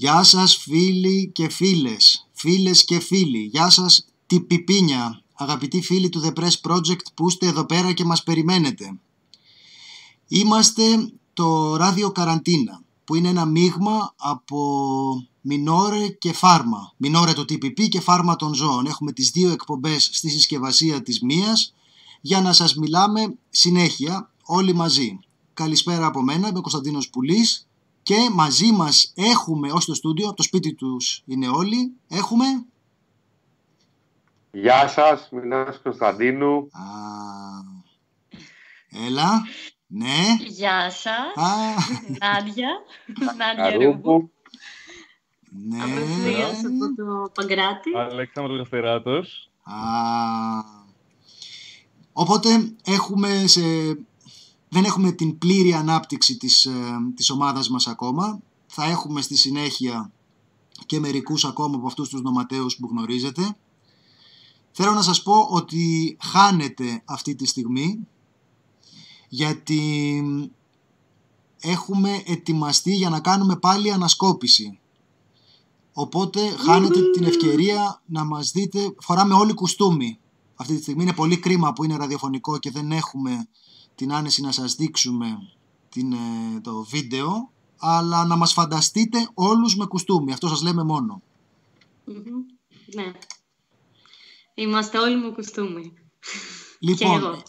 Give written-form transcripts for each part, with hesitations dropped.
Γεια σας φίλοι και φίλες, φίλες και φίλοι, γεια σας τη πιπίνια, αγαπητοί φίλοι του The Press Project που είστε εδώ πέρα και μας περιμένετε. Είμαστε το Ράδιο Καραντίνα, που είναι ένα μείγμα από μινόρε και φάρμα, μινόρε το TPP και φάρμα των ζώων. Έχουμε τις δύο εκπομπές στη συσκευασία της μίας, για να σας μιλάμε συνέχεια όλοι μαζί. Καλησπέρα από μένα, είμαι ο Κωνσταντίνος Πουλής και μαζί μας έχουμε, ως το στούντιο, από το σπίτι τους είναι όλοι, έχουμε... Γεια σας, Μινάς Κωνσταντίνου. Α, έλα, ναι. Γεια σας, Νάντια Ρουμπο. Ναι. Απευθείας από το Παγκράτι. Αλέξανδρος Λεφεράτος. Α, οπότε έχουμε σε... Δεν έχουμε την πλήρη ανάπτυξη της ομάδας μας ακόμα. Θα έχουμε στη συνέχεια και μερικούς ακόμα από αυτούς τους νοματέους που γνωρίζετε. Θέλω να σας πω ότι χάνετε αυτή τη στιγμή, γιατί έχουμε ετοιμαστεί για να κάνουμε πάλι ανασκόπηση. Οπότε χάνετε την ευκαιρία να μας δείτε. Φοράμε όλοι κουστούμι αυτή τη στιγμή. Είναι πολύ κρίμα που είναι ραδιοφωνικό και δεν έχουμε την άνεση να σας δείξουμε το βίντεο, αλλά να μας φανταστείτε όλους με κουστούμι. Αυτό σας λέμε μόνο. Ναι. Είμαστε όλοι με κουστούμι. Λοιπόν,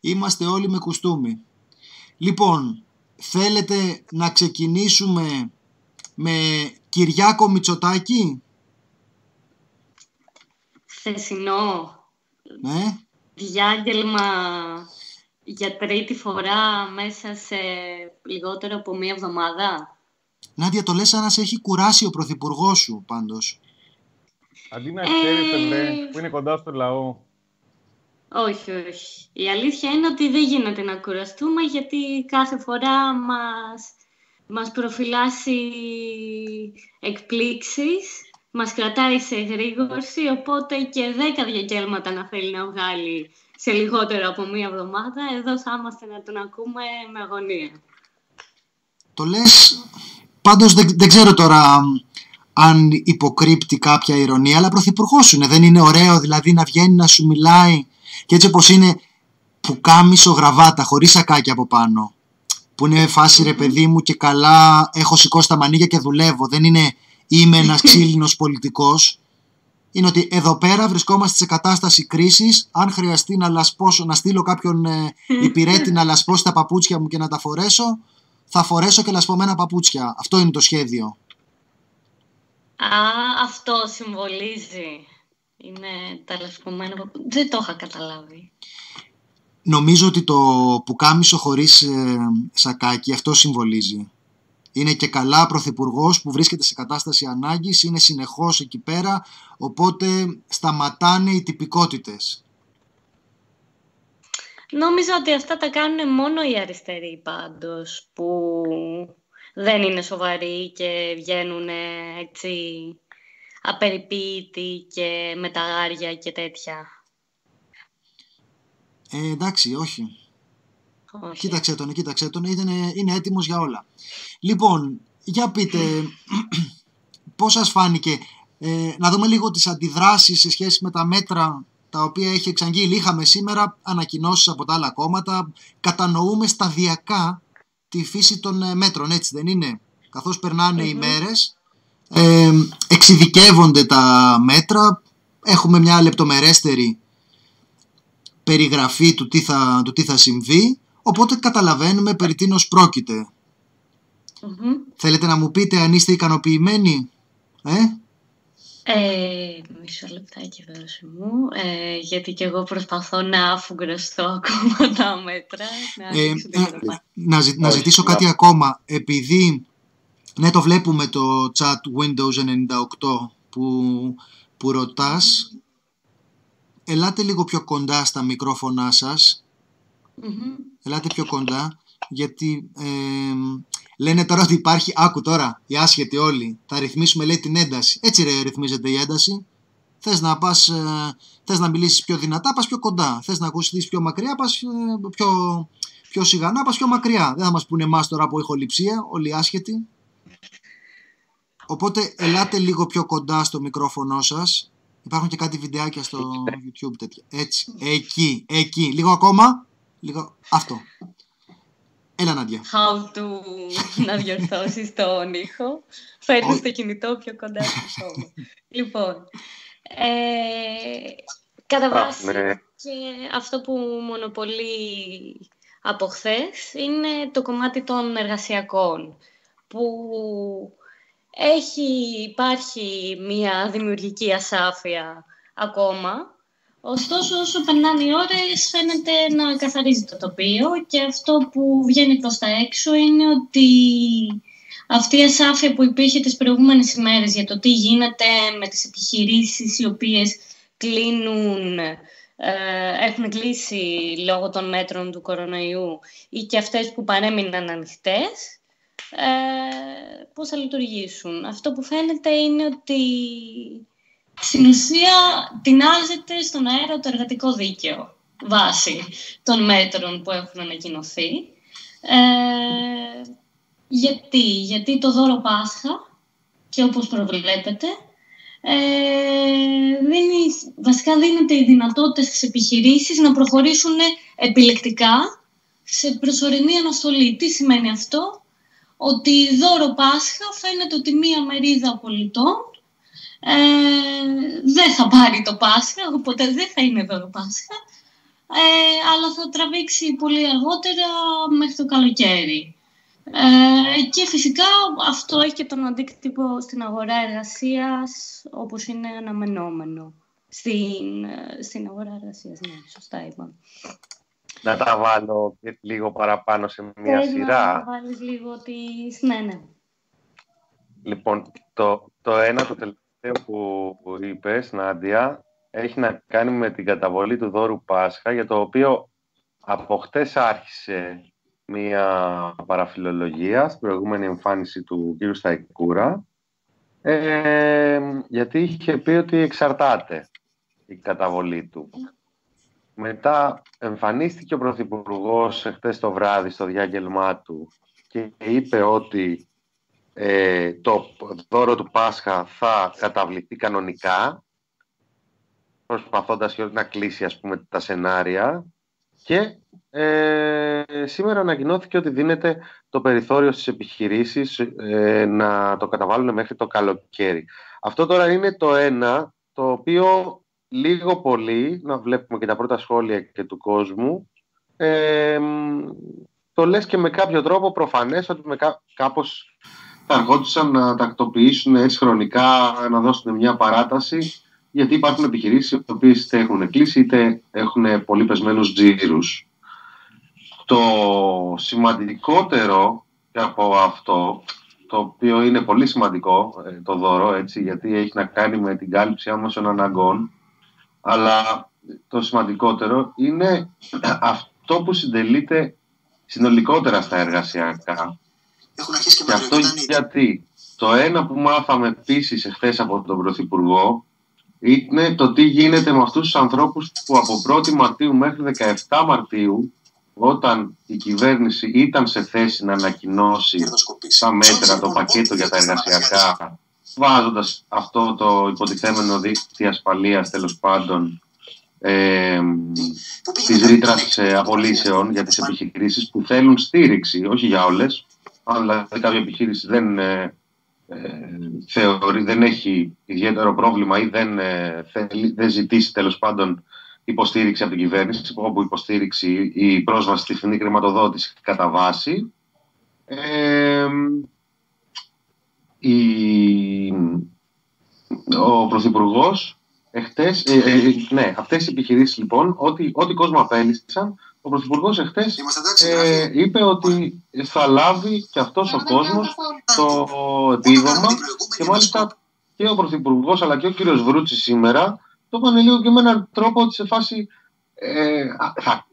είμαστε όλοι με κουστούμι. Λοιπόν, θέλετε να ξεκινήσουμε με Κυριάκο Μητσοτάκη? Θεσσινό. Ναι. Διάγγελμα για τρίτη φορά μέσα σε λιγότερο από μία εβδομάδα. Νάντια, το λες σαν να σε έχει κουράσει ο πρωθυπουργός σου πάντως. Αντί να ξέρετε που είναι κοντά στο λαό. Όχι, όχι. Η αλήθεια είναι ότι δεν γίνεται να κουραστούμε, γιατί κάθε φορά μας προφυλάσσει εκπλήξεις. Μας κρατάει σε εγρήγορση, οπότε και 10 διακέλματα να θέλει να βγάλει σε λιγότερο από μία εβδομάδα. Εδώ θα είμαστε να τον ακούμε με αγωνία. Το λες, πάντως δεν ξέρω τώρα αν υποκρύπτει κάποια ειρωνία, αλλά πρωθυπουργός σου είναι. Δεν είναι ωραίο δηλαδή να βγαίνει να σου μιλάει και έτσι όπως είναι πουκάμισο γραβάτα, χωρίς σακάκι από πάνω. Που είναι φάση ρε παιδί μου και καλά έχω σηκώσει τα μανίγια και δουλεύω. Δεν είναι... Είμαι ένας ξύλινος πολιτικός. Είναι ότι εδώ πέρα βρισκόμαστε σε κατάσταση κρίσης. Αν χρειαστεί να στείλω κάποιον υπηρέτη να λασπώσει τα παπούτσια μου και να τα φορέσω, θα φορέσω και λασπωμένα παπούτσια. Αυτό είναι το σχέδιο. Α, αυτό συμβολίζει. Είναι τα λασπωμένα παπούτσια. Δεν το είχα καταλάβει. Νομίζω ότι το πουκάμισο χωρίς σακάκι αυτό συμβολίζει. Είναι και καλά πρωθυπουργός που βρίσκεται σε κατάσταση ανάγκης, είναι συνεχώς εκεί πέρα, οπότε σταματάνε οι τυπικότητες. Νόμιζα ότι αυτά τα κάνουν μόνο οι αριστεροί πάντως, που δεν είναι σοβαροί και βγαίνουν έτσι απεριποίητοι και με τα γάρια και τέτοια. Εντάξει, όχι. Okay. Κοίταξέ τον, είναι έτοιμος για όλα. Λοιπόν, για πείτε, πώς σας φάνηκε, να δούμε λίγο τις αντιδράσεις σε σχέση με τα μέτρα τα οποία έχει εξαγγείλει. Είχαμε σήμερα ανακοινώσεις από τα άλλα κόμματα, κατανοούμε σταδιακά τη φύση των μέτρων, έτσι δεν είναι? Καθώς περνάνε οι μέρες, εξειδικεύονται τα μέτρα, έχουμε μια λεπτομερέστερη περιγραφή του τι θα συμβεί. Οπότε καταλαβαίνουμε περί τίνος πρόκειται. Θέλετε να μου πείτε αν είστε ικανοποιημένοι? Μισό λεπτάκι δώσε μου, γιατί και εγώ προσπαθώ να αφουγκραστώ ακόμα τα μέτρα. Να ζητήσω κάτι ακόμα. Επειδή, ναι, το βλέπουμε το chat Windows 98 που ρωτάς. Ελάτε λίγο πιο κοντά στα μικρόφωνά σας. Ελάτε πιο κοντά, γιατί λένε τώρα ότι υπάρχει, άκου τώρα, οι άσχετοι όλοι, θα ρυθμίσουμε λέει την ένταση. Έτσι ρε ρυθμίζεται η ένταση. Θες να μιλήσεις πιο δυνατά, πας πιο κοντά. Θες να ακούσεις πιο μακριά, πας πιο σιγανά, πας πιο μακριά. Δεν θα μας πούνε εμάς τώρα από ηχοληψία, όλοι οι άσχετοι. Οπότε ελάτε λίγο πιο κοντά στο μικρόφωνο σας. Υπάρχουν και κάτι βιντεάκια στο YouTube τέτοια. Έτσι, εκεί. Λίγο ακόμα. Λίγο... Αυτό. Έλα, Νάντια. How to να διορθώσεις τον ήχο. Φέρνεις το κινητό πιο κοντά στο σώμα. Λοιπόν, κατά βάση και αυτό που μονοπολεί από χθες είναι το κομμάτι των εργασιακών, που υπάρχει μία δημιουργική ασάφεια ακόμα. Ωστόσο, όσο περνάνε οι ώρες, φαίνεται να καθαρίζει το τοπίο, και αυτό που βγαίνει προς τα έξω είναι ότι αυτή η ασάφεια που υπήρχε τις προηγούμενες ημέρες για το τι γίνεται με τις επιχειρήσεις οι οποίες κλείνουν, έχουν κλείσει λόγω των μέτρων του κορονοϊού, ή και αυτές που παρέμειναν ανοιχτές, πώς θα λειτουργήσουν. Αυτό που φαίνεται είναι ότι στην ουσία τεινάζεται στον αέρα το εργατικό δίκαιο βάσει των μέτρων που έχουν ανακοινωθεί. Γιατί το δώρο Πάσχα, και όπως προβλέπετε, δίνεται η δυνατότητα στις επιχειρήσεις να προχωρήσουν επιλεκτικά σε προσωρινή αναστολή. Τι σημαίνει αυτό? Ότι δώρο Πάσχα φαίνεται ότι μία μερίδα πολιτών δεν θα πάρει το Πάσχα, οπότε δεν θα είναι δώρο Πάσχα, αλλά θα τραβήξει πολύ αργότερα μέχρι το καλοκαίρι. Και φυσικά αυτό έχει και τον αντίκτυπο στην αγορά εργασίας, όπως είναι αναμενόμενο. Στην αγορά εργασίας, ναι, σωστά είπα. Να τα βάλω λίγο παραπάνω σε μια σειρά. Να τα βάλεις λίγο τις... Ναι, ναι. Λοιπόν, το ένα, το τελευταίο που είπες, Νάντια, έχει να κάνει με την καταβολή του δώρου Πάσχα, για το οποίο από χτες άρχισε μια παραφιλολογία στην προηγούμενη εμφάνιση του κ. Σταϊκούρα, γιατί είχε πει ότι εξαρτάται η καταβολή του. Μετά εμφανίστηκε ο Πρωθυπουργός χτες το βράδυ στο διάγγελμά του και είπε ότι το δώρο του Πάσχα θα καταβληθεί κανονικά, προσπαθώντας να κλείσει, ας πούμε, τα σενάρια, και σήμερα ανακοινώθηκε ότι δίνεται το περιθώριο στις επιχειρήσεις να το καταβάλουν μέχρι το καλοκαίρι. Αυτό τώρα είναι το ένα, το οποίο λίγο πολύ, να βλέπουμε και τα πρώτα σχόλια και του κόσμου, το λες και με κάποιο τρόπο προφανές ότι κάπως θα αργόντουσαν να τακτοποιήσουν έτσι χρονικά, να δώσουν μια παράταση, γιατί υπάρχουν επιχειρήσεις οι οποίες είτε έχουν κλείσει είτε έχουν πολύ πεσμένους τζίρους. Το σημαντικότερο από αυτό, το οποίο είναι πολύ σημαντικό, το δώρο, έτσι, γιατί έχει να κάνει με την κάλυψη άμεσων αναγκών, αλλά το σημαντικότερο είναι αυτό που συντελείται συνολικότερα στα εργασιακά. Έχουν αρχίσει και αυτό γιατί το ένα που μάθαμε επίσης εχθές από τον Πρωθυπουργό είναι το τι γίνεται με αυτούς τους ανθρώπους που από 1η Μαρτίου μέχρι 17 Μαρτίου, όταν η κυβέρνηση ήταν σε θέση να ανακοινώσει τα μέτρα, το πακέτο για τα εργασιακά, βάζοντας αυτό το υποτιθέμενο δίκτυο ασφαλείας, τέλος πάντων, της ρήτρας απολύσεων για τις επιχειρήσεις που θέλουν στήριξη, όχι για όλες. Αν δηλαδή κάποια επιχείρηση δεν έχει ιδιαίτερο πρόβλημα ή δεν ζητήσει, τέλος πάντων, υποστήριξη από την κυβέρνηση, όπου υποστήριξη η πρόσβαση στη φθηνή χρηματοδότηση κατά βάση, ο Πρωθυπουργός εχθές, ναι, αυτές οι επιχειρήσεις λοιπόν, ό,τι κόσμο απέλησαν, ο Πρωθυπουργός εχθές είπε ότι θα λάβει και αυτός ο κόσμος το επίδομα, και μάλιστα και ο Πρωθυπουργός αλλά και ο κύριος Βρούτσης σήμερα το είπαν λίγο και με έναν τρόπο ότι σε φάση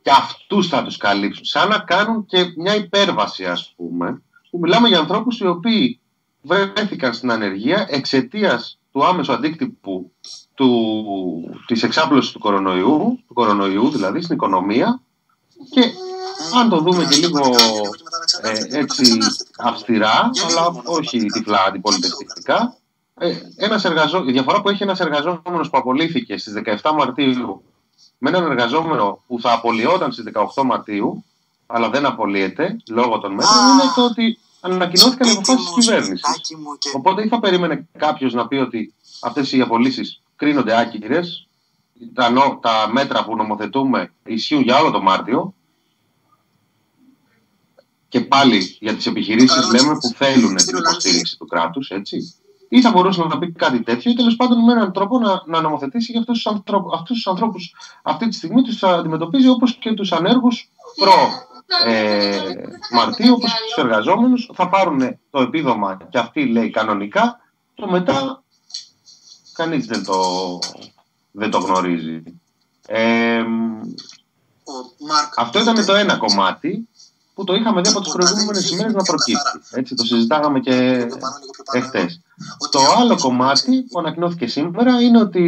και αυτούς θα τους καλύψουν, σαν να κάνουν και μια υπέρβαση, ας πούμε, που μιλάμε για ανθρώπους οι οποίοι βρέθηκαν στην ανεργία εξαιτίας του άμεσου αντίκτυπου της εξάπλωσης του κορονοϊού δηλαδή στην οικονομία, και αν το δούμε και λίγο έτσι αυστηρά, αλλά όχι τυφλά αντιπολιτευτικά. Η διαφορά που έχει ένας εργαζόμενος που απολύθηκε στις 17 Μαρτίου με έναν εργαζόμενο που θα απολυόταν στις 18 Μαρτίου, αλλά δεν απολύεται λόγω των μέτρων, είναι το ότι ανακοινώθηκαν οι αποφάσεις της κυβέρνησης. Οπότε ή θα περίμενε κάποιος να πει ότι αυτές οι απολύσεις κρίνονται άκυρες, τα μέτρα που νομοθετούμε ισχύουν για όλο το Μάρτιο. Και πάλι για τις επιχειρήσεις λέμε που θέλουν την υποστήριξη του κράτους, έτσι. Ή θα μπορούσε να πει κάτι τέτοιο ή τέλος πάντων με έναν τρόπο να νομοθετήσει για αυτούς τους ανθρώπους. Αυτή τη στιγμή τους αντιμετωπίζει όπως και τους ανέργους προ-Μαρτίου, όπως τους εργαζόμενους. Θα πάρουν το επίδομα και αυτοί λέει κανονικά. Το μετά κανείς δεν το γνωρίζει. Αυτό ήταν το ένα κομμάτι που το είχαμε δει από τις προηγούμενες ημέρες να προκύπτει. Έτσι, το συζητάγαμε και εχθές. Το άλλο κομμάτι που ανακοινώθηκε σήμερα είναι ότι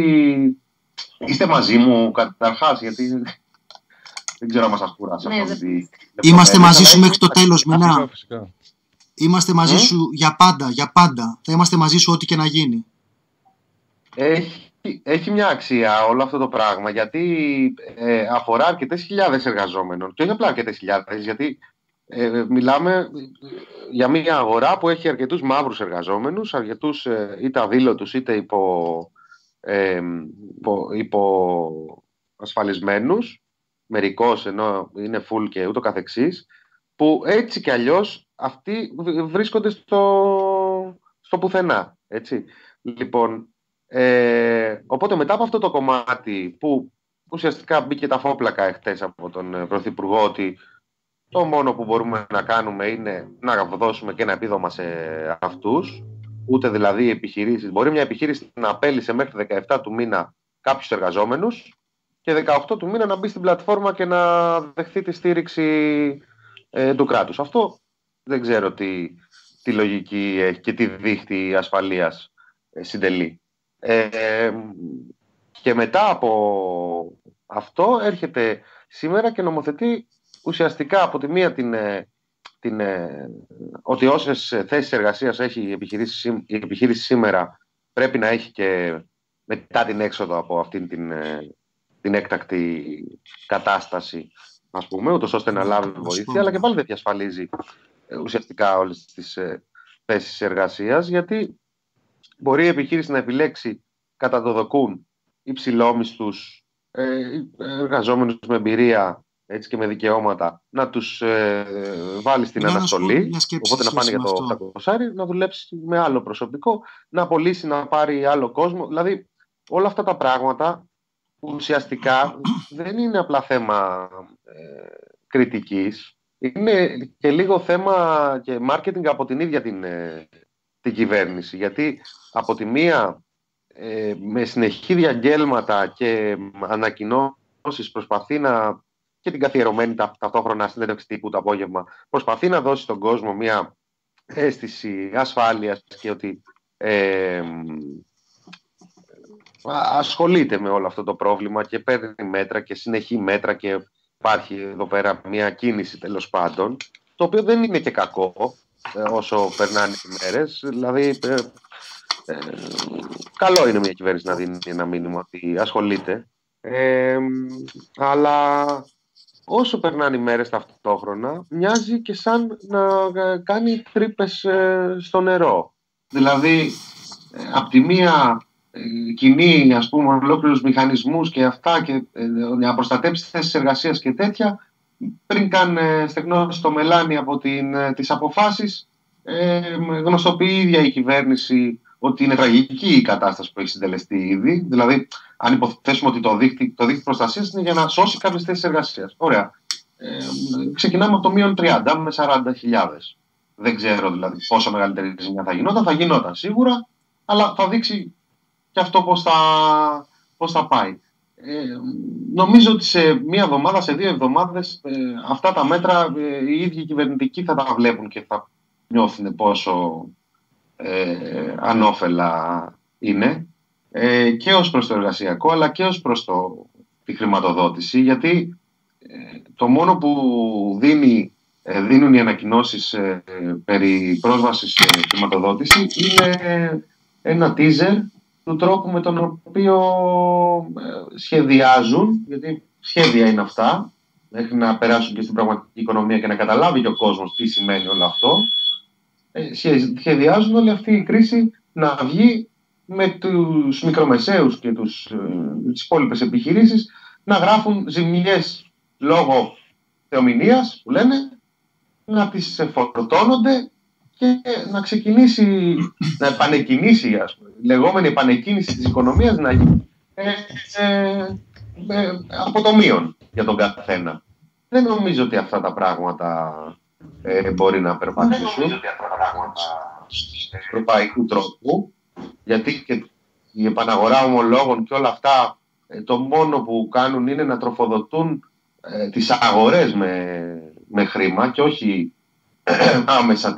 είστε μαζί μου καταρχάς, γιατί δεν ξέρω αν μας σας κουράσει. Είμαστε μαζί σου μέχρι το τέλος, Μινά. Είμαστε μαζί σου για πάντα, για πάντα. Θα είμαστε μαζί σου ό,τι και να γίνει. Έχει μια αξία όλο αυτό το πράγμα, γιατί αφορά αρκετές χιλιάδες εργαζόμενων. Και όχι απλά αρκετές χιλιάδες, γιατί μιλάμε για μια αγορά που έχει αρκετούς μαύρους εργαζόμενους, αρκετούς είτε αδήλωτους είτε υποασφαλισμένους, μερικώς ενώ είναι full και ούτω καθεξής, που έτσι κι αλλιώς αυτοί βρίσκονται στο πουθενά. Έτσι. Λοιπόν, οπότε μετά από αυτό το κομμάτι που ουσιαστικά μπήκε τα φόπλακα εχθές από τον Πρωθυπουργό ότι το μόνο που μπορούμε να κάνουμε είναι να δώσουμε και ένα επίδομα σε αυτούς, ούτε δηλαδή οι επιχειρήσεις. Μπορεί μια επιχείρηση να απέλυσε μέχρι 17 του μήνα κάποιους εργαζόμενους και 18 του μήνα να μπει στην πλατφόρμα και να δεχθεί τη στήριξη του κράτους. Αυτό δεν ξέρω τι λογική έχει και τι δίχτυ ασφαλείας συντελεί. Και μετά από αυτό έρχεται σήμερα και νομοθετεί ουσιαστικά από τη μία ότι όσες θέσεις εργασίας έχει η επιχείρηση σήμερα πρέπει να έχει και μετά την έξοδο από αυτήν την έκτακτη κατάσταση, ας πούμε, ούτως ώστε να λάβει βοήθεια, αλλά και πάλι δεν διασφαλίζει ουσιαστικά όλες τις θέσεις εργασίας, γιατί μπορεί η επιχείρηση να επιλέξει κατά το δοκούν υψηλόμισθους εργαζόμενους με εμπειρία, έτσι, και με δικαιώματα, να τους βάλει στην αναστολή, οπότε να πάνε για το 800, να δουλέψει με άλλο προσωπικό, να απολύσει, να πάρει άλλο κόσμο. Δηλαδή όλα αυτά τα πράγματα ουσιαστικά δεν είναι απλά θέμα κριτικής, είναι και λίγο θέμα και marketing από την ίδια την κυβέρνηση, γιατί από τη μία με συνεχή διαγγέλματα και ανακοινώσεις προσπαθεί να, και την καθιερωμένη ταυτόχρονα συνέντευξη τύπου το απόγευμα, προσπαθεί να δώσει στον κόσμο μια αίσθηση ασφάλειας και ότι ασχολείται με όλο αυτό το πρόβλημα και παίρνει μέτρα και συνεχή μέτρα και υπάρχει εδώ πέρα μια κίνηση, τέλος πάντων, το οποίο δεν είναι και κακό όσο περνάνε οι μέρες. Δηλαδή καλό είναι μια κυβέρνηση να δίνει ένα μήνυμα ότι ασχολείται, αλλά όσο περνάνε οι μέρες ταυτόχρονα μοιάζει και σαν να κάνει τρύπες στο νερό. Δηλαδή από τη μία κοινή, ας πούμε, ολόκληρους μηχανισμούς και αυτά και να προστατέψει θέσεις εργασίας και τέτοια, πριν καν στεγνώσει το μελάνι από τις αποφάσεις, γνωστοποιεί η ίδια η κυβέρνηση ότι είναι τραγική η κατάσταση που έχει συντελεστεί ήδη. Δηλαδή, αν υποθέσουμε ότι το δίκτυ προστασίας είναι για να σώσει κάποιες θέσεις εργασίας. Ωραία. Ξεκινάμε από το μείον 30 με 40.000. Δεν ξέρω δηλαδή πόσο μεγαλύτερη ζημιά θα γινόταν. Θα γινόταν σίγουρα, αλλά θα δείξει και αυτό πώς θα πάει. Νομίζω ότι σε μία εβδομάδα, σε δύο εβδομάδες αυτά τα μέτρα οι ίδιοι κυβερνητικοί θα τα βλέπουν και θα νιώθουν πόσο ανώφελα είναι, και ως προς το εργασιακό αλλά και ως προς τη χρηματοδότηση, γιατί το μόνο που δίνει δίνουν οι ανακοινώσεις περί πρόσβασης σε χρηματοδότηση είναι ένα teaser του τρόπου με τον οποίο σχεδιάζουν, γιατί σχέδια είναι αυτά, μέχρι να περάσουν και στην πραγματική οικονομία και να καταλάβει και ο κόσμος τι σημαίνει όλο αυτό. Σχεδιάζουν όλη αυτή η κρίση να βγει με τους μικρομεσαίους και τις υπόλοιπες επιχειρήσεις να γράφουν ζημιές λόγω θεομηνίας που λένε, να τις φορτώνονται και να ξεκινήσει, να επανεκκινήσει, ας πούμε, η λεγόμενη επανεκκίνηση της οικονομίας να γίνει αποτομίων για τον καθένα. Δεν νομίζω ότι αυτά τα πράγματα μπορεί να περπατήσουν ευρωπαϊκού τρόπου, γιατί και η επαναγορά ομολόγων και όλα αυτά το μόνο που κάνουν είναι να τροφοδοτούν τις αγορές με χρήμα και όχι άμεσα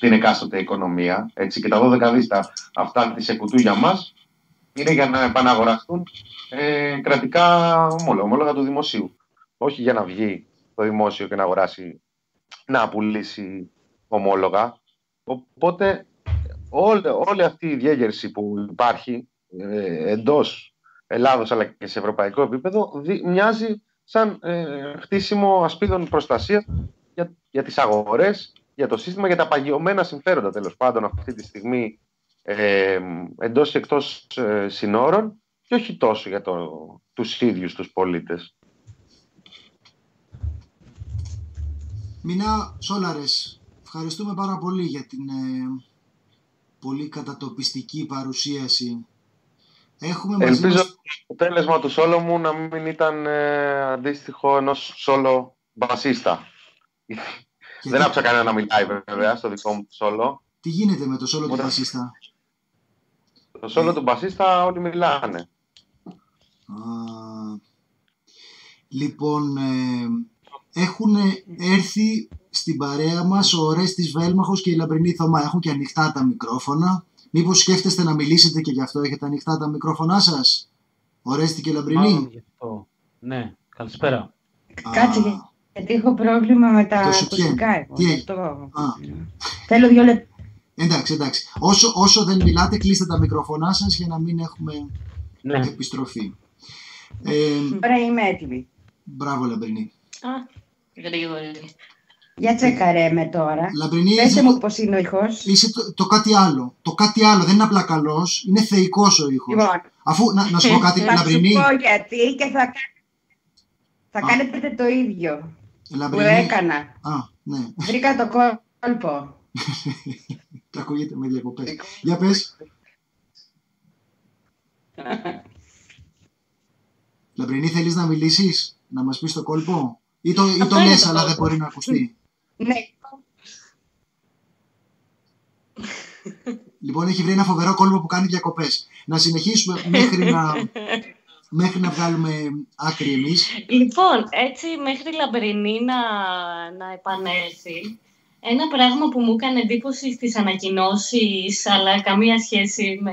την εκάστοτε οικονομία. Έτσι, και τα 12 δίστα αυτά της εκουτού για μας είναι για να επαναγοραστούν κρατικά ομόλογα του δημοσίου. Όχι για να βγει το δημόσιο και να αγοράσει, να πουλήσει ομόλογα. Οπότε όλη αυτή η διέγερση που υπάρχει εντός Ελλάδος αλλά και σε ευρωπαϊκό επίπεδο μοιάζει σαν χτίσιμο ασπίδων προστασίας για τις αγορές, για το σύστημα, για τα παγιωμένα συμφέροντα τέλος πάντων αυτή τη στιγμή εντός και εκτός συνόρων και όχι τόσο για τους ίδιους τους πολίτες. Μινά Σόλαρες, ευχαριστούμε πάρα πολύ για την πολύ κατατοπιστική παρουσίαση. Ελπίζω το αποτέλεσμα του σόλο μου να μην ήταν αντίστοιχο ενός σόλο μπασίστα. Δεν άψα κανένα να μιλάει βέβαια στο δικό μου σόλο. Τι γίνεται με το σόλο του μπασίστα? Το σόλο του μπασίστα όλοι μιλάνε. Λοιπόν, έχουν έρθει στην παρέα μας ο Ρέστης Βέλμαχος και η Λαμπρινή Θωμά. Έχουν και ανοιχτά τα μικρόφωνα. Μήπως σκέφτεστε να μιλήσετε και γι' αυτό έχετε ανοιχτά τα μικρόφωνά σας? Ο Ρέστη και Λαμπρινή. Ναι, καλησπέρα. Κάτσε, γιατί έχω πρόβλημα με τα ακουστικά. Θέλω 2 λεπτά. Εντάξει. Όσο δεν μιλάτε, κλείστε τα μικρόφωνά σας για να μην έχουμε επιστροφή. Είμαι έτοιμη. Μπράβο, Λαμπρινή. Για τσεκαρέ με τώρα. Λαμπρινή, πέσε μου πως είναι ο ήχος. Είσαι το κάτι άλλο. Το κάτι άλλο δεν είναι απλά καλός, είναι θεϊκός ο ήχος. Λοιπόν. Αφού να σου πω κάτι, Λαμπρινή. Θα σου πω γιατί και θα κάνετε το ίδιο Λαμπρινή. Που έκανα. Ναι. Βρήκα το κόλπο. Τα ακούγεται με διακοπές. Για πες. Λαμπρινή, θέλεις να μιλήσεις, να μας πεις το κόλπο? Ή το λες, αλλά δεν μπορεί να ακουστεί. Ναι. Λοιπόν, έχει βρει ένα φοβερό κόλπο που κάνει διακοπές. Να συνεχίσουμε μέχρι να βγάλουμε άκρη εμείς. Λοιπόν, έτσι μέχρι η Λαμπρινή να επανέλθει, ένα πράγμα που μου έκανε εντύπωση στις ανακοινώσεις, αλλά καμία σχέση με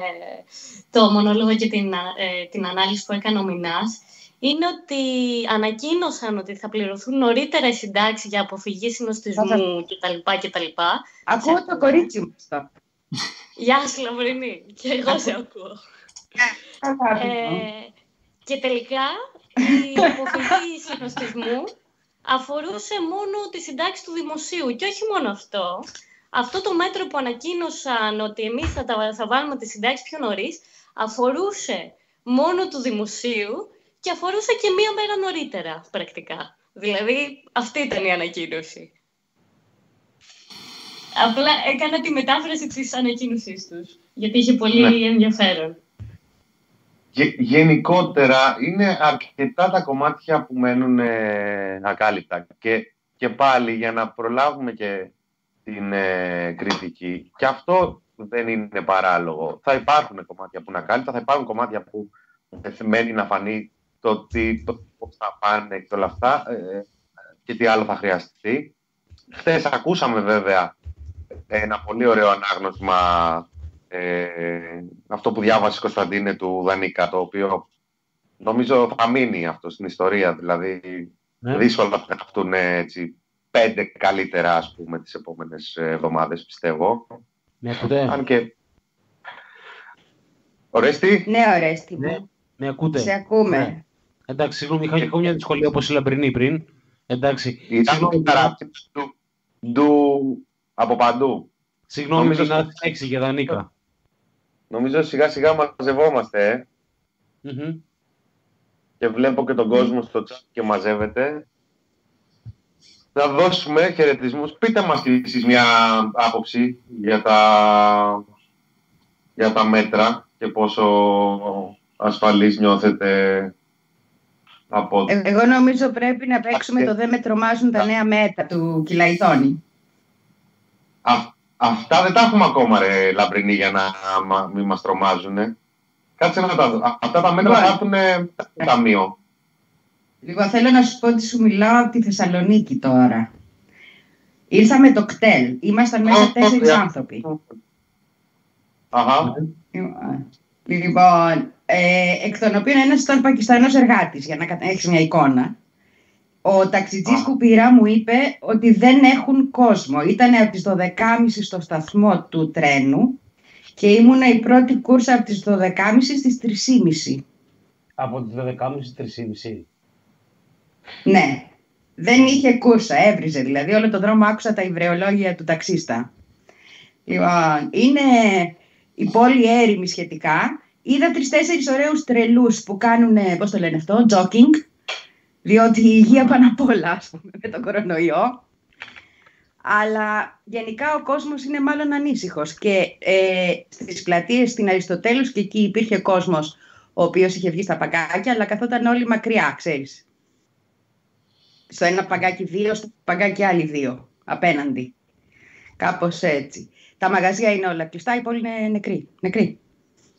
το μονόλογο και την ανάλυση που έκανε ο Μινάς, είναι ότι ανακοίνωσαν ότι θα πληρωθούν νωρίτερα οι συντάξεις για αποφυγή συνοστισμού κτλ. Ακούω το κορίτσι μου. Γεια σου, Λαμπρινή. Και εγώ σε ακούω. Και τελικά η αποφυγή συνοστισμού αφορούσε μόνο τη συντάξη του δημοσίου. Και όχι μόνο αυτό. Αυτό το μέτρο που ανακοίνωσαν ότι εμείς θα βάλουμε τη συντάξη πιο νωρίς αφορούσε μόνο του δημοσίου και αφορούσε και μία μέρα νωρίτερα, πρακτικά. Δηλαδή, αυτή ήταν η ανακοίνωση. Απλά έκανα τη μετάφραση της ανακοίνωσής τους, γιατί είχε πολύ ενδιαφέρον. Γενικότερα, είναι αρκετά τα κομμάτια που μένουν ακάλυπτα. Και πάλι, για να προλάβουμε και την κριτική, και αυτό δεν είναι παράλογο. Θα υπάρχουν κομμάτια που είναι ακάλυπτα, θα υπάρχουν κομμάτια που μένει να φανεί το πώς θα πάνε και όλα αυτά και τι άλλο θα χρειαστεί. Χθες ακούσαμε βέβαια ένα πολύ ωραίο ανάγνωσμα, αυτό που διάβασε η Κωνσταντίνε του Γανίκα, το οποίο νομίζω θα μείνει αυτό στην ιστορία. Δηλαδή Ναι. Δύσκολα θα γραφτούν έτσι 5 καλύτερα, ας πούμε, τις επόμενες εβδομάδες, πιστεύω. Με ακούτε? Αν και... Ορέστη? Ναι, Ορέστη. Ναι. Με ακούτε? Σε ακούμε. Ναι. Εντάξει, συγγνώμη, είχα και μια δυσκολία όπως η Λαμπρινή πριν. Εντάξει. Ήταν καράκτης του από παντού. Συγγνώμη, νομίζω... να έξι για Δανίκα. Νομίζω σιγά σιγά μαζευόμαστε, Mm-hmm. Και βλέπω και τον κόσμο στο chat και μαζεύεται. Να δώσουμε χαιρετισμούς. Πείτε μας εσείς μια άποψη για τα μέτρα και πόσο ασφαλείς νιώθετε από... Εγώ νομίζω πρέπει να παίξουμε το «Δεν με τρομάζουν τα νέα μέτρα» του Κιλαϊθόνι. Αυτά δεν τα έχουμε ακόμα, ρε Λαμπρινή, για να μην μας τρομάζουνε. Κάτσε να τα δω. Αυτά τα μέτρα θα έρθουν στο ταμείο. Λοιπόν, θέλω να σου πω ότι σου μιλάω από τη Θεσσαλονίκη τώρα. Ήρθαμε το κτέλ. Ήμασταν μέσα 4 άνθρωποι. Αχα. Λοιπόν, εκ των οποίων ένας ήταν Πακιστανός εργάτης, για να έχεις μια εικόνα. Ο ταξιτζής που πήρα μου είπε ότι δεν έχουν κόσμο. Ήτανε από τις 12.30 στο σταθμό του τρένου και ήμουνα η πρώτη κούρσα από τις 12.30 στις 3.30. Από τις 12.30 στις 3.30. Ναι. Δεν είχε κούρσα, έβριζε δηλαδή. Όλο τον δρόμο άκουσα τα ιβρεολόγια του ταξίστα. Λοιπόν, είναι η πόλη έρημη σχετικά. Είδα 3-4 ωραίους τρελούς που κάνουν, πώς το λένε αυτό, τζόκινγκ. Διότι η υγεία πάνω απ' όλα, ας πούμε, με τον κορονοϊό. Αλλά γενικά ο κόσμος είναι μάλλον ανήσυχος. Και στις πλατείες, στην Αριστοτέλους και εκεί υπήρχε κόσμος ο οποίος είχε βγει στα παγκάκια, αλλά καθόταν όλοι μακριά, ξέρεις. Στο ένα παγκάκι 2, στο παγκάκι άλλοι 2, απέναντι. Κάπως έτσι. Τα μαγαζιά είναι όλα κλειστά, η πόλη είναι νεκρή. Νεκρή.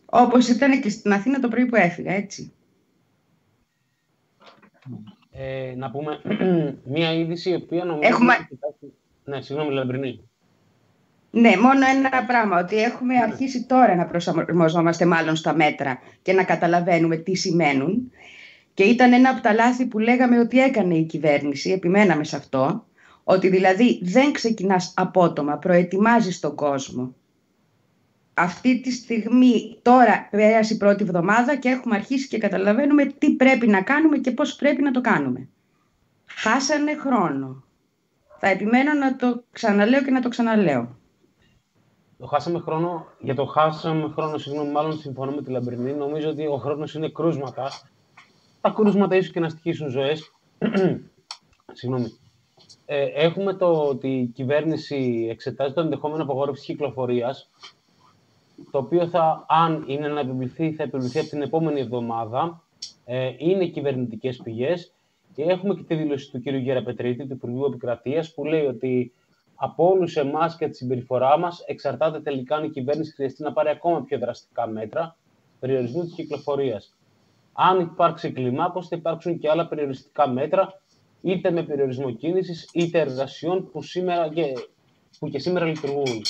Όπως ήταν και στην Αθήνα το πρωί που έφυγα, έτσι. Να πούμε μία είδηση η οποία νομίζω... Έχουμε... Ναι, συγγνώμη Λαμπρινή. Ναι, μόνο ένα πράγμα, ότι έχουμε αρχίσει τώρα να προσαρμοζόμαστε μάλλον στα μέτρα και να καταλαβαίνουμε τι σημαίνουν. Και ήταν ένα από τα λάθη που λέγαμε ότι έκανε η κυβέρνηση, επιμέναμε σε αυτό, ότι δηλαδή δεν ξεκινάς απότομα, προετοιμάζεις τον κόσμο. Αυτή τη στιγμή τώρα πέρασε η πρώτη εβδομάδα και έχουμε αρχίσει και καταλαβαίνουμε τι πρέπει να κάνουμε και πώς πρέπει να το κάνουμε. Χάσανε χρόνο. Θα επιμένω να το ξαναλέω και να το ξαναλέω. Το χάσαμε χρόνο, για το χάσαμε χρόνο, συγγνώμη, μάλλον συμφωνώ με τη Λαμπρινή. Νομίζω ότι ο χρόνος είναι κρούσματα. Τα κρούσματα ίσως και να στοιχήσουν ζωές. Συγγνώμη. Έχουμε το ότι η κυβέρνηση εξετάζει το ενδεχόμενο απαγόρευση κυκλοφορίας, το οποίο θα, αν είναι να επιβληθεί, θα επιβληθεί από την επόμενη εβδομάδα. Είναι κυβερνητικές πηγές. Και έχουμε και τη δήλωση του κ. Γεραπετρίτη, του Υπουργού Επικρατείας, που λέει ότι από όλους εμάς και τη συμπεριφορά μας εξαρτάται τελικά αν η κυβέρνηση χρειαστεί να πάρει ακόμα πιο δραστικά μέτρα περιορισμού της κυκλοφορίας. Αν υπάρξει κλιμάκωση, θα υπάρξουν και άλλα περιοριστικά μέτρα, είτε με περιορισμό κίνησης, είτε εργασιών που και σήμερα λειτουργούν.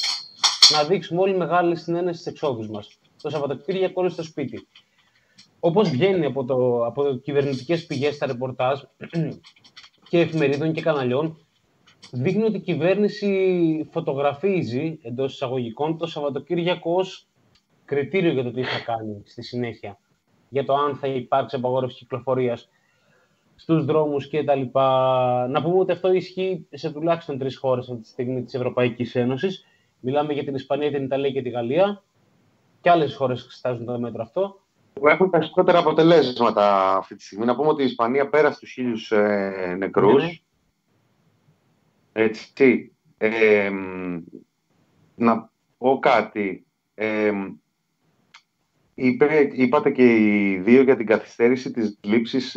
Να δείξουμε όλοι μεγάλη συνένεση στις εξόδους μας. Το Σαββατοκύριακο όλοι στο σπίτι. Όπως βγαίνει από κυβερνητικές πηγές στα ρεπορτάζ και εφημερίδων και καναλιών, δείχνει ότι η κυβέρνηση φωτογραφίζει εντός εισαγωγικών το Σαββατοκύριακο ως κριτήριο για το τι θα κάνει στη συνέχεια. Για το αν θα υπάρξει απαγόρευση κυκλοφορίας στους δρόμους κτλ. Να πούμε ότι αυτό ισχύει σε τουλάχιστον 3 χώρες από τη στιγμή της Ευρωπαϊκής Ένωσης. Μιλάμε για την Ισπανία, την Ιταλία και τη Γαλλία. Και άλλες χώρες εξετάζουν το μέτρο αυτό. Έχουν περισσότερα αποτελέσματα αυτή τη στιγμή. Να πούμε ότι η Ισπανία πέρασε τους 1.000 νεκρούς. Ναι. Έτσι. Να πω κάτι. Είπατε και οι δύο για την καθυστέρηση της λήψης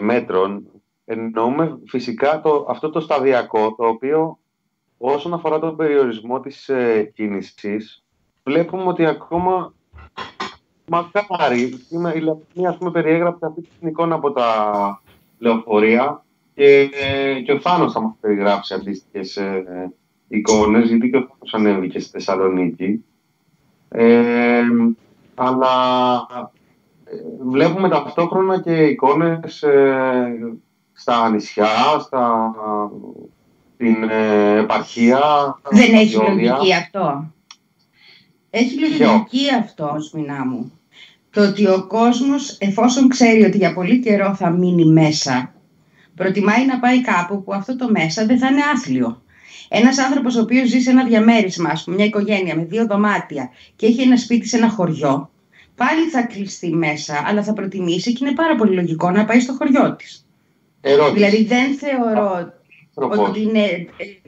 μέτρων. Εννοούμε φυσικά αυτό το σταδιακό, το οποίο... Όσον αφορά τον περιορισμό της κίνησης, βλέπουμε ότι ακόμα μακάρι, η Λαπνία περιέγραψε αυτή την εικόνα από τα λεωφορεία και ο Θάνος θα μας περιγράψει αντίστοιχες εικόνες, γιατί και ο Θάνος ανέβηκε στη Θεσσαλονίκη. Αλλά βλέπουμε ταυτόχρονα και εικόνες στα νησιά, στην επαρχία. Δεν έχει λογική αυτό. Έχει λογική αυτό, Μινά μου. Το ότι ο κόσμος, εφόσον ξέρει ότι για πολύ καιρό θα μείνει μέσα, προτιμάει να πάει κάπου που αυτό το μέσα δεν θα είναι άθλιο. Ένας άνθρωπος ο οποίος ζει σε ένα διαμέρισμα, ας πούμε, μια οικογένεια με 2 δωμάτια και έχει ένα σπίτι σε ένα χωριό, πάλι θα κλειστεί μέσα, αλλά θα προτιμήσει και είναι πάρα πολύ λογικό να πάει στο χωριό της. Ερώτηση. Δηλαδή δεν θεωρώ ότι είναι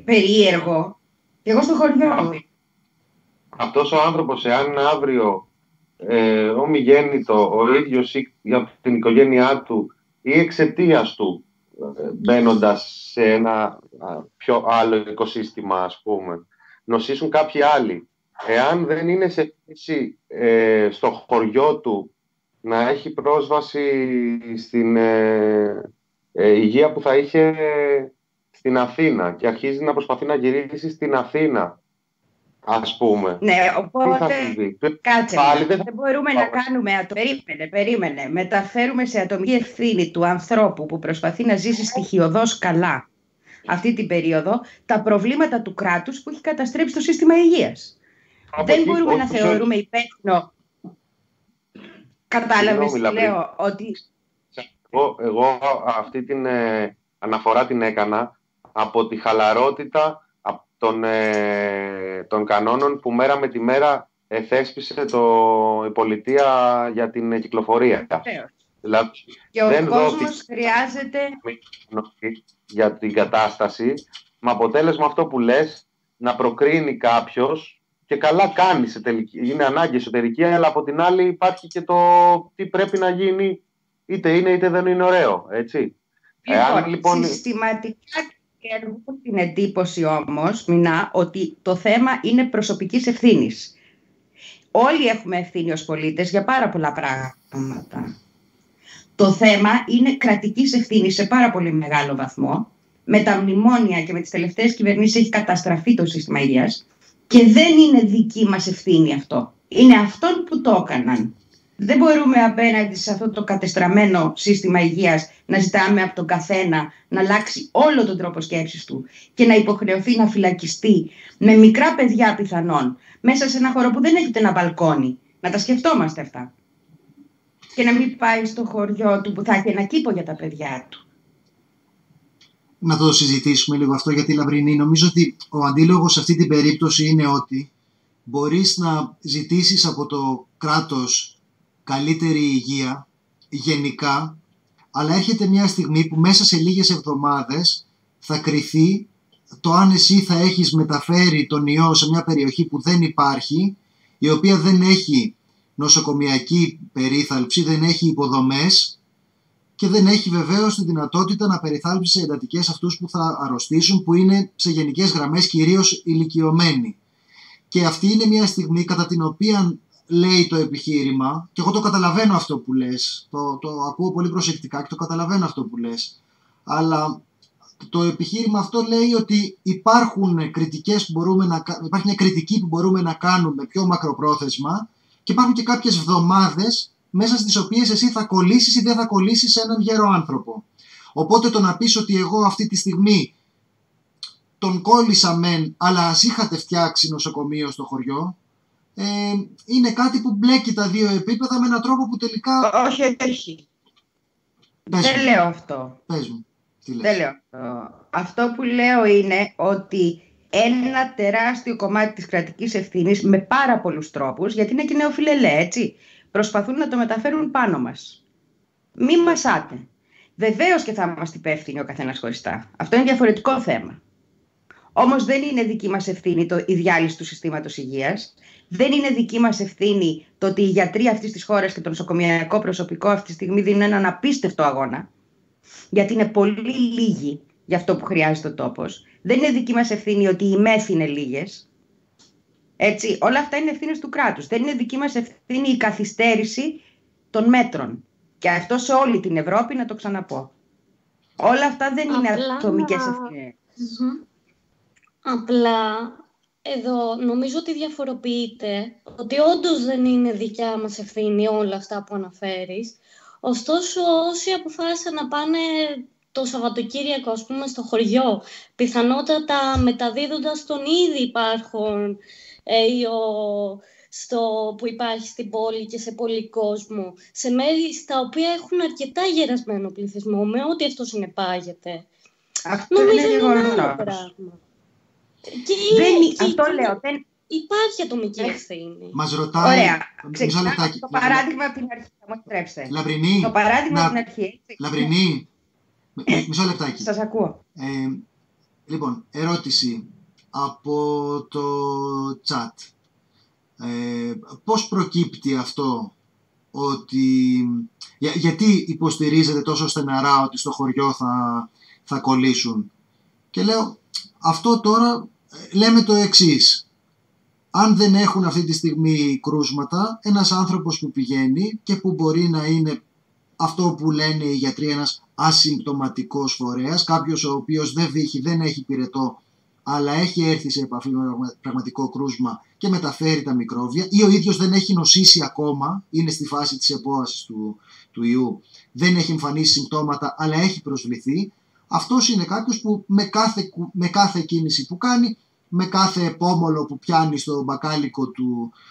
περίεργο. Εγώ στο χωριό. Αυτός ο άνθρωπος, εάν αύριο ομιγέννητο, ο ίδιος ή για την οικογένειά του ή εξαιτίας του, μπαίνοντας σε ένα πιο άλλο οικοσύστημα, ας πούμε, νοσήσουν κάποιοι άλλοι. Εάν δεν είναι σε θέση στο χωριό του να έχει πρόσβαση στην υγεία που θα είχε στην Αθήνα και αρχίζει να προσπαθεί να γυρίσει στην Αθήνα, ας πούμε. Ναι, οπότε κάτσε. Δεν μπορούμε να κάνουμε... Περίμενε. Μεταφέρουμε σε ατομική ευθύνη του ανθρώπου που προσπαθεί να ζήσει στοιχειωδώς καλά αυτή την περίοδο τα προβλήματα του κράτους που έχει καταστρέψει το σύστημα υγείας. Δεν μπορούμε να θεωρούμε υπεύθυνο. Κατάλαβες τι λέω? Ότι... Εγώ αυτή την αναφορά την έκανα από τη χαλαρότητα των κανόνων που μέρα με τη μέρα θέσπισε η πολιτεία για την κυκλοφορία. Δηλαδή, και ο κόσμος χρειάζεται για την κατάσταση, με αποτέλεσμα αυτό που λες να προκρίνει κάποιος, και καλά κάνει σε τελική, είναι ανάγκη εσωτερική, αλλά από την άλλη υπάρχει και το τι πρέπει να γίνει, είτε είναι είτε δεν είναι ωραίο, έτσι. Λοιπόν, συστηματικά έχω την εντύπωση όμως, Μινά, ότι το θέμα είναι προσωπικής ευθύνης. Όλοι έχουμε ευθύνη ως πολίτες για πάρα πολλά πράγματα. Το θέμα είναι κρατικής ευθύνης σε πάρα πολύ μεγάλο βαθμό. Με τα μνημόνια και με τις τελευταίες κυβερνήσεις έχει καταστραφεί το σύστημα υγείας και δεν είναι δική μας ευθύνη αυτό. Είναι αυτόν που το έκαναν. Δεν μπορούμε απέναντι σε αυτό το κατεστραμμένο σύστημα υγείας να ζητάμε από τον καθένα να αλλάξει όλο τον τρόπο σκέψης του και να υποχρεωθεί να φυλακιστεί με μικρά παιδιά πιθανόν μέσα σε ένα χώρο που δεν έχει ούτε ένα μπαλκόνι. Να τα σκεφτόμαστε αυτά. Και να μην πάει στο χωριό του που θα έχει ένα κήπο για τα παιδιά του. Να το συζητήσουμε λίγο αυτό για τη Λαμπρινή. Νομίζω ότι ο αντίλογος σε αυτή την περίπτωση είναι ότι μπορείς να ζητήσεις από το κράτος καλύτερη υγεία γενικά, αλλά έρχεται μια στιγμή που μέσα σε λίγες εβδομάδες θα κριθεί το αν εσύ θα έχεις μεταφέρει τον ιό σε μια περιοχή που δεν υπάρχει, η οποία δεν έχει νοσοκομιακή περίθαλψη, δεν έχει υποδομές και δεν έχει βεβαίως τη δυνατότητα να περιθάλψει σε εντατικές αυτούς που θα αρρωστήσουν, που είναι σε γενικές γραμμές κυρίως ηλικιωμένοι. Και αυτή είναι μια στιγμή κατά την οποία λέει το επιχείρημα, και εγώ το καταλαβαίνω αυτό που λες, το ακούω πολύ προσεκτικά και το καταλαβαίνω αυτό που λες, αλλά το επιχείρημα αυτό λέει ότι υπάρχει μια κριτική που μπορούμε να κάνουμε πιο μακροπρόθεσμα και υπάρχουν και κάποιες εβδομάδες μέσα στις οποίες εσύ θα κολλήσεις ή δεν θα κολλήσεις σε έναν γέρο άνθρωπο. Οπότε το να πεις ότι εγώ αυτή τη στιγμή τον κόλλησα μεν, αλλά ας είχατε φτιάξει νοσοκομείο στο χωριό, είναι κάτι που μπλέκει τα δύο επίπεδα με έναν τρόπο που τελικά... Όχι. Δεν λέω αυτό. Πες μου. Δεν λέω αυτό. Αυτό που λέω είναι ότι ένα τεράστιο κομμάτι της κρατικής ευθύνης με πάρα πολλούς τρόπους, γιατί είναι και νεοφιλελέ, έτσι, προσπαθούν να το μεταφέρουν πάνω μας. Μη μασάτε. Βεβαίως και θα είμαστε υπεύθυνοι ο καθένας χωριστά. Αυτό είναι διαφορετικό θέμα. Όμως δεν είναι δική μας ευθύνη η διάλυση του συστήματος υγείας. Δεν είναι δική μας ευθύνη το ότι οι γιατροί αυτής της χώρας και το νοσοκομιακό προσωπικό αυτή τη στιγμή δίνουν έναν απίστευτο αγώνα, γιατί είναι πολύ λίγοι για αυτό που χρειάζεται ο τόπος. Δεν είναι δική μας ευθύνη ότι οι μέθοι είναι λίγες. Έτσι, όλα αυτά είναι ευθύνες του κράτους. Δεν είναι δική μας ευθύνη η καθυστέρηση των μέτρων. Και αυτό σε όλη την Ευρώπη, να το ξαναπώ. Όλα αυτά δεν είναι ατομικές ευθύνες. Απλά εδώ νομίζω ότι διαφοροποιείται ότι όντως δεν είναι δικιά μας ευθύνη όλα αυτά που αναφέρεις. Ωστόσο όσοι αποφάσισαν να πάνε το Σαββατοκύριακο, ας πούμε, στο χωριό, πιθανότατα μεταδίδοντας τον ήδη υπάρχον που υπάρχει στην πόλη και σε πολύ κόσμο, σε μέρη στα οποία έχουν αρκετά γερασμένο πληθυσμό, με ό,τι αυτό συνεπάγεται. Αυτό είναι γεγονός. Αυτό λέω. Υπάρχει ατομική ευθύνη. Μας ρωτάει. Ωραία. Ξεκινάμε το παράδειγμα από την αρχή. Θα μου επιτρέψετε. Λαμπρινή. Το παράδειγμα από την αρχή. Λαμπρινή. Μισό λεπτάκι. Σας ακούω. Λοιπόν, ερώτηση από το chat. Πώς προκύπτει αυτό ότι... Γιατί υποστηρίζετε τόσο στεναρά ότι στο χωριό θα κολλήσουν? Και λέω, αυτό τώρα λέμε το εξής. Αν δεν έχουν αυτή τη στιγμή κρούσματα, ένας άνθρωπος που πηγαίνει και που μπορεί να είναι αυτό που λένε οι γιατροί ένας ασυμπτωματικός φορέας, κάποιος ο οποίος δεν έχει πυρετό, αλλά έχει έρθει σε επαφή με πραγματικό κρούσμα και μεταφέρει τα μικρόβια, ή ο ίδιος δεν έχει νοσήσει ακόμα, είναι στη φάση της επόασης του ιού, δεν έχει εμφανίσει συμπτώματα, αλλά έχει προσβληθεί. Αυτός είναι κάποιος που με κάθε κίνηση που κάνει, με κάθε επόμολο που πιάνει στο μπακάλικο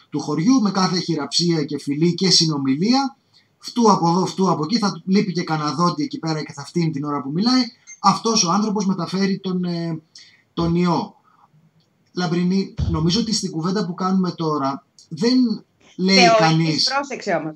του χωριού, με κάθε χειραψία και φιλή και συνομιλία, φτού από εδώ, φτού από εκεί, θα λείπει και καναδότη εκεί πέρα και θα φτύνει την ώρα που μιλάει, αυτός ο άνθρωπος μεταφέρει τον ιό. Λαμπρινή, νομίζω ότι στην κουβέντα που κάνουμε τώρα δεν λέει κανείς... Πρόσεξε όμως.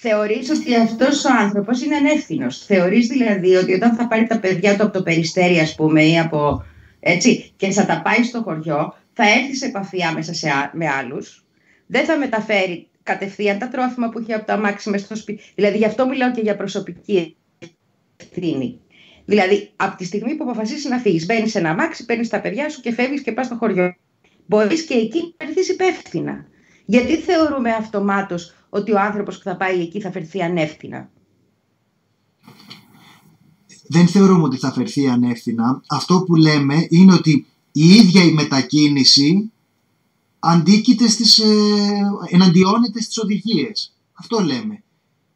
Θεωρείς ότι αυτός ο άνθρωπος είναι ανεύθυνος. Θεωρείς δηλαδή ότι όταν θα πάρει τα παιδιά του από το Περιστέρι, ας πούμε, ή από... Έτσι, και θα τα πάει στο χωριό, θα έρθει σε επαφή άμεσα με άλλους, δεν θα μεταφέρει κατευθείαν τα τρόφιμα που έχει από τα αμάξι μέσα στο σπίτι. Δηλαδή, γι' αυτό μιλάω και για προσωπική ευθύνη. Δηλαδή, από τη στιγμή που αποφασίσεις να φύγεις, μπαίνεις σε ένα αμάξι, παίρνεις τα παιδιά σου και φεύγεις και πας στο χωριό. Μπορείς και εκεί να φερθείς υπεύθυνα. Γιατί θεωρούμε αυτομάτως ότι ο άνθρωπος που θα πάει εκεί θα φερθεί ανεύθυνα? Δεν θεωρούμε ότι θα φερθεί ανεύθυνα. Αυτό που λέμε είναι ότι η ίδια η μετακίνηση εναντιώνεται στις οδηγίες. Αυτό λέμε.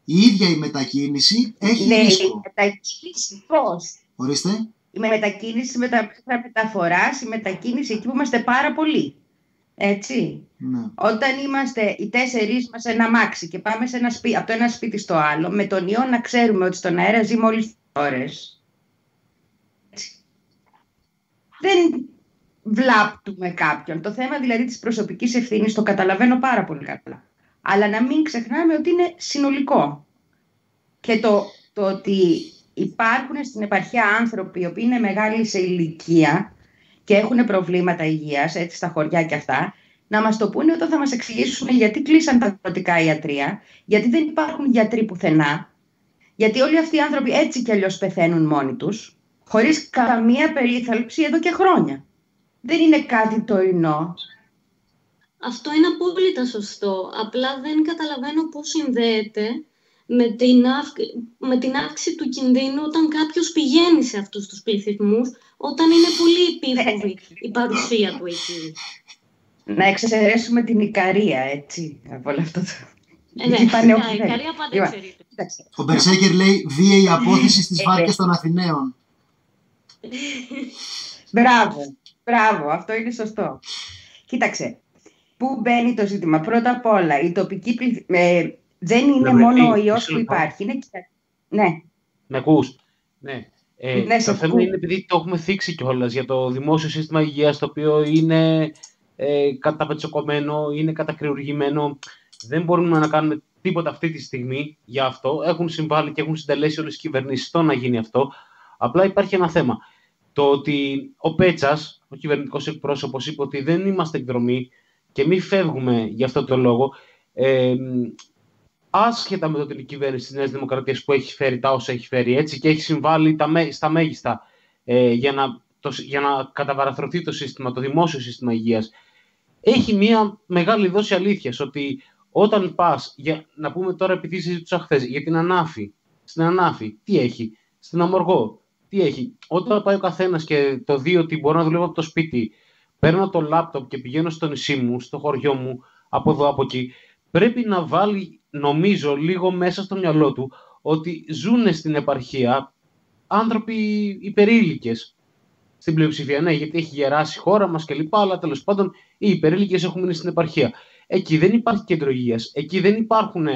Η ίδια η μετακίνηση έχει ρίσκο. Η μετακίνηση πώς? Ορίστε. Η μετακίνηση μεταφοράς, η μετακίνηση εκεί που είμαστε πάρα πολλοί. Έτσι. Ναι. Όταν είμαστε οι τέσσερις μας σε ένα αμάξι και πάμε σε ένα σπίτι, από το ένα σπίτι στο άλλο, με τον ιό να ξέρουμε ότι στον αέρα ζει μόλις ώρες. Δεν βλάπτουμε κάποιον. Το θέμα δηλαδή της προσωπικής ευθύνης το καταλαβαίνω πάρα πολύ καλά. Αλλά να μην ξεχνάμε ότι είναι συνολικό. Και το ότι υπάρχουν στην επαρχία άνθρωποι οι οποίοι είναι μεγάλοι σε ηλικία και έχουν προβλήματα υγείας, έτσι στα χωριά και αυτά, να μας το πούνε όταν θα μας εξηγήσουν γιατί κλείσαν τα αγροτικά ιατρεία, γιατί δεν υπάρχουν γιατροί πουθενά, γιατί όλοι αυτοί οι άνθρωποι έτσι κι αλλιώς πεθαίνουν μόνοι τους, χωρίς καμία περίθαλψη εδώ και χρόνια. Δεν είναι κάτι τωρινό. Αυτό είναι απόλυτα σωστό. Απλά δεν καταλαβαίνω πώς συνδέεται με την αύξηση του κινδύνου όταν κάποιος πηγαίνει σε αυτούς τους πληθυσμούς, όταν είναι πολύ επίφοβη η παρουσία του εκεί. Να εξαιρέσουμε την Ικαρία, έτσι, από όλο αυτό το... Ναι, η Ικαρία πάντα ξέρει. Ο Μπερσέκερ λέει βίαιη απόθεση στις βάρκες των Αθηναίων. Μπράβο, αυτό είναι σωστό. Κοίταξε, πού μπαίνει το ζήτημα? Πρώτα απ' όλα, η τοπική δεν είναι μόνο ο ιός που υπάρχει. Ναι. Με ακούς? Ναι. Το θέμα είναι, επειδή το έχουμε θίξει κιόλας, για το δημόσιο σύστημα υγείας, το οποίο είναι καταπετσοκομμένο, είναι κατακριουργημένο. Δεν μπορούμε να κάνουμε τίποτα αυτή τη στιγμή για αυτό. Έχουν συμβάλει και έχουν συντελέσει όλες τις κυβερνήσεις στο να γίνει αυτό. Απλά υπάρχει ένα θέμα. Το ότι ο Πέτσας, ο κυβερνητικός εκπρόσωπος, είπε ότι δεν είμαστε εκδρομή και μη φεύγουμε γι' αυτό το λόγο. Άσχετα με το ότι η κυβέρνηση της Νέας Δημοκρατίας που έχει φέρει τα όσα έχει φέρει, έτσι, και έχει συμβάλει στα μέγιστα για να καταβαραθρωθεί το σύστημα, το δημόσιο σύστημα υγείας, έχει μία μεγάλη δόση αλήθειας. Ότι όταν πας, να πούμε τώρα, επειδή συζητούσα χθες για την Ανάφη, στην Ανάφη τι έχει, στην Αμοργό τι έχει, όταν πάει ο καθένας και το δει ότι μπορώ να δουλεύω από το σπίτι, παίρνω το λάπτοπ και πηγαίνω στο νησί μου, στο χωριό μου, από εδώ, από εκεί, πρέπει να βάλει, νομίζω, λίγο μέσα στο μυαλό του ότι ζουν στην επαρχία άνθρωποι υπερήλικες. Στην πλειοψηφία, ναι, γιατί έχει γεράσει η χώρα μας κλπ. Αλλά τέλος πάντων οι υπερήλικες έχουν μείνει στην επαρχία. Εκεί δεν υπάρχει κέντρο υγείας. Εκεί δεν υπάρχουν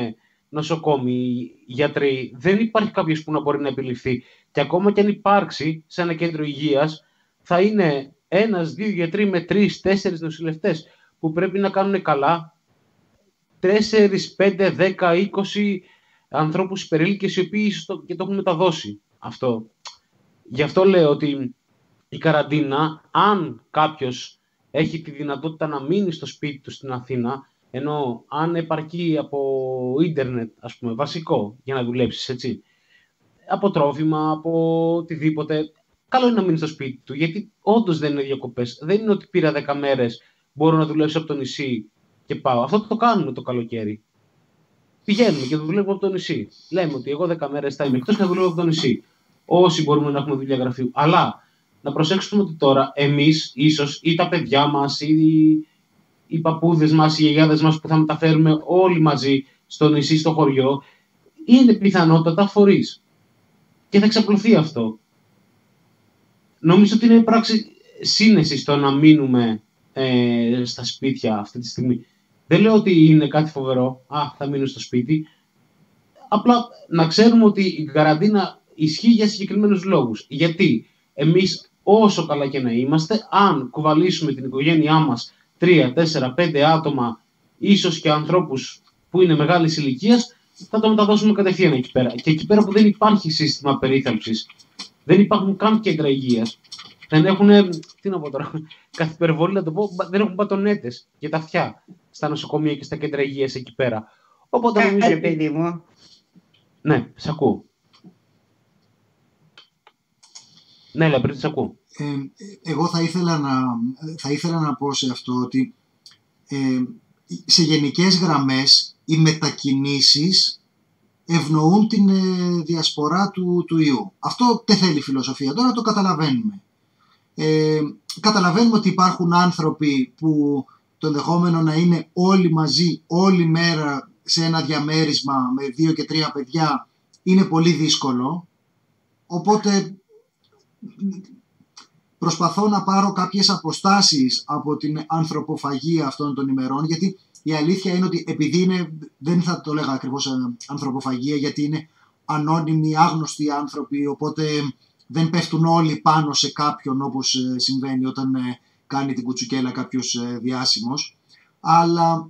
νοσοκόμοι, γιατροί. Δεν υπάρχει κάποιος που να μπορεί να επιληφθεί. Και ακόμα και αν υπάρξει σε ένα κέντρο υγείας, θα είναι ένας, δύο γιατροί με τρεις, τέσσερις νοσηλευτές που πρέπει να κάνουν καλά 4, 5, 10, 20 ανθρώπους υπερήλικες οι οποίοι και το έχουν μεταδώσει αυτό. Γι' αυτό λέω ότι η καραντίνα, αν κάποιος έχει τη δυνατότητα να μείνει στο σπίτι του στην Αθήνα, ενώ αν επαρκεί από ίντερνετ, ας πούμε, βασικό για να δουλέψεις, έτσι, από τρόφιμα, από οτιδήποτε, καλό είναι να μείνει στο σπίτι του, γιατί όντως δεν είναι διακοπές. Δεν είναι ότι πήρα 10 μέρες, μπορώ να δουλέψω από το νησί και πάω. Αυτό το κάνουμε το καλοκαίρι. Πηγαίνουμε και δουλεύουμε από το νησί. Λέμε ότι εγώ 10 μέρες θα είμαι εκτός και θα δουλεύω από το νησί. Όσοι μπορούμε να έχουμε δουλειά γραφείου. Αλλά να προσέξουμε ότι τώρα εμείς, ίσως ή τα παιδιά μας, ή οι παππούδες μας, οι γιαγιάδες μας που θα μεταφέρουμε όλοι μαζί στο νησί, στο χωριό, είναι πιθανότατα φορείς. Και θα εξαπλωθεί αυτό. Νομίζω ότι είναι πράξη σύνεση το να μείνουμε στα σπίτια αυτή τη στιγμή. Δεν λέω ότι είναι κάτι φοβερό, θα μείνω στο σπίτι. Απλά να ξέρουμε ότι η καραντίνα ισχύει για συγκεκριμένους λόγους. Γιατί εμείς όσο καλά και να είμαστε, αν κουβαλήσουμε την οικογένειά μας 3, 4, 5 άτομα, ίσως και ανθρώπους που είναι μεγάλης ηλικίας, θα το μεταδώσουμε κατευθείαν εκεί πέρα. Και εκεί πέρα που δεν υπάρχει σύστημα περίθαλψης, δεν υπάρχουν καν κέντρα υγείας, δεν έχουν, τι να πω τώρα, καθ' υπερβολή να το πω, δεν έχουν μπατονέτες για τα αυτιά στα νοσοκομεία και στα κέντρα υγείας εκεί πέρα. Οπότε νομίζω... παιδί μου. Ναι, σ' ακούω. Ναι, Λαμπρινή, σ' ακούω. Εγώ θα ήθελα να πω σε αυτό ότι σε γενικές γραμμές οι μετακινήσεις ευνοούν την διασπορά του ιού. Αυτό δεν θέλει φιλοσοφία, τώρα το καταλαβαίνουμε. Καταλαβαίνουμε ότι υπάρχουν άνθρωποι που το ενδεχόμενο να είναι όλοι μαζί, όλη μέρα σε ένα διαμέρισμα με 2 και 3 παιδιά είναι πολύ δύσκολο. Οπότε προσπαθώ να πάρω κάποιες αποστάσεις από την ανθρωποφαγία αυτών των ημερών, γιατί η αλήθεια είναι ότι επειδή είναι, δεν θα το λέγα ακριβώς ανθρωποφαγία, γιατί είναι ανώνυμοι, άγνωστοι άνθρωποι, οπότε δεν πέφτουν όλοι πάνω σε κάποιον όπως συμβαίνει όταν κάνει την κουτσουκέλα κάποιος διάσημος. Αλλά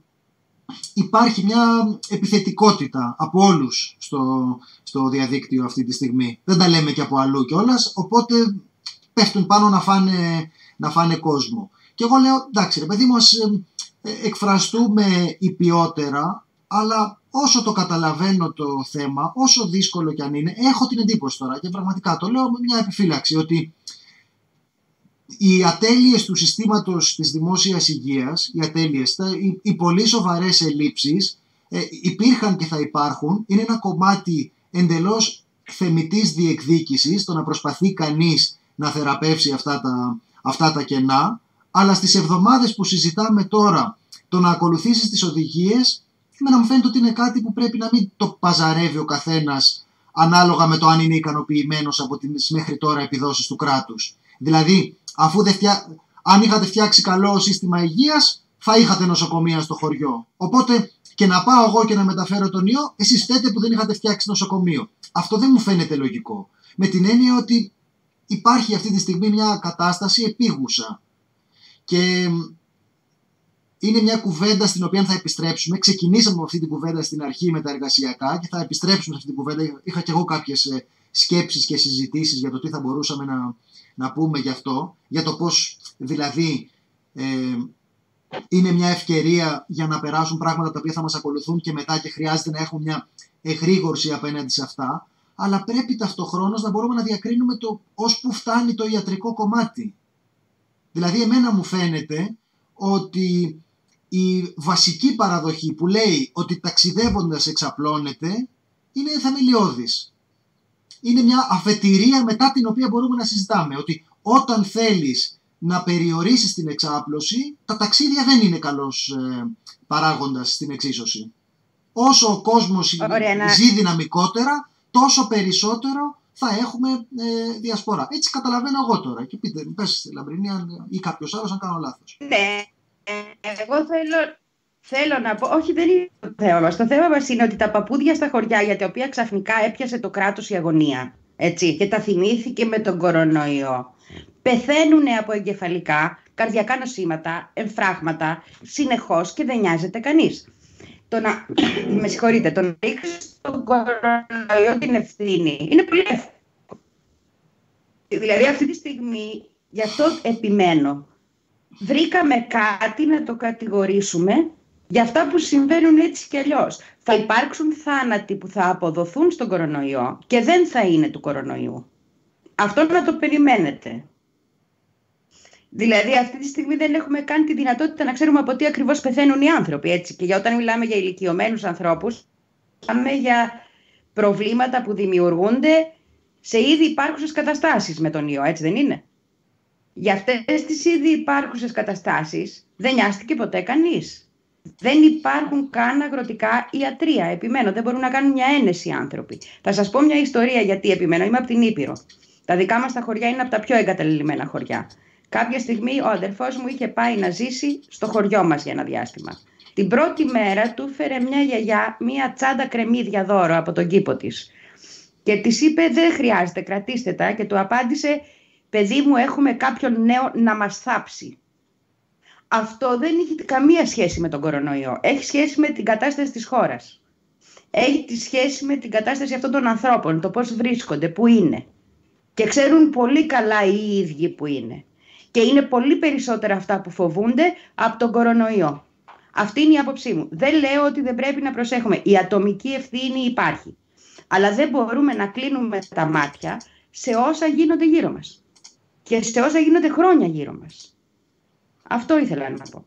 υπάρχει μια επιθετικότητα από όλους στο διαδίκτυο αυτή τη στιγμή. Δεν τα λέμε και από αλλού κιόλας, οπότε πέφτουν πάνω να φάνε κόσμο. Και εγώ λέω, εντάξει ρε παιδί μου, ας εκφραστούμε υπιότερα, αλλά όσο το καταλαβαίνω το θέμα, όσο δύσκολο κι αν είναι, έχω την εντύπωση τώρα και πραγματικά το λέω με μια επιφύλαξη, ότι οι ατέλειες του συστήματος της δημόσιας υγείας, οι πολύ σοβαρές ελλείψεις υπήρχαν και θα υπάρχουν, είναι ένα κομμάτι εντελώς θεμιτής διεκδίκησης, το να προσπαθεί κανείς να θεραπεύσει αυτά τα κενά, αλλά στις εβδομάδες που συζητάμε τώρα το να ακολουθήσεις τις οδηγίες, εμένα μου φαίνεται ότι είναι κάτι που πρέπει να μην το παζαρεύει ο καθένας ανάλογα με το αν είναι ικανοποιημένος από τις μέχρι τώρα επιδόσεις του κράτους. Δηλαδή, αν είχατε φτιάξει καλό σύστημα υγείας, θα είχατε νοσοκομεία στο χωριό. Οπότε και να πάω εγώ και να μεταφέρω τον ιό, εσείς φταίτε που δεν είχατε φτιάξει νοσοκομείο. Αυτό δεν μου φαίνεται λογικό. Με την έννοια ότι υπάρχει αυτή τη στιγμή μια κατάσταση επίγουσα. Και είναι μια κουβέντα στην οποία θα επιστρέψουμε. Ξεκινήσαμε με αυτή την κουβέντα στην αρχή με τα εργασιακά και θα επιστρέψουμε σε αυτή την κουβέντα. Είχα και εγώ κάποιες σκέψεις και συζητήσεις για το τι θα μπορούσαμε να πούμε γι' αυτό. Για το πώς δηλαδή είναι μια ευκαιρία για να περάσουν πράγματα τα οποία θα μας ακολουθούν και μετά και χρειάζεται να έχουμε μια εγρήγορση απέναντι σε αυτά. Αλλά πρέπει ταυτοχρόνως να μπορούμε να διακρίνουμε το ως που φτάνει το ιατρικό κομμάτι. Δηλαδή εμένα μου φαίνεται ότι η βασική παραδοχή που λέει ότι ταξιδεύοντας εξαπλώνεται είναι θεμελιώδης. Είναι μια αφετηρία μετά την οποία μπορούμε να συζητάμε. Ότι όταν θέλεις να περιορίσεις την εξάπλωση, τα ταξίδια δεν είναι καλός παράγοντας στην εξίσωση. Όσο ο κόσμος ζει δυναμικότερα, τόσο περισσότερο θα έχουμε διασπορά. Έτσι καταλαβαίνω εγώ τώρα. Και πείτε, πες Λαμπρινή ή κάποιος άλλος αν κάνω λάθος. Ναι, εγώ θέλω να πω, όχι δεν είναι το θέμα μας. Το θέμα μας είναι ότι τα παππούδια στα χωριά για τα οποία ξαφνικά έπιασε το κράτος η αγωνία. Έτσι, και τα θυμήθηκε με τον κορονοϊό. Πεθαίνουν από εγκεφαλικά, καρδιακά νοσήματα, εμφράγματα, συνεχώς και δεν νοιάζεται κανείς. Με συγχωρείτε, το να ρίξει στον κορονοϊό την ευθύνη είναι πολύ εύκολο. Δηλαδή αυτή τη στιγμή, γι' αυτό επιμένω, βρήκαμε κάτι να το κατηγορήσουμε για αυτά που συμβαίνουν έτσι κι αλλιώς. Θα υπάρξουν θάνατοι που θα αποδοθούν στον κορονοϊό και δεν θα είναι του κορονοϊού. Αυτό να το περιμένετε. Δηλαδή αυτή τη στιγμή δεν έχουμε καν τη δυνατότητα να ξέρουμε από τι ακριβώς πεθαίνουν οι άνθρωποι. Έτσι. Και όταν μιλάμε για ηλικιωμένους ανθρώπους, μιλάμε για προβλήματα που δημιουργούνται σε ήδη υπάρχουσες καταστάσεις με τον ιό, έτσι δεν είναι. Για αυτές τις ήδη υπάρχουσες καταστάσεις δεν νοιάστηκε ποτέ κανείς. Δεν υπάρχουν καν αγροτικά ιατρία, επιμένω, δεν μπορούν να κάνουν μια ένεση οι άνθρωποι. Θα σας πω μια ιστορία γιατί επιμένω, είμαι από την Ήπειρο. Τα δικά μας τα χωριά είναι από τα πιο εγκαταλελειμμένα χωριά. Κάποια στιγμή ο αδερφός μου είχε πάει να ζήσει στο χωριό μας για ένα διάστημα. Την πρώτη μέρα του φέρε μια γιαγιά μια τσάντα κρεμμύδια δώρο από τον κήπο της. Και της είπε δεν χρειάζεται, κρατήστε τα, και του απάντησε παιδί μου έχουμε κάποιον νέο να μας θάψει. Αυτό δεν έχει καμία σχέση με τον κορονοϊό. Έχει σχέση με την κατάσταση της χώρας. Έχει τη σχέση με την κατάσταση αυτών των ανθρώπων, το πώς βρίσκονται, που είναι. Και ξέρουν πολύ καλά οι ίδιοι που είναι. Και είναι πολύ περισσότερα αυτά που φοβούνται από τον κορονοϊό. Αυτή είναι η άποψή μου. Δεν λέω ότι δεν πρέπει να προσέχουμε. Η ατομική ευθύνη υπάρχει. Αλλά δεν μπορούμε να κλείνουμε τα μάτια σε όσα γίνονται γύρω μας. Και σε όσα γίνονται χρόνια γύρω μας. Αυτό ήθελα να πω.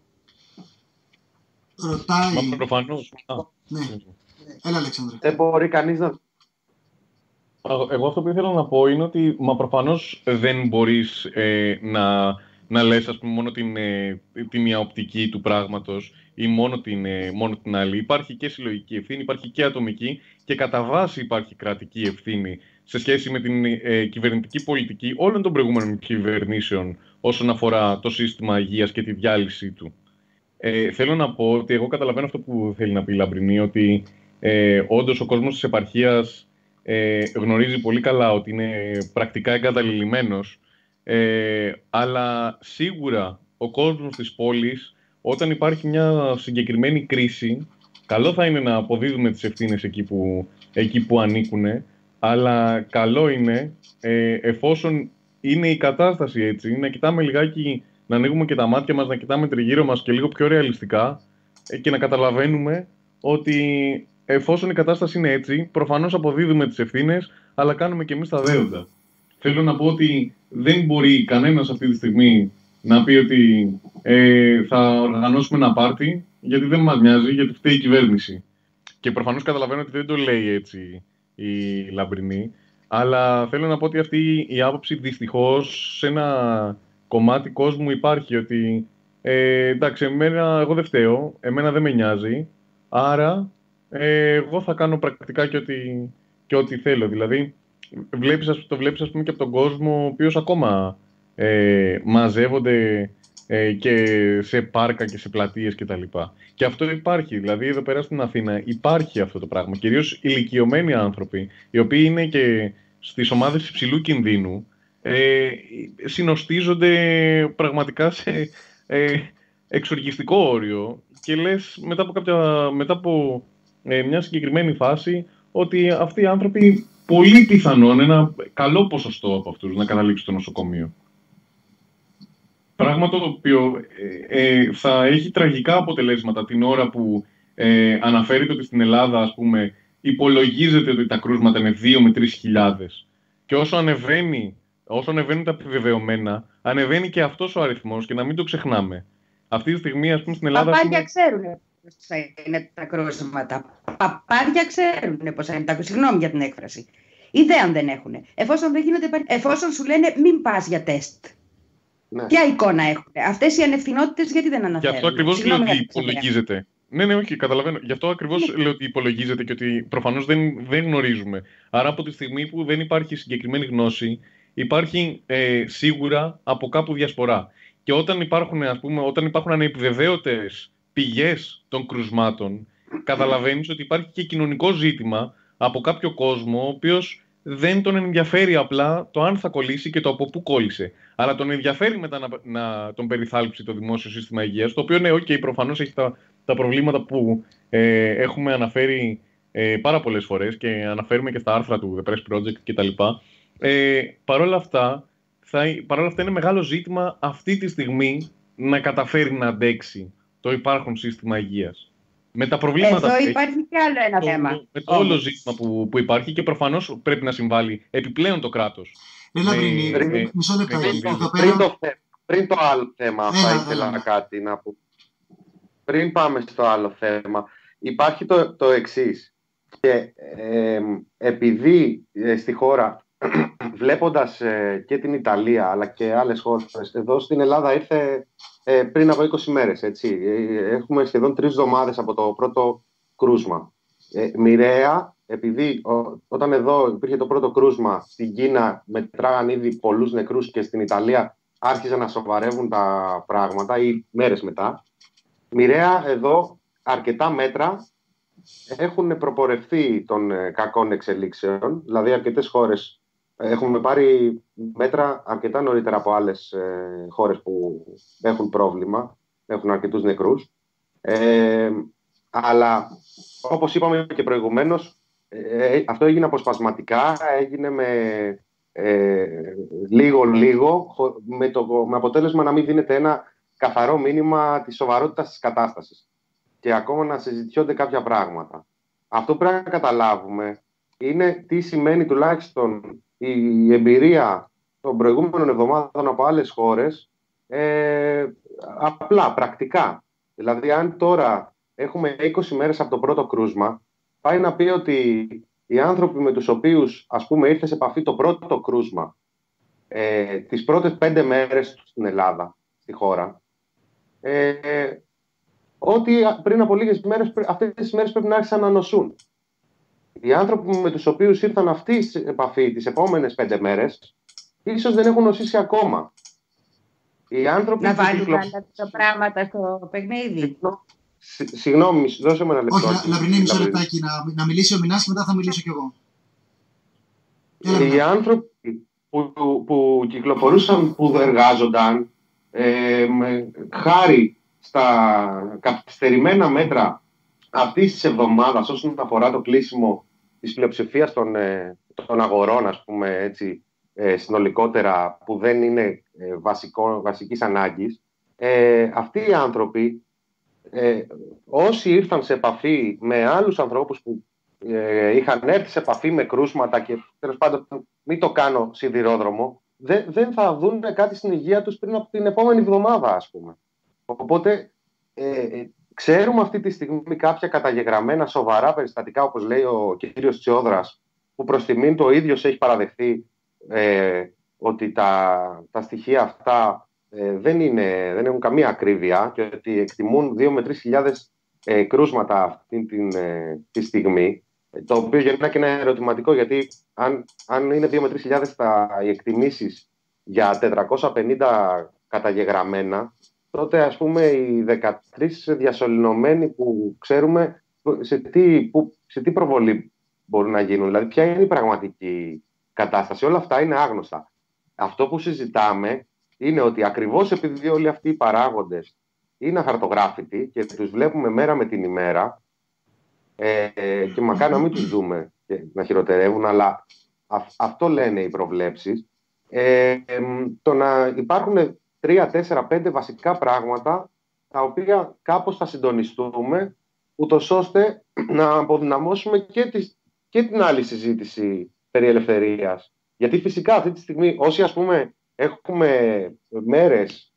Ρωτάει... Μα προφανώς. Ναι. Έλα, Αλέξανδρε. Δεν μπορεί κανείς να... Εγώ αυτό που ήθελα να πω είναι ότι μα προφανώς δεν μπορείς να λες ας πούμε, μόνο την μια οπτική του πράγματος ή μόνο την άλλη. Υπάρχει και συλλογική ευθύνη, υπάρχει και ατομική και κατά βάση υπάρχει κρατική ευθύνη σε σχέση με την κυβερνητική πολιτική όλων των προηγούμενων κυβερνήσεων όσον αφορά το σύστημα υγείας και τη διάλυσή του. Θέλω να πω ότι εγώ καταλαβαίνω αυτό που θέλει να πει η Λαμπρινή, ότι όντως ο κόσμος της επαρχίας γνωρίζει πολύ καλά ότι είναι πρακτικά εγκαταλειμμένος, αλλά σίγουρα ο κόσμος της πόλης, όταν υπάρχει μια συγκεκριμένη κρίση, καλό θα είναι να αποδίδουμε τις ευθύνες εκεί που ανήκουν, αλλά καλό είναι, εφόσον είναι η κατάσταση έτσι, να κοιτάμε λιγάκι, να ανοίγουμε και τα μάτια μας, να κοιτάμε τριγύρω μας και λίγο πιο ρεαλιστικά και να καταλαβαίνουμε ότι... Εφόσον η κατάσταση είναι έτσι, προφανώς αποδίδουμε τις ευθύνες, αλλά κάνουμε και εμείς τα δέοντα. Θέλω να πω ότι δεν μπορεί κανένας αυτή τη στιγμή να πει ότι θα οργανώσουμε ένα πάρτι, γιατί δεν μας νοιάζει, γιατί φταίει η κυβέρνηση. Και προφανώς καταλαβαίνω ότι δεν το λέει έτσι η Λαμπρινή, αλλά θέλω να πω ότι αυτή η άποψη δυστυχώς σε ένα κομμάτι κόσμου υπάρχει, ότι εντάξει, εμένα, εγώ δεν φταίω, εμένα δεν με νοιάζει, άρα... εγώ θα κάνω πρακτικά και ό,τι θέλω. Δηλαδή, το βλέπεις ας πούμε, και από τον κόσμο, ο οποίος ακόμα μαζεύονται και σε πάρκα και σε πλατείες κτλ. Και αυτό υπάρχει. Δηλαδή, εδώ πέρα στην Αθήνα υπάρχει αυτό το πράγμα. Κυρίως ηλικιωμένοι άνθρωποι, οι οποίοι είναι και στις ομάδες υψηλού κινδύνου, συνοστίζονται πραγματικά σε εξοργιστικό όριο και λες μετά από μια συγκεκριμένη φάση ότι αυτοί οι άνθρωποι πολύ πιθανόν ένα καλό ποσοστό από αυτούς να καταλήξουν στο νοσοκομείο. Πράγμα το οποίο θα έχει τραγικά αποτελέσματα την ώρα που αναφέρεται ότι στην Ελλάδα ας πούμε, υπολογίζεται ότι τα κρούσματα είναι 2 με 3 χιλιάδες και όσο ανεβαίνουν τα επιβεβαιωμένα ανεβαίνει και αυτός ο αριθμός και να μην το ξεχνάμε. Αυτή τη στιγμή ας πούμε στην Ελλάδα... Παπάρια ξέρουν. Είναι τα κρούσματα. Παπάρια ξέρουν πόσα είναι τα κρούσματα. Συγγνώμη για την έκφραση. Ιδέα δεν έχουν. Εφόσον σου λένε μην πας για τεστ. Ναι. Ποια εικόνα έχουν. Αυτές οι ανευθυνότητες γιατί δεν αναφέρουν. Και αυτό ακριβώς λέει ότι υπολογίζεται. Ναι, ναι, όχι, καταλαβαίνω. Γι' αυτό ακριβώς λέω ότι υπολογίζεται και ότι προφανώς δεν γνωρίζουμε. Άρα από τη στιγμή που δεν υπάρχει συγκεκριμένη γνώση, υπάρχει σίγουρα από κάπου διασπορά. Και όταν υπάρχουν, ας πούμε, όταν υπάρχουν ανεπιβεβαίωτες πηγές των κρουσμάτων, καταλαβαίνεις ότι υπάρχει και κοινωνικό ζήτημα από κάποιο κόσμο, ο οποίος δεν τον ενδιαφέρει απλά το αν θα κολλήσει και το από πού κόλλησε. Αλλά τον ενδιαφέρει μετά να τον περιθάλψει το δημόσιο σύστημα υγείας, το οποίο, ναι, okay, προφανώς έχει τα προβλήματα που έχουμε αναφέρει πάρα πολλές φορές και αναφέρουμε και στα άρθρα του The Press Project κτλ. Παρ' όλα αυτά είναι μεγάλο ζήτημα αυτή τη στιγμή να καταφέρει να αντέξει το υπάρχον σύστημα υγείας. Με τα προβλήματα εδώ που υπάρχει και άλλο ένα θέμα. Με το όλο ζήτημα που υπάρχει και προφανώς πρέπει να συμβάλλει επιπλέον το κράτος. Πριν το άλλο θέμα, θα ήθελα κάτι να πω. Πριν πάμε στο άλλο θέμα, υπάρχει το εξής. Και επειδή στη χώρα, βλέποντας και την Ιταλία αλλά και άλλες χώρες, εδώ στην Ελλάδα ήρθε πριν από 20 μέρες. Έτσι. Έχουμε σχεδόν 3 εβδομάδες από το πρώτο κρούσμα. Μοιραία, επειδή όταν εδώ υπήρχε το πρώτο κρούσμα, στην Κίνα μετράγαν ήδη πολλούς νεκρούς και στην Ιταλία άρχιζαν να σοβαρεύουν τα πράγματα ή μέρες μετά. Μοιραία, εδώ αρκετά μέτρα έχουν προπορευθεί των κακών εξελίξεων. Δηλαδή, αρκετές χώρες έχουμε πάρει μέτρα αρκετά νωρίτερα από άλλες χώρες που έχουν πρόβλημα, έχουν αρκετούς νεκρούς. Αλλά, όπως είπαμε και προηγουμένως, αυτό έγινε αποσπασματικά, έγινε με λίγο-λίγο, με αποτέλεσμα να μην δίνεται ένα καθαρό μήνυμα της σοβαρότητας της κατάστασης και ακόμα να συζητιώνται κάποια πράγματα. Αυτό που πρέπει να καταλάβουμε είναι τι σημαίνει τουλάχιστον η εμπειρία των προηγούμενων εβδομάδων από άλλες χώρες, απλά, πρακτικά. Δηλαδή, αν τώρα έχουμε 20 μέρες από το πρώτο κρούσμα, πάει να πει ότι οι άνθρωποι με τους οποίους, ας πούμε, ήρθε σε επαφή το πρώτο κρούσμα τις πρώτες 5 μέρες στην Ελλάδα, στη χώρα, ότι πριν από λίγες μέρες, αυτές τις μέρες πρέπει να άρχισαν να νοσούν. Οι άνθρωποι με τους οποίους ήρθαν αυτοί σε επαφή τις επόμενες 5 μέρες, ίσως δεν έχουν νοσήσει ακόμα. Οι άνθρωποι να βάλουν τα πράγματα στο παιχνίδι. Συγγνώμη, δώσε μου ένα λεπτό. Όχι, Λαμπρινή, μισό λεπτάκι. Να μιλήσει ο Μινάς και μετά θα μιλήσω κι εγώ. Οι άνθρωποι που κυκλοφορούσαν, που εργάζονταν, χάρη στα καθυστερημένα μέτρα αυτής της εβδομάδας όσον αφορά το κλείσιμο της πλειοψηφίας των αγορών, ας πούμε, έτσι, συνολικότερα, που δεν είναι βασικής ανάγκης, αυτοί οι άνθρωποι, όσοι ήρθαν σε επαφή με άλλους ανθρώπους που είχαν έρθει σε επαφή με κρούσματα και τέλος πάντων μην το κάνω σιδηρόδρομο, δεν θα δουν κάτι στην υγεία τους πριν από την επόμενη εβδομάδα, ας πούμε. Οπότε ξέρουμε αυτή τη στιγμή κάποια καταγεγραμμένα σοβαρά περιστατικά, όπως λέει ο κύριος Τσιόδρας, που προς τιμήν το ίδιος έχει παραδεχθεί ότι τα στοιχεία αυτά δεν έχουν καμία ακρίβεια και ότι εκτιμούν 2 με 3.000 κρούσματα αυτή τη στιγμή. Το οποίο γεννά και ένα ερωτηματικό, γιατί αν είναι 2 με 3.000 οι εκτιμήσεις για 450 καταγεγραμμένα, τότε, ας πούμε, οι 13 διασωληνωμένοι που ξέρουμε σε τι προβολή μπορούν να γίνουν, δηλαδή ποια είναι η πραγματική κατάσταση, όλα αυτά είναι άγνωστα. Αυτό που συζητάμε είναι ότι ακριβώς επειδή όλοι αυτοί οι παράγοντες είναι αχαρτογράφητοι και τους βλέπουμε μέρα με την ημέρα, και μακάρι να μην τους δούμε να χειροτερεύουν, αλλά αυτό λένε οι προβλέψεις, το να υπάρχουν 3, 4, 5 βασικά πράγματα τα οποία κάπως θα συντονιστούμε, ούτως ώστε να αποδυναμώσουμε και την άλλη συζήτηση περί ελευθερίας. Γιατί φυσικά αυτή τη στιγμή όσοι, ας πούμε, έχουμε μέρες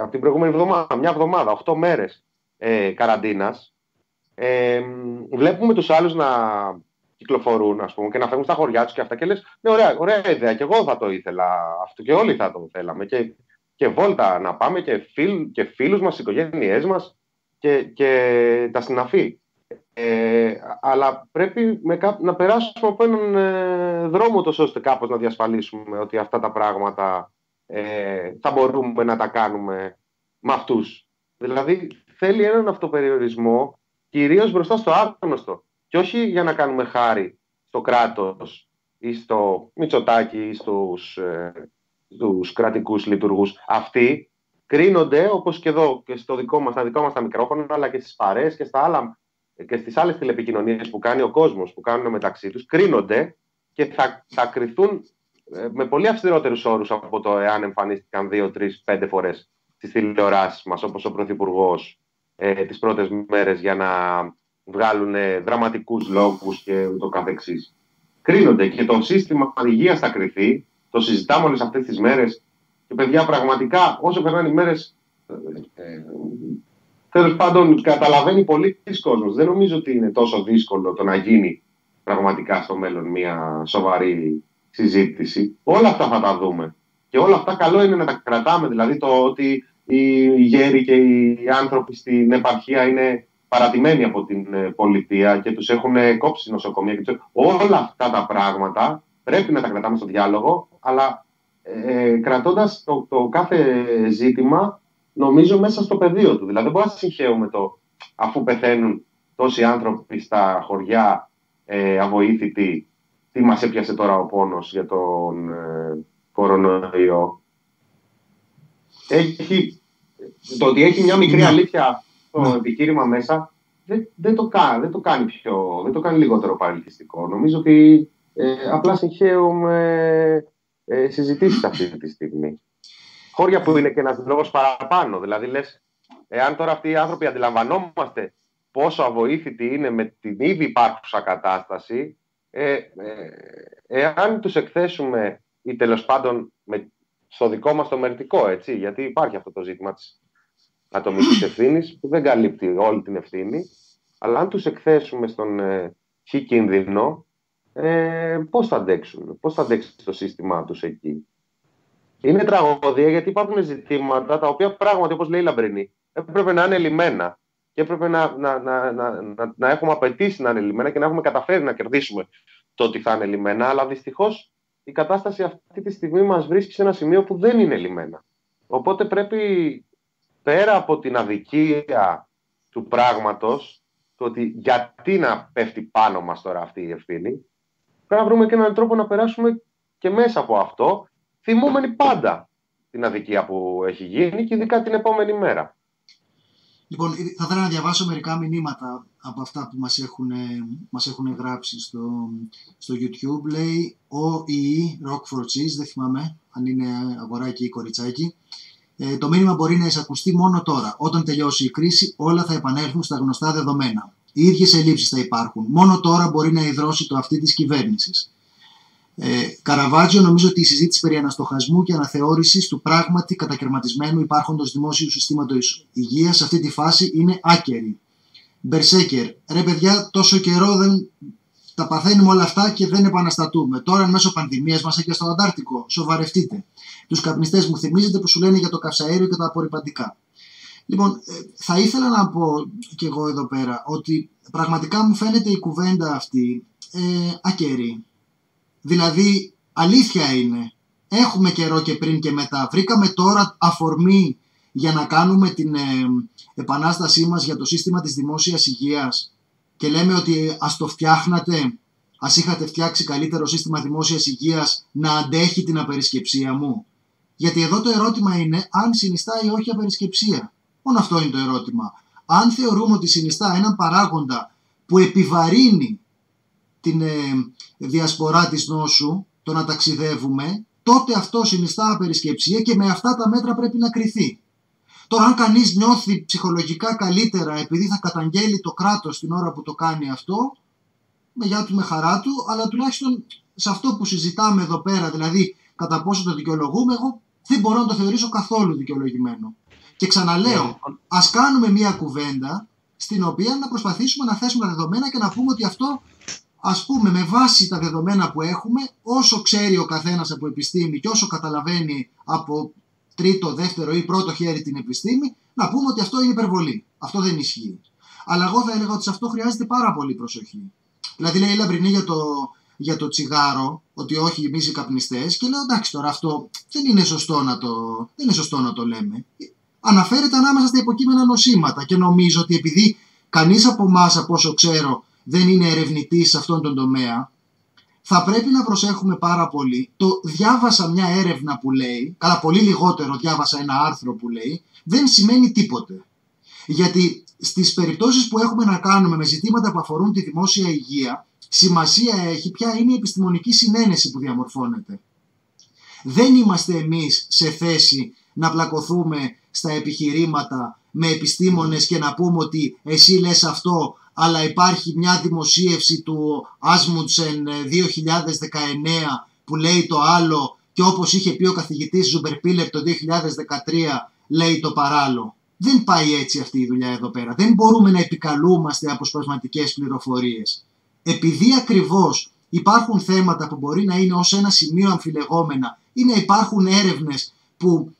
από την προηγούμενη εβδομάδα, μια εβδομάδα, 8 μέρες καραντίνας, βλέπουμε τους άλλους να κυκλοφορούν, ας πούμε, και να φεύγουν στα χωριά τους και αυτά και λες, ναι, ωραία ιδέα, και εγώ θα το ήθελα αυτό και όλοι θα το θέλαμε, και βόλτα να πάμε και φίλους μας, οικογένειές μας, και τα συναφή. Αλλά πρέπει να περάσουμε από έναν δρόμο τόσο ώστε κάπως να διασφαλίσουμε ότι αυτά τα πράγματα θα μπορούμε να τα κάνουμε με αυτούς. Δηλαδή θέλει έναν αυτοπεριορισμό κυρίως μπροστά στο άγνωστο και όχι για να κάνουμε χάρη στο κράτος ή στο Μητσοτάκη ή στους κρατικούς λειτουργούς. Αυτοί κρίνονται, όπως και εδώ και στα δικό μας τα μικρόφωνα, αλλά και στις παρέες και στις άλλες τηλεπικοινωνίες που κάνει ο κόσμος, που κάνουν μεταξύ τους, κρίνονται και θα κριθούν με πολύ αυστηρότερους όρους από το εάν εμφανίστηκαν 2, 3, 5 φορές στις τηλεοράσεις μας, όπως ο Πρωθυπουργός τις πρώτες μέρες για να βγάλουν δραματικούς λόγους και ούτω καθεξής. Κρίνονται και το σύστημα υγείας θα κριθεί, το συζητάμε όλες αυτές τις μέρες και παιδιά πραγματικά όσο περνάνε οι μέρες τέλος πάντων καταλαβαίνει πολύ της κόσμος. Δεν νομίζω ότι είναι τόσο δύσκολο το να γίνει πραγματικά στο μέλλον μια σοβαρή συζήτηση. Όλα αυτά θα τα δούμε. Και όλα αυτά καλό είναι να τα κρατάμε. Δηλαδή το ότι οι γέροι και οι άνθρωποι στην επαρχία είναι παρατημένοι από την πολιτεία και τους έχουν κόψει νοσοκομεία. Όλα αυτά τα πράγματα πρέπει να τα κρατάμε στο διάλογο, αλλά κρατώντας το κάθε ζήτημα νομίζω μέσα στο πεδίο του. Δηλαδή δεν μπορούμε να συγχαίουμε το αφού πεθαίνουν τόσοι άνθρωποι στα χωριά αβοήθητοι, τι μας έπιασε τώρα ο πόνος για τον... κορονοϊό. Το ότι έχει μια μικρή αλήθεια το επιχείρημα μέσα δεν το κάνει λιγότερο παρελκυστικό. Νομίζω ότι απλά συγχαίουμε συζητήσεις αυτή τη στιγμή. Χώρια που είναι και ένας λόγος παραπάνω. Δηλαδή λες, εάν τώρα αυτοί οι άνθρωποι αντιλαμβανόμαστε πόσο αβοήθητοι είναι με την ήδη υπάρχουσα κατάσταση, εάν τους εκθέσουμε ή τέλος πάντων στο δικό μας το μερτικό, έτσι, γιατί υπάρχει αυτό το ζήτημα της ατομικής ευθύνης που δεν καλύπτει όλη την ευθύνη, αλλά αν τους εκθέσουμε στον χι κίνδυνο, πώς θα αντέξουν, πώς θα αντέξει το σύστημά τους εκεί. Είναι τραγωδία γιατί υπάρχουν ζητήματα τα οποία πράγματι, όπως λέει η Λαμπρινή, έπρεπε να είναι λιμένα και έπρεπε να έχουμε απαιτήσει να είναι λιμένα και να έχουμε καταφέρει να κερδίσουμε το ότι θα είναι λιμένα, αλλά δυστυχώς η κατάσταση αυτή τη στιγμή μας βρίσκει σε ένα σημείο που δεν είναι λιμένα. Οπότε πρέπει, πέρα από την αδικία του πράγματος, το ότι γιατί να πέφτει πάνω μας τώρα αυτή η ευθύνη, πρέπει να βρούμε και έναν τρόπο να περάσουμε και μέσα από αυτό, θυμούμενοι πάντα την αδικία που έχει γίνει και ειδικά την επόμενη μέρα. Λοιπόν, θα ήθελα να διαβάσω μερικά μηνύματα από αυτά που μας έχουν γράψει στο YouTube. Λέει ο Ι. Rock for Cheese, δεν θυμάμαι αν είναι αγοράκι ή κοριτσάκι. Το μήνυμα μπορεί να εισακουστεί μόνο τώρα. Όταν τελειώσει η κρίση, όλα θα επανέλθουν στα γνωστά δεδομένα. Οι ίδιες ελλείψεις θα υπάρχουν. Μόνο τώρα μπορεί να ιδρώσει το αυτή της κυβέρνησης. Καραβάτζιο, νομίζω ότι η συζήτηση περί αναστοχασμού και αναθεώρησης του πράγματι κατακαιρματισμένου υπάρχοντος δημόσιου συστήματος υγείας σε αυτή τη φάση είναι άκερη. Μπερσέκερ, ρε παιδιά, τόσο καιρό δεν τα παθαίνουμε όλα αυτά και δεν επαναστατούμε. Τώρα, εν μέσω πανδημίας, μας έκανα στο Αντάρτικο. Σοβαρευτείτε. Τους καπνιστές μου θυμίζετε που σου λένε για το καυσαέριο και τα απορριπαντικά. Λοιπόν, θα ήθελα να πω κι εγώ εδώ πέρα ότι πραγματικά μου φαίνεται η κουβέντα αυτή ακερή. Δηλαδή, αλήθεια είναι, έχουμε καιρό και πριν και μετά. Βρήκαμε τώρα αφορμή για να κάνουμε την επανάστασή μας για το σύστημα της δημόσιας υγείας και λέμε ότι ας το φτιάχνατε, ας είχατε φτιάξει καλύτερο σύστημα δημόσιας υγείας να αντέχει την απερισκεψία μου. Γιατί εδώ το ερώτημα είναι αν συνιστά ή όχι απερισκεψία. Μόνο αυτό είναι το ερώτημα. Αν θεωρούμε ότι συνιστά έναν παράγοντα που επιβαρύνει την διασπορά της νόσου, το να ταξιδεύουμε, τότε αυτό συνιστά απερισκεψία και με αυτά τα μέτρα πρέπει να κριθεί. Τώρα, αν κανείς νιώθει ψυχολογικά καλύτερα επειδή θα καταγγέλει το κράτος την ώρα που το κάνει αυτό, με γεια του, με χαρά του, αλλά τουλάχιστον σε αυτό που συζητάμε εδώ πέρα, δηλαδή κατά πόσο το δικαιολογούμε, εγώ δεν μπορώ να το θεωρήσω καθόλου δικαιολογημένο. Και ξαναλέω, ας κάνουμε μια κουβέντα στην οποία να προσπαθήσουμε να θέσουμε τα δεδομένα και να πούμε ότι αυτό, ας πούμε, με βάση τα δεδομένα που έχουμε, όσο ξέρει ο καθένας από επιστήμη και όσο καταλαβαίνει από τρίτο, δεύτερο ή πρώτο χέρι την επιστήμη, να πούμε ότι αυτό είναι υπερβολή. Αυτό δεν ισχύει. Αλλά εγώ θα έλεγα ότι σε αυτό χρειάζεται πάρα πολύ προσοχή. Δηλαδή λέει η Λαμπρινή για το τσιγάρο, ότι όχι εμείς οι καπνιστές, και λέω εντάξει τώρα αυτό δεν είναι σωστό να το λέμε. Αναφέρεται ανάμεσα στα υποκείμενα νοσήματα και νομίζω ότι επειδή κανείς από εμάς, από όσο ξέρω, δεν είναι ερευνητής σε αυτόν τον τομέα, θα πρέπει να προσέχουμε πάρα πολύ. Διάβασα μια έρευνα που λέει, καλά πολύ λιγότερο διάβασα ένα άρθρο που λέει, δεν σημαίνει τίποτε. Γιατί στις περιπτώσεις που έχουμε να κάνουμε με ζητήματα που αφορούν τη δημόσια υγεία, σημασία έχει ποια είναι η επιστημονική συνένεση που διαμορφώνεται. Δεν είμαστε εμείς σε θέση να πλακωθούμε στα επιχειρήματα με επιστήμονες και να πούμε ότι εσύ λες αυτό, αλλά υπάρχει μια δημοσίευση του Άσμουτσεν 2019 που λέει το άλλο και όπως είχε πει ο καθηγητής Ζουμπερπίλερ το 2013 λέει το παράλληλο. Δεν πάει έτσι αυτή η δουλειά εδώ πέρα. Δεν μπορούμε να επικαλούμαστε αποσπασματικές πληροφορίες. Επειδή ακριβώς υπάρχουν θέματα που μπορεί να είναι ως ένα σημείο αμφιλεγόμενα ή να υπάρχουν έρευνες που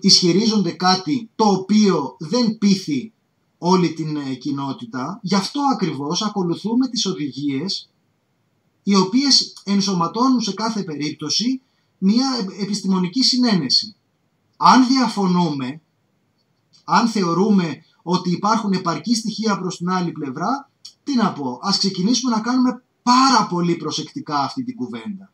ισχυρίζονται κάτι το οποίο δεν πείθει όλη την κοινότητα, γι' αυτό ακριβώς ακολουθούμε τις οδηγίες οι οποίες ενσωματώνουν σε κάθε περίπτωση μια επιστημονική συνένεση. Αν διαφωνούμε, αν θεωρούμε ότι υπάρχουν επαρκή στοιχεία προς την άλλη πλευρά, τι να πω, ας ξεκινήσουμε να κάνουμε πάρα πολύ προσεκτικά αυτή την κουβέντα.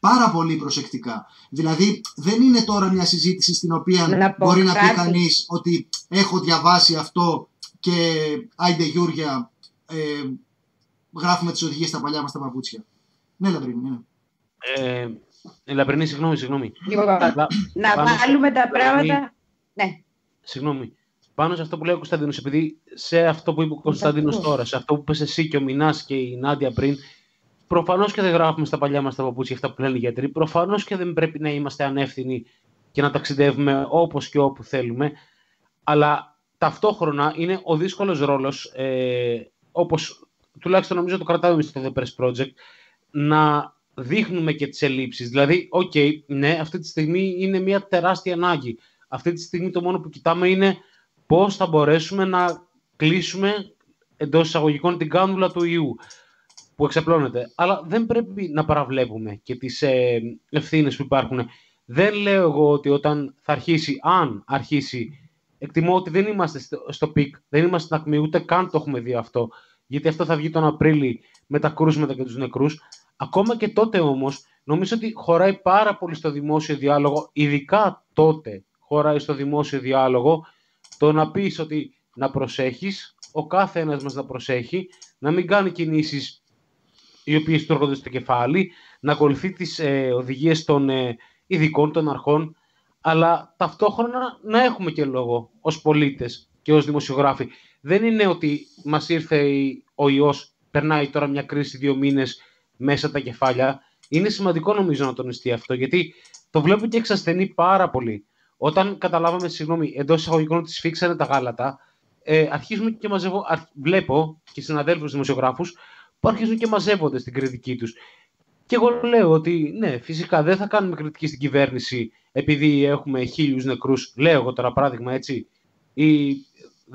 Πάρα πολύ προσεκτικά. Δηλαδή δεν είναι τώρα μια συζήτηση στην οποία μπορεί να πει κανείς ότι έχω διαβάσει αυτό και άιντε Γιούρια, γράφουμε τις οδηγίες στα παλιά μας τα παπούτσια. Ναι, Λαμπρινή, ναι. Λαμπρινή, συγγνώμη. Να βάλουμε τα πράγματα... Ναι. Συγγνώμη. Πάνω σε αυτό που λέει ο Κωνσταντίνος, επειδή σε αυτό που είπε ο Κωνσταντίνος τώρα, σε αυτό που είπες εσύ και ο Μινάς και η Νάντια πριν, προφανώς και δεν γράφουμε στα παλιά μας τα παπούτσια αυτά που λένε οι γιατροί, προφανώς και δεν πρέπει να είμαστε ανεύθυνοι και να ταξιδεύουμε όπως και όπου θέλουμε, αλλά ταυτόχρονα είναι ο δύσκολος ρόλος, όπως τουλάχιστον νομίζω το κρατάμε στο The Press Project, να δείχνουμε και τις ελλείψεις. Δηλαδή, okay, ναι, αυτή τη στιγμή είναι μια τεράστια ανάγκη. Αυτή τη στιγμή το μόνο που κοιτάμε είναι πώς θα μπορέσουμε να κλείσουμε εντός εισαγωγικών την κάνδουλα του ιού που εξαπλώνεται. Αλλά δεν πρέπει να παραβλέπουμε και τις ευθύνες που υπάρχουν. Δεν λέω εγώ ότι όταν θα αρχίσει, αν αρχίσει, εκτιμώ ότι δεν είμαστε στο πικ, δεν είμαστε στην ακμή, ούτε καν το έχουμε δει αυτό, γιατί αυτό θα βγει τον Απρίλη με τα κρούσματα και τους νεκρούς. Ακόμα και τότε όμως, νομίζω ότι χωράει πάρα πολύ στο δημόσιο διάλογο, ειδικά τότε χωράει στο δημόσιο διάλογο, το να πεις ότι να προσέχεις, ο κάθε ένας μας να προσέχει, να μην κάνει κινήσεις οι οποίες του έρχονται στο κεφάλι, να ακολουθεί τις οδηγίες των ειδικών, των αρχών, αλλά ταυτόχρονα να έχουμε και λόγο ως πολίτες και ως δημοσιογράφοι. Δεν είναι ότι μας ήρθε ο ιός, περνάει τώρα μια κρίση 2 μήνες μέσα τα κεφάλια. Είναι σημαντικό νομίζω να τονιστεί αυτό, γιατί το βλέπω και εξασθενεί πάρα πολύ. Όταν καταλάβαμε, συγγνώμη, εντός εισαγωγικών ότι σφίξανε τα γάλατα, αρχίζουμε και βλέπω και συναδέλφους δημοσιογράφους που αρχίζουν και μαζεύονται στην κριτική τους. Και εγώ λέω ότι ναι, φυσικά δεν θα κάνουμε κριτική στην κυβέρνηση επειδή έχουμε 1.000 νεκρούς, λέω εγώ τώρα παράδειγμα έτσι, ή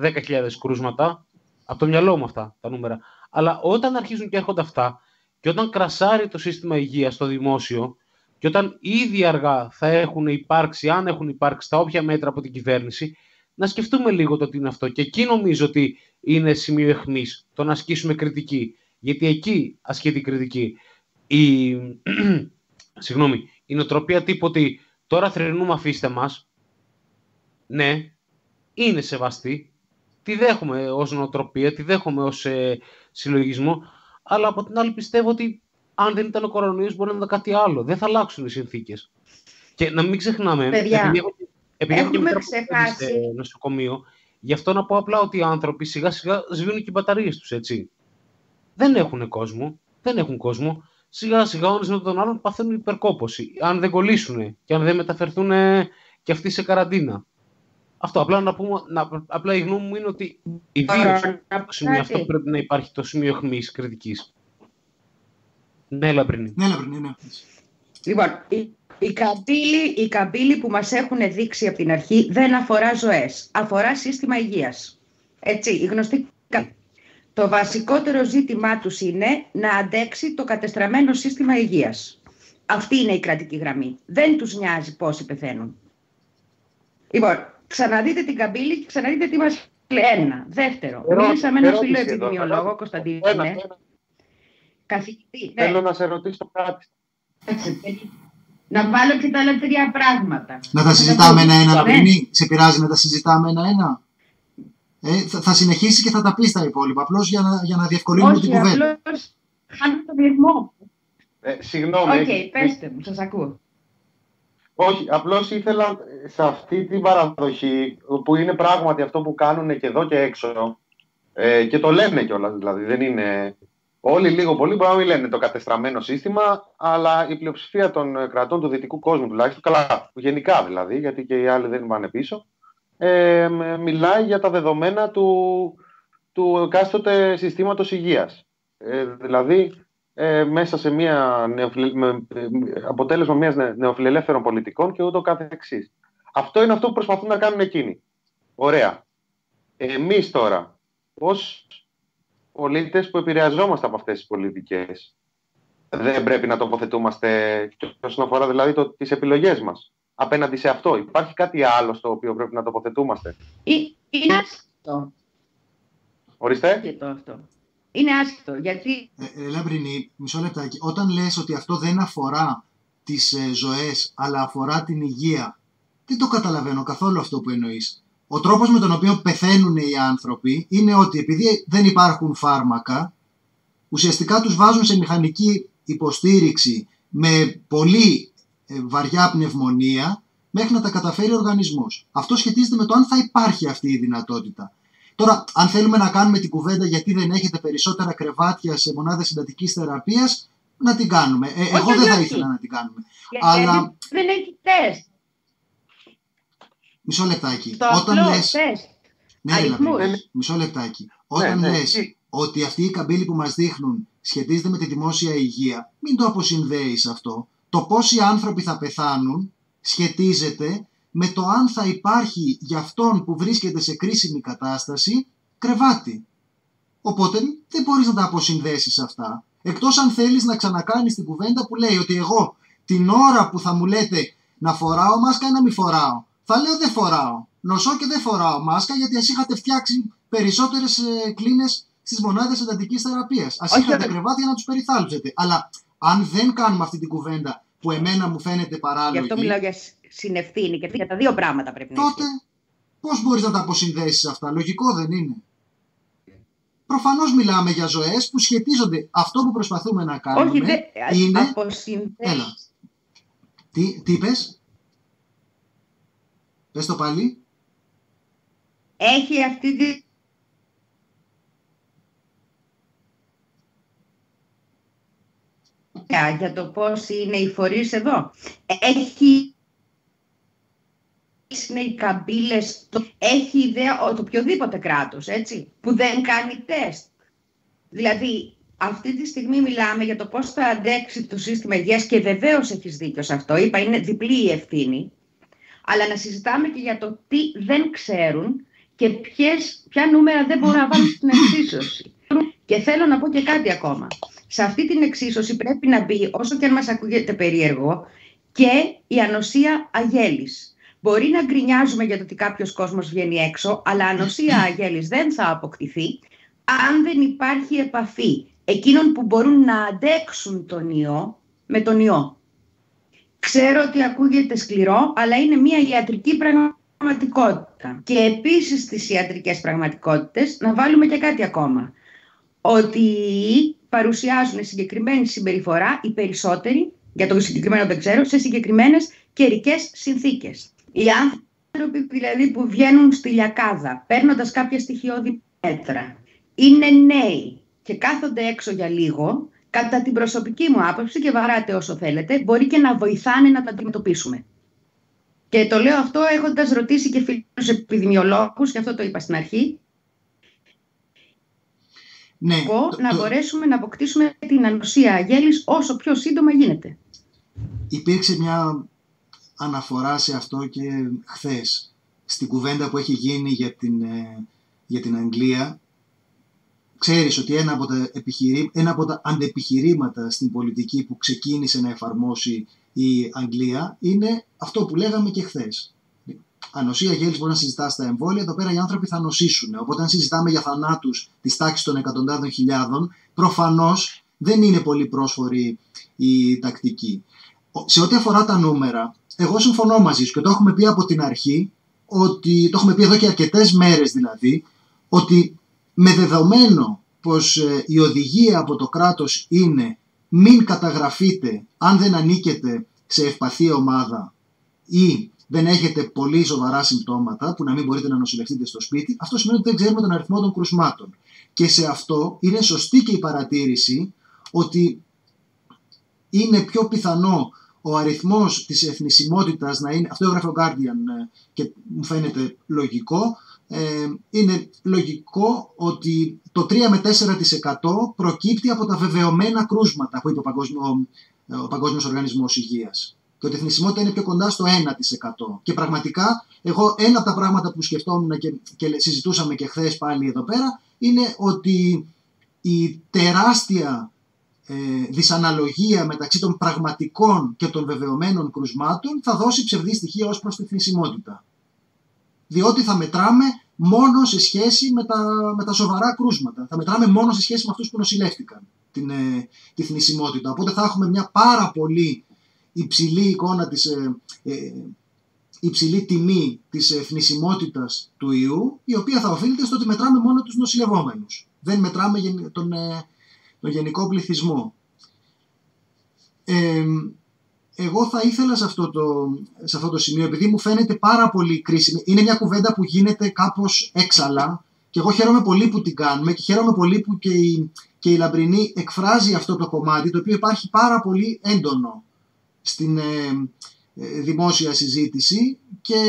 10.000 κρούσματα. Από το μυαλό μου αυτά τα νούμερα. Αλλά όταν αρχίζουν και έρχονται αυτά και όταν κρασάρει το σύστημα υγείας στο δημόσιο, και όταν ήδη αργά θα έχουν υπάρξει, αν έχουν υπάρξει, τα όποια μέτρα από την κυβέρνηση, να σκεφτούμε λίγο το τι είναι αυτό. Και εκεί νομίζω ότι είναι σημείο αιχμής το να ασκήσουμε κριτική. Γιατί εκεί ασκείται η κριτική. Η νοοτροπία τύπου ότι τώρα θρηνούμε, αφήστε μας. Ναι, είναι σεβαστή. Τη δέχομαι ως νοοτροπία, τη δέχομαι ως συλλογισμό. Αλλά από την άλλη πιστεύω ότι αν δεν ήταν ο κορονοϊός, μπορεί να ήταν κάτι άλλο. Δεν θα αλλάξουν οι συνθήκες. Και να μην ξεχνάμε, παιδιά, επειδή έχουμε και μετραπολίτες νοσοκομείο, γι' αυτό να πω απλά ότι οι άνθρωποι σιγά σιγά σβήνουν και οι μπαταρίες τους, έτσι. Δεν έχουν κόσμο, Σιγά σιγά ο ένας με τον άλλον παθαίνουν υπερκόπωση. Αν δεν κολλήσουν και αν δεν μεταφερθούν και αυτοί σε καραντίνα. Αυτό, απλά να πούμε, απλά η γνώμη μου είναι ότι ιδίως το σημείο αυτό πρέπει να υπάρχει το σημείο αιχμής κριτικής. Ναι, Λαμπρινή. Λοιπόν, Η καμπύλη που μας έχουν δείξει από την αρχή δεν αφορά ζωές, αφορά σύστημα υγείας. Έτσι, η γνωστή καμπύλη. Το βασικότερο ζήτημά τους είναι να αντέξει το κατεστραμμένο σύστημα υγείας. Αυτή είναι η κρατική γραμμή. Δεν τους νοιάζει πόσοι πεθαίνουν. Λοιπόν, ξαναδείτε την καμπύλη και ξαναδείτε τι μας λέει. Ένα. Δεύτερο. Μίλησα με έναν φίλο επιδημιολόγο, Κωνσταντίνο. Καθηγητή. Ναι. Θέλω να σε ρωτήσω κάτι. Να βάλω και τα άλλα τρία πράγματα. Να τα συζητάμε ένα-ένα, Λαμπρινή. Σε πειράζει να τα συζητάμε ένα-ένα. Θα συνεχίσει και θα τα πει τα υπόλοιπα. Απλώς για να διευκολύνουμε την κουβέντα. Όχι, απλώς χάνω τον ρυθμό. Συγγνώμη. Οκ, πέστε μου, σας ακούω. Όχι, απλώς ήθελα σε αυτή την παραδοχή, που είναι πράγματι αυτό που κάνουν και εδώ και έξω, και το λένε κιόλας, δηλαδή δεν είναι... Όλοι λίγο πολύ μπορεί να μην λένε το κατεστραμμένο σύστημα, αλλά η πλειοψηφία των κρατών του δυτικού κόσμου τουλάχιστον, καλά, γενικά δηλαδή, γιατί και οι άλλοι δεν πάνε πίσω, μιλάει για τα δεδομένα του εκάστοτε συστήματος υγείας. Δηλαδή, μέσα σε αποτέλεσμα μιας νεοφιλελεύθερων πολιτικών και ούτω καθεξής. Αυτό είναι αυτό που προσπαθούν να κάνουν εκείνοι. Ωραία. Εμείς τώρα, ως πολίτες που επηρεαζόμαστε από αυτές τις πολιτικές, δεν πρέπει να τοποθετούμαστε όσον αφορά δηλαδή τις επιλογές μας απέναντι σε αυτό? Υπάρχει κάτι άλλο στο οποίο πρέπει να τοποθετούμαστε? Είναι άσχετο. Ορίστε. Είναι άσχετο, γιατί... Λαμπρινή, μισό λεπτάκι. Όταν λες ότι αυτό δεν αφορά τις ζωές, αλλά αφορά την υγεία, δεν το καταλαβαίνω καθόλου αυτό που εννοείς. Ο τρόπος με τον οποίο πεθαίνουν οι άνθρωποι είναι ότι επειδή δεν υπάρχουν φάρμακα, ουσιαστικά τους βάζουν σε μηχανική υποστήριξη με πολύ βαριά πνευμονία μέχρι να τα καταφέρει ο οργανισμός. Αυτό σχετίζεται με το αν θα υπάρχει αυτή η δυνατότητα. Τώρα, αν θέλουμε να κάνουμε την κουβέντα γιατί δεν έχετε περισσότερα κρεβάτια σε μονάδες συντατικής θεραπείας, να την κάνουμε. Εγώ δεν θα ήθελα να την κάνουμε. Αλλά... δεν έχει τεστ. Μισό λεπτάκι. Όταν λες... Όταν λες ότι αυτή η καμπύλη που μας δείχνουν σχετίζεται με τη δημόσια υγεία, μην το αποσυνδέεις αυτό. Το πόσοι άνθρωποι θα πεθάνουν σχετίζεται με το αν θα υπάρχει για αυτόν που βρίσκεται σε κρίσιμη κατάσταση κρεβάτι. Οπότε δεν μπορείς να τα αποσυνδέσεις αυτά. Εκτός αν θέλεις να ξανακάνεις την κουβέντα που λέει ότι εγώ την ώρα που θα μου λέτε να φοράω μάσκα ή να μην φοράω, θα λέω δεν φοράω. Νοσώ και δεν φοράω μάσκα, γιατί ας είχατε φτιάξει περισσότερες κλίνες στις μονάδες εντατικής θεραπείας. Ας είχατε κρεβάτια να τους περιθάλψετε. Αλλά αν δεν κάνουμε αυτή την κουβέντα που εμένα μου φαίνεται παράλογη... Γι' αυτό μιλάω για συνευθύνη και για τα δύο πράγματα πρέπει να... Τότε πώς μπορείς να τα αποσυνδέσεις αυτά? Λογικό δεν είναι? Προφανώς μιλάμε για ζωές που σχετίζονται. Αυτό που προσπαθούμε να κάνουμε... Όχι, δεν είναι... Έλα. Τι είπες? Πες το πάλι. Έχει αυτή τη... για το πώς είναι οι φορείς εδώ. Έχει... είναι οι καμπύλες. Έχει ιδέα το οποιοδήποτε κράτος, έτσι, που δεν κάνει τεστ. Δηλαδή, αυτή τη στιγμή μιλάμε για το πώς θα αντέξει το σύστημα υγείας και βεβαίως έχεις δίκιο σε αυτό. Είπα, είναι διπλή η ευθύνη. Αλλά να συζητάμε και για το τι δεν ξέρουν και ποια νούμερα δεν μπορούν να βάλουν στην εξίσωση. Και θέλω να πω και κάτι ακόμα. Σε αυτή την εξίσωση πρέπει να μπει, όσο και αν μας ακούγεται περίεργο, και η ανοσία αγέλης. Μπορεί να γκρινιάζουμε για το ότι κάποιος κόσμος βγαίνει έξω, αλλά ανοσία αγέλης δεν θα αποκτηθεί αν δεν υπάρχει επαφή εκείνων που μπορούν να αντέξουν τον ιό με τον ιό. Ξέρω ότι ακούγεται σκληρό, αλλά είναι μια ιατρική πραγματικότητα. Και επίσης στις ιατρικές πραγματικότητες να βάλουμε και κάτι ακόμα. Ότι παρουσιάζουν συγκεκριμένη συμπεριφορά οι περισσότεροι, για το συγκεκριμένο δεν ξέρω, σε συγκεκριμένες καιρικές συνθήκες. Οι άνθρωποι δηλαδή που βγαίνουν στη λιακάδα, παίρνοντας κάποια στοιχειώδη μέτρα, είναι νέοι και κάθονται έξω για λίγο. Κατά την προσωπική μου άποψη, και βαράτε όσο θέλετε, μπορεί και να βοηθάνε να τα αντιμετωπίσουμε. Και το λέω αυτό έχοντας ρωτήσει και φίλους επιδημιολόγους, και αυτό το είπα στην αρχή. Ναι, να μπορέσουμε να αποκτήσουμε την ανοσία αγέλης όσο πιο σύντομα γίνεται. Υπήρξε μια αναφορά σε αυτό και χθες, στην κουβέντα που έχει γίνει για την Αγγλία. Ξέρεις ότι ένα από τα αντεπιχειρήματα στην πολιτική που ξεκίνησε να εφαρμόσει η Αγγλία είναι αυτό που λέγαμε και χθες. Ανοσία γέλης μπορεί να συζητά στα εμβόλια, εδώ πέρα οι άνθρωποι θα νοσήσουν. Οπότε αν συζητάμε για θανάτους της τάξης των εκατοντάδων χιλιάδων, προφανώς δεν είναι πολύ πρόσφορη η τακτική. Σε ό,τι αφορά τα νούμερα, εγώ συμφωνώ μαζί σου και το έχουμε πει από την αρχή, ότι, το έχουμε πει εδώ και αρκετές μέρες δηλαδή, ότι με δεδομένο πως η οδηγία από το κράτος είναι μην καταγραφείτε αν δεν ανήκετε σε ευπαθή ομάδα ή δεν έχετε πολύ σοβαρά συμπτώματα που να μην μπορείτε να νοσηλευτείτε στο σπίτι, αυτό σημαίνει ότι δεν ξέρουμε τον αριθμό των κρουσμάτων. Και σε αυτό είναι σωστή και η παρατήρηση ότι είναι πιο πιθανό ο αριθμός της εθνισμότητας να είναι, αυτό έγραφε ο Guardian και μου φαίνεται λογικό, είναι λογικό ότι το 3 με 4% προκύπτει από τα βεβαιωμένα κρούσματα που είπε ο Παγκόσμιος Οργανισμός Υγείας. Και ότι η εθνισμότητα είναι πιο κοντά στο 1%. Και πραγματικά, εγώ ένα από τα πράγματα που σκεφτόμουν και συζητούσαμε και χθες πάλι εδώ πέρα, είναι ότι η τεράστια δυσαναλογία μεταξύ των πραγματικών και των βεβαιωμένων κρουσμάτων θα δώσει ψευδή στοιχεία ως προς τη θνησιμότητα. Διότι θα μετράμε μόνο σε σχέση με τα σοβαρά κρούσματα. Θα μετράμε μόνο σε σχέση με αυτούς που νοσηλεύτηκαν τη θνησιμότητα. Οπότε θα έχουμε μια πάρα πολύ υψηλή εικόνα, υψηλή τιμή της θνησιμότητας του ιού, η οποία θα οφείλεται στο ότι μετράμε μόνο τους νοσηλευόμενους. Δεν μετράμε τον γενικό πληθυσμό. Εγώ θα ήθελα σε αυτό το σημείο, επειδή μου φαίνεται πάρα πολύ κρίσιμη, είναι μια κουβέντα που γίνεται κάπως έξαλα και εγώ χαίρομαι πολύ που την κάνουμε και χαίρομαι πολύ που και η Λαμπρινή εκφράζει αυτό το κομμάτι, το οποίο υπάρχει πάρα πολύ έντονο στην δημόσια συζήτηση, και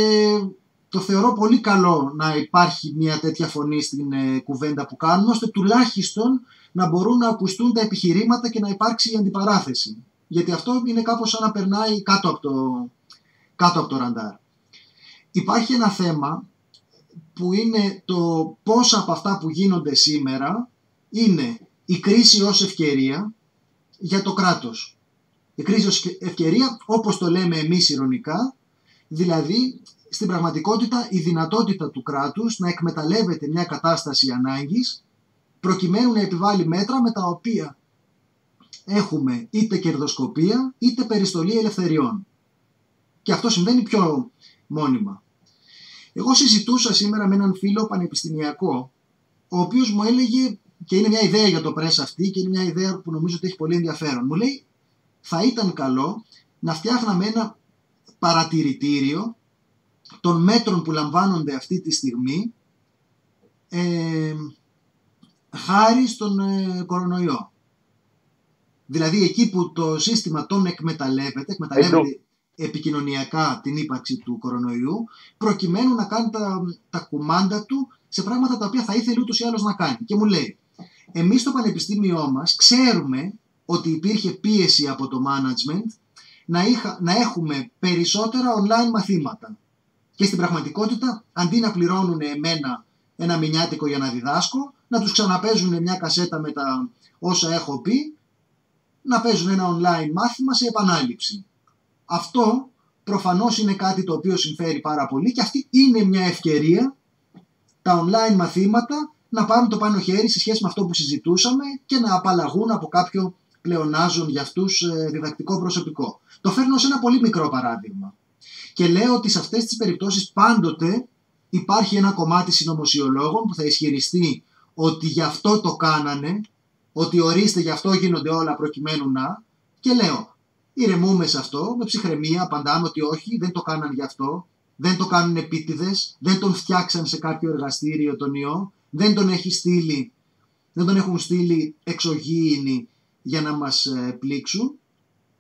το θεωρώ πολύ καλό να υπάρχει μια τέτοια φωνή στην κουβέντα που κάνουμε, ώστε τουλάχιστον να μπορούν να ακουστούν τα επιχειρήματα και να υπάρξει η αντιπαράθεση. Γιατί αυτό είναι κάπως σαν να περνάει κάτω από το ραντάρ. Υπάρχει ένα θέμα που είναι το πόσα από αυτά που γίνονται σήμερα είναι η κρίση ως ευκαιρία για το κράτος. Η κρίση ως ευκαιρία, όπως το λέμε εμείς ειρωνικά, δηλαδή στην πραγματικότητα η δυνατότητα του κράτους να εκμεταλλεύεται μια κατάσταση ανάγκης προκειμένου να επιβάλλει μέτρα με τα οποία έχουμε είτε κερδοσκοπία είτε περιστολή ελευθεριών. Και αυτό συμβαίνει πιο μόνιμα. Εγώ συζητούσα σήμερα με έναν φίλο πανεπιστημιακό, ο οποίος μου έλεγε, και είναι μια ιδέα για το πρέσ αυτή και είναι μια ιδέα που νομίζω ότι έχει πολύ ενδιαφέρον, μου λέει θα ήταν καλό να φτιάχναμε ένα παρατηρητήριο των μέτρων που λαμβάνονται αυτή τη στιγμή χάρη στον κορονοϊό. Δηλαδή εκεί που το σύστημα τον εκμεταλλεύεται επικοινωνιακά την ύπαρξη του κορονοϊού, προκειμένου να κάνει τα κουμάντα του σε πράγματα τα οποία θα ήθελε ούτως ή άλλως να κάνει. Και μου λέει, εμείς στο πανεπιστήμιό μας ξέρουμε ότι υπήρχε πίεση από το management να έχουμε περισσότερα online μαθήματα. Και στην πραγματικότητα, αντί να πληρώνουν εμένα ένα μηνιάτικο για να διδάσκω, να τους ξαναπέζουν μια κασέτα με τα όσα έχω πει, να παίζουν ένα online μάθημα σε επανάληψη. Αυτό προφανώς είναι κάτι το οποίο συμφέρει πάρα πολύ και αυτή είναι μια ευκαιρία τα online μαθήματα να πάρουν το πάνω χέρι σε σχέση με αυτό που συζητούσαμε και να απαλλαγούν από κάποιο πλεονάζον για αυτούς διδακτικό προσωπικό. Το φέρνω σε ένα πολύ μικρό παράδειγμα και λέω ότι σε αυτές τις περιπτώσεις πάντοτε υπάρχει ένα κομμάτι συνωμοσιολόγων που θα ισχυριστεί ότι γι' αυτό το κάνανε, ότι ορίστε γι' αυτό γίνονται όλα προκειμένου να, και λέω, ηρεμούμε σε αυτό, με ψυχραιμία, απαντάμε ότι όχι, δεν το κάναν γι' αυτό, δεν το κάνουν επίτηδες, δεν τον φτιάξαν σε κάποιο εργαστήριο τον ιό, δεν τον έχουν στείλει εξωγήινοι για να μας πλήξουν,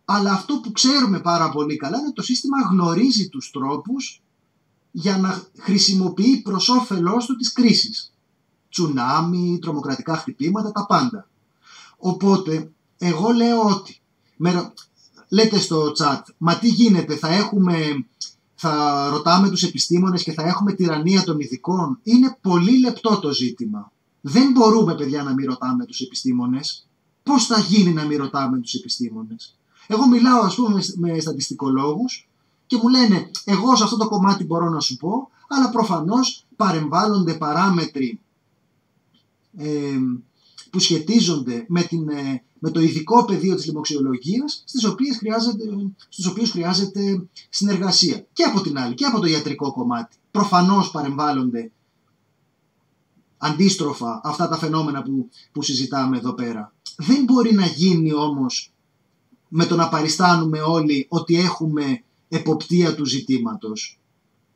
αλλά αυτό που ξέρουμε πάρα πολύ καλά είναι ότι το σύστημα γνωρίζει τους τρόπους για να χρησιμοποιεί προς όφελός του τις κρίσεις. Τσουνάμι, τρομοκρατικά χτυπήματα, τα πάντα. Οπότε, εγώ λέω ότι λέτε στο chat, μα τι γίνεται, θα ρωτάμε τους επιστήμονες και θα έχουμε τυραννία των ειδικών. Είναι πολύ λεπτό το ζήτημα. Δεν μπορούμε, παιδιά, να μην ρωτάμε τους επιστήμονες. Πώς θα γίνει να μην ρωτάμε τους επιστήμονες? Εγώ μιλάω, ας πούμε, με στατιστικολόγους και μου λένε, εγώ σε αυτό το κομμάτι μπορώ να σου πω, αλλά προφανώς παρεμβάλλονται παράμετροι που σχετίζονται με το ειδικό πεδίο της λοιμοξιολογίας, στους οποίους χρειάζεται συνεργασία. Και από την άλλη, και από το ιατρικό κομμάτι. Προφανώς παρεμβάλλονται αντίστροφα αυτά τα φαινόμενα που συζητάμε εδώ πέρα. Δεν μπορεί να γίνει όμως με το να παριστάνουμε όλοι ότι έχουμε εποπτεία του ζητήματος,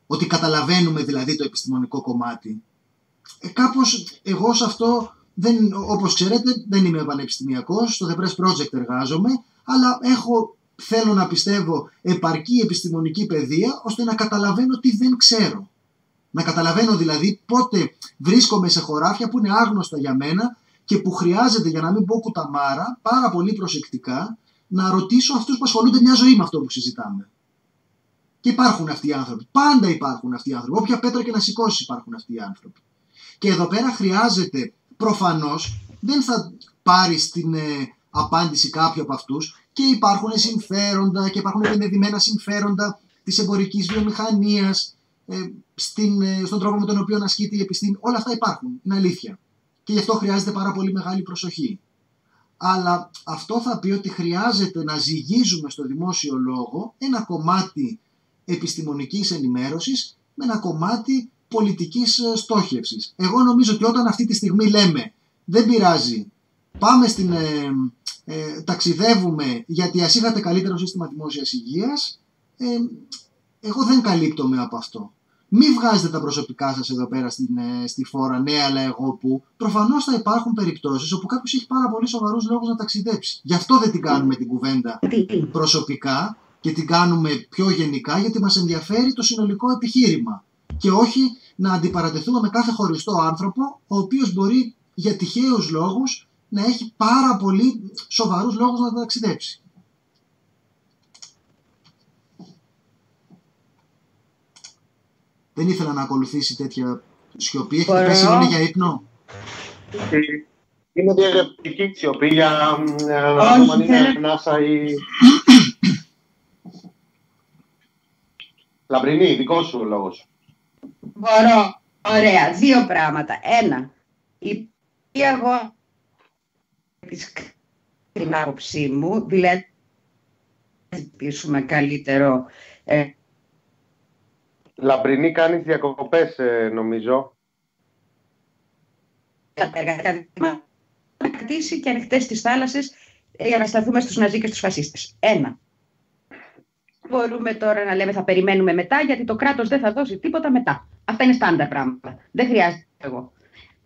ότι καταλαβαίνουμε δηλαδή το επιστημονικό κομμάτι. Κάπως εγώ σε αυτό, όπως ξέρετε, δεν είμαι πανεπιστημιακός, στο The Press Project εργάζομαι, αλλά θέλω να πιστεύω, επαρκή επιστημονική παιδεία, ώστε να καταλαβαίνω τι δεν ξέρω. Να καταλαβαίνω δηλαδή πότε βρίσκομαι σε χωράφια που είναι άγνωστα για μένα και που χρειάζεται, για να μην πω κουταμάρα, πάρα πολύ προσεκτικά να ρωτήσω αυτούς που ασχολούνται μια ζωή με αυτό που συζητάμε. Και υπάρχουν αυτοί οι άνθρωποι. Πάντα υπάρχουν αυτοί οι άνθρωποι. Όποια πέτρα και να σηκώσει υπάρχουν αυτοί οι άνθρωποι. Και εδώ πέρα χρειάζεται, προφανώς, δεν θα πάρεις την απάντηση κάποιου από αυτούς, και υπάρχουν συμφέροντα και υπάρχουν επενδυμένα συμφέροντα της εμπορικής βιομηχανίας, στον τρόπο με τον οποίο ασκείται η επιστήμη. Όλα αυτά υπάρχουν. Είναι αλήθεια. Και γι' αυτό χρειάζεται πάρα πολύ μεγάλη προσοχή. Αλλά αυτό θα πει ότι χρειάζεται να ζυγίζουμε στο δημόσιο λόγο ένα κομμάτι επιστημονικής ενημέρωσης με ένα κομμάτι πολιτικής στόχευσης. Εγώ νομίζω ότι όταν αυτή τη στιγμή λέμε δεν πειράζει, πάμε ταξιδεύουμε γιατί ας είχατε καλύτερο σύστημα δημόσιας υγείας, εγώ δεν καλύπτομαι από αυτό. Μην βγάζετε τα προσωπικά σας εδώ πέρα στη φόρα, ναι, αλλά εγώ που. Προφανώς θα υπάρχουν περιπτώσεις όπου κάποιος έχει πάρα πολύ σοβαρούς λόγους να ταξιδέψει. Γι' αυτό δεν την κάνουμε την κουβέντα προσωπικά και την κάνουμε πιο γενικά, γιατί μας ενδιαφέρει το συνολικό επιχείρημα. Και όχι να αντιπαρατεθούμε με κάθε χωριστό άνθρωπο, ο οποίος μπορεί για τυχαίους λόγους να έχει πάρα πολύ σοβαρούς λόγους να ταξιδέψει. Δεν ήθελα να ακολουθήσει τέτοια σιωπή. Έχετε πέσει όλοι για ύπνο? Είναι διαγραπτική σιωπή για να δούμε αν είναι ανάσα ή... Λαμπρινή, δικό σου λόγος. Μπορώ. Ωραία. Δύο πράγματα. Ένα. Η εγώ την άποψή μου, δηλαδή να ζητήσουμε καλύτερο... Λαμπρινή, κάνεις διακοπές, νομίζω. ...να κρατήσει και ανοιχτές τις θάλασσες για να σταθούμε στους ναζί και στους φασίστες. Ένα. Μπορούμε τώρα να λέμε θα περιμένουμε μετά, γιατί το κράτος δεν θα δώσει τίποτα μετά. Αυτά είναι στάνταρ πράγματα. Δεν χρειάζεται εγώ.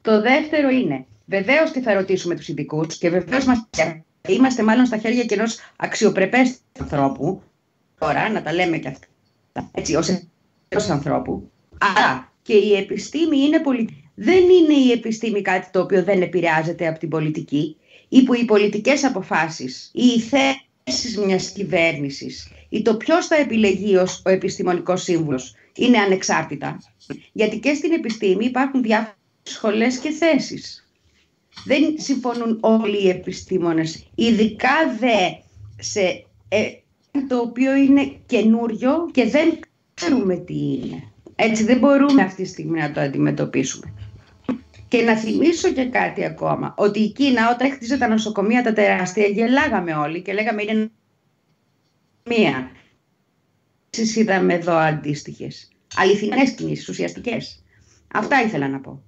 Το δεύτερο είναι, βεβαίως και θα ρωτήσουμε τους ειδικούς και βεβαίως είμαστε μάλλον στα χέρια και ενός αξιοπρεπές ανθρώπου. Τώρα, να τα λέμε και αυτά. Έτσι, ανθρώπου. Άρα και η επιστήμη είναι πολιτική. Δεν είναι η επιστήμη κάτι το οποίο δεν επηρεάζεται από την πολιτική ή που οι πολιτικές αποφάσεις ή οι θέσεις μιας κυβέρνησης ή το ποιος θα επιλεγεί ως ο επιστημονικός σύμβουλος είναι ανεξάρτητα. Γιατί και στην επιστήμη υπάρχουν διάφορες σχολές και θέσεις. Δεν συμφωνούν όλοι οι επιστήμονες, ειδικά δε σε το οποίο είναι καινούριο και δεν ξέρουμε τι είναι. Έτσι δεν μπορούμε αυτή τη στιγμή να το αντιμετωπίσουμε. Και να θυμίσω και κάτι ακόμα, ότι η Κίνα όταν χτίζε τα νοσοκομεία τα τεράστια γελάγαμε όλοι και λέγαμε είναι μία. Εσείς είδαμε εδώ αντίστοιχες. Αληθινές κινήσεις, ουσιαστικές. Αυτά ήθελα να πω.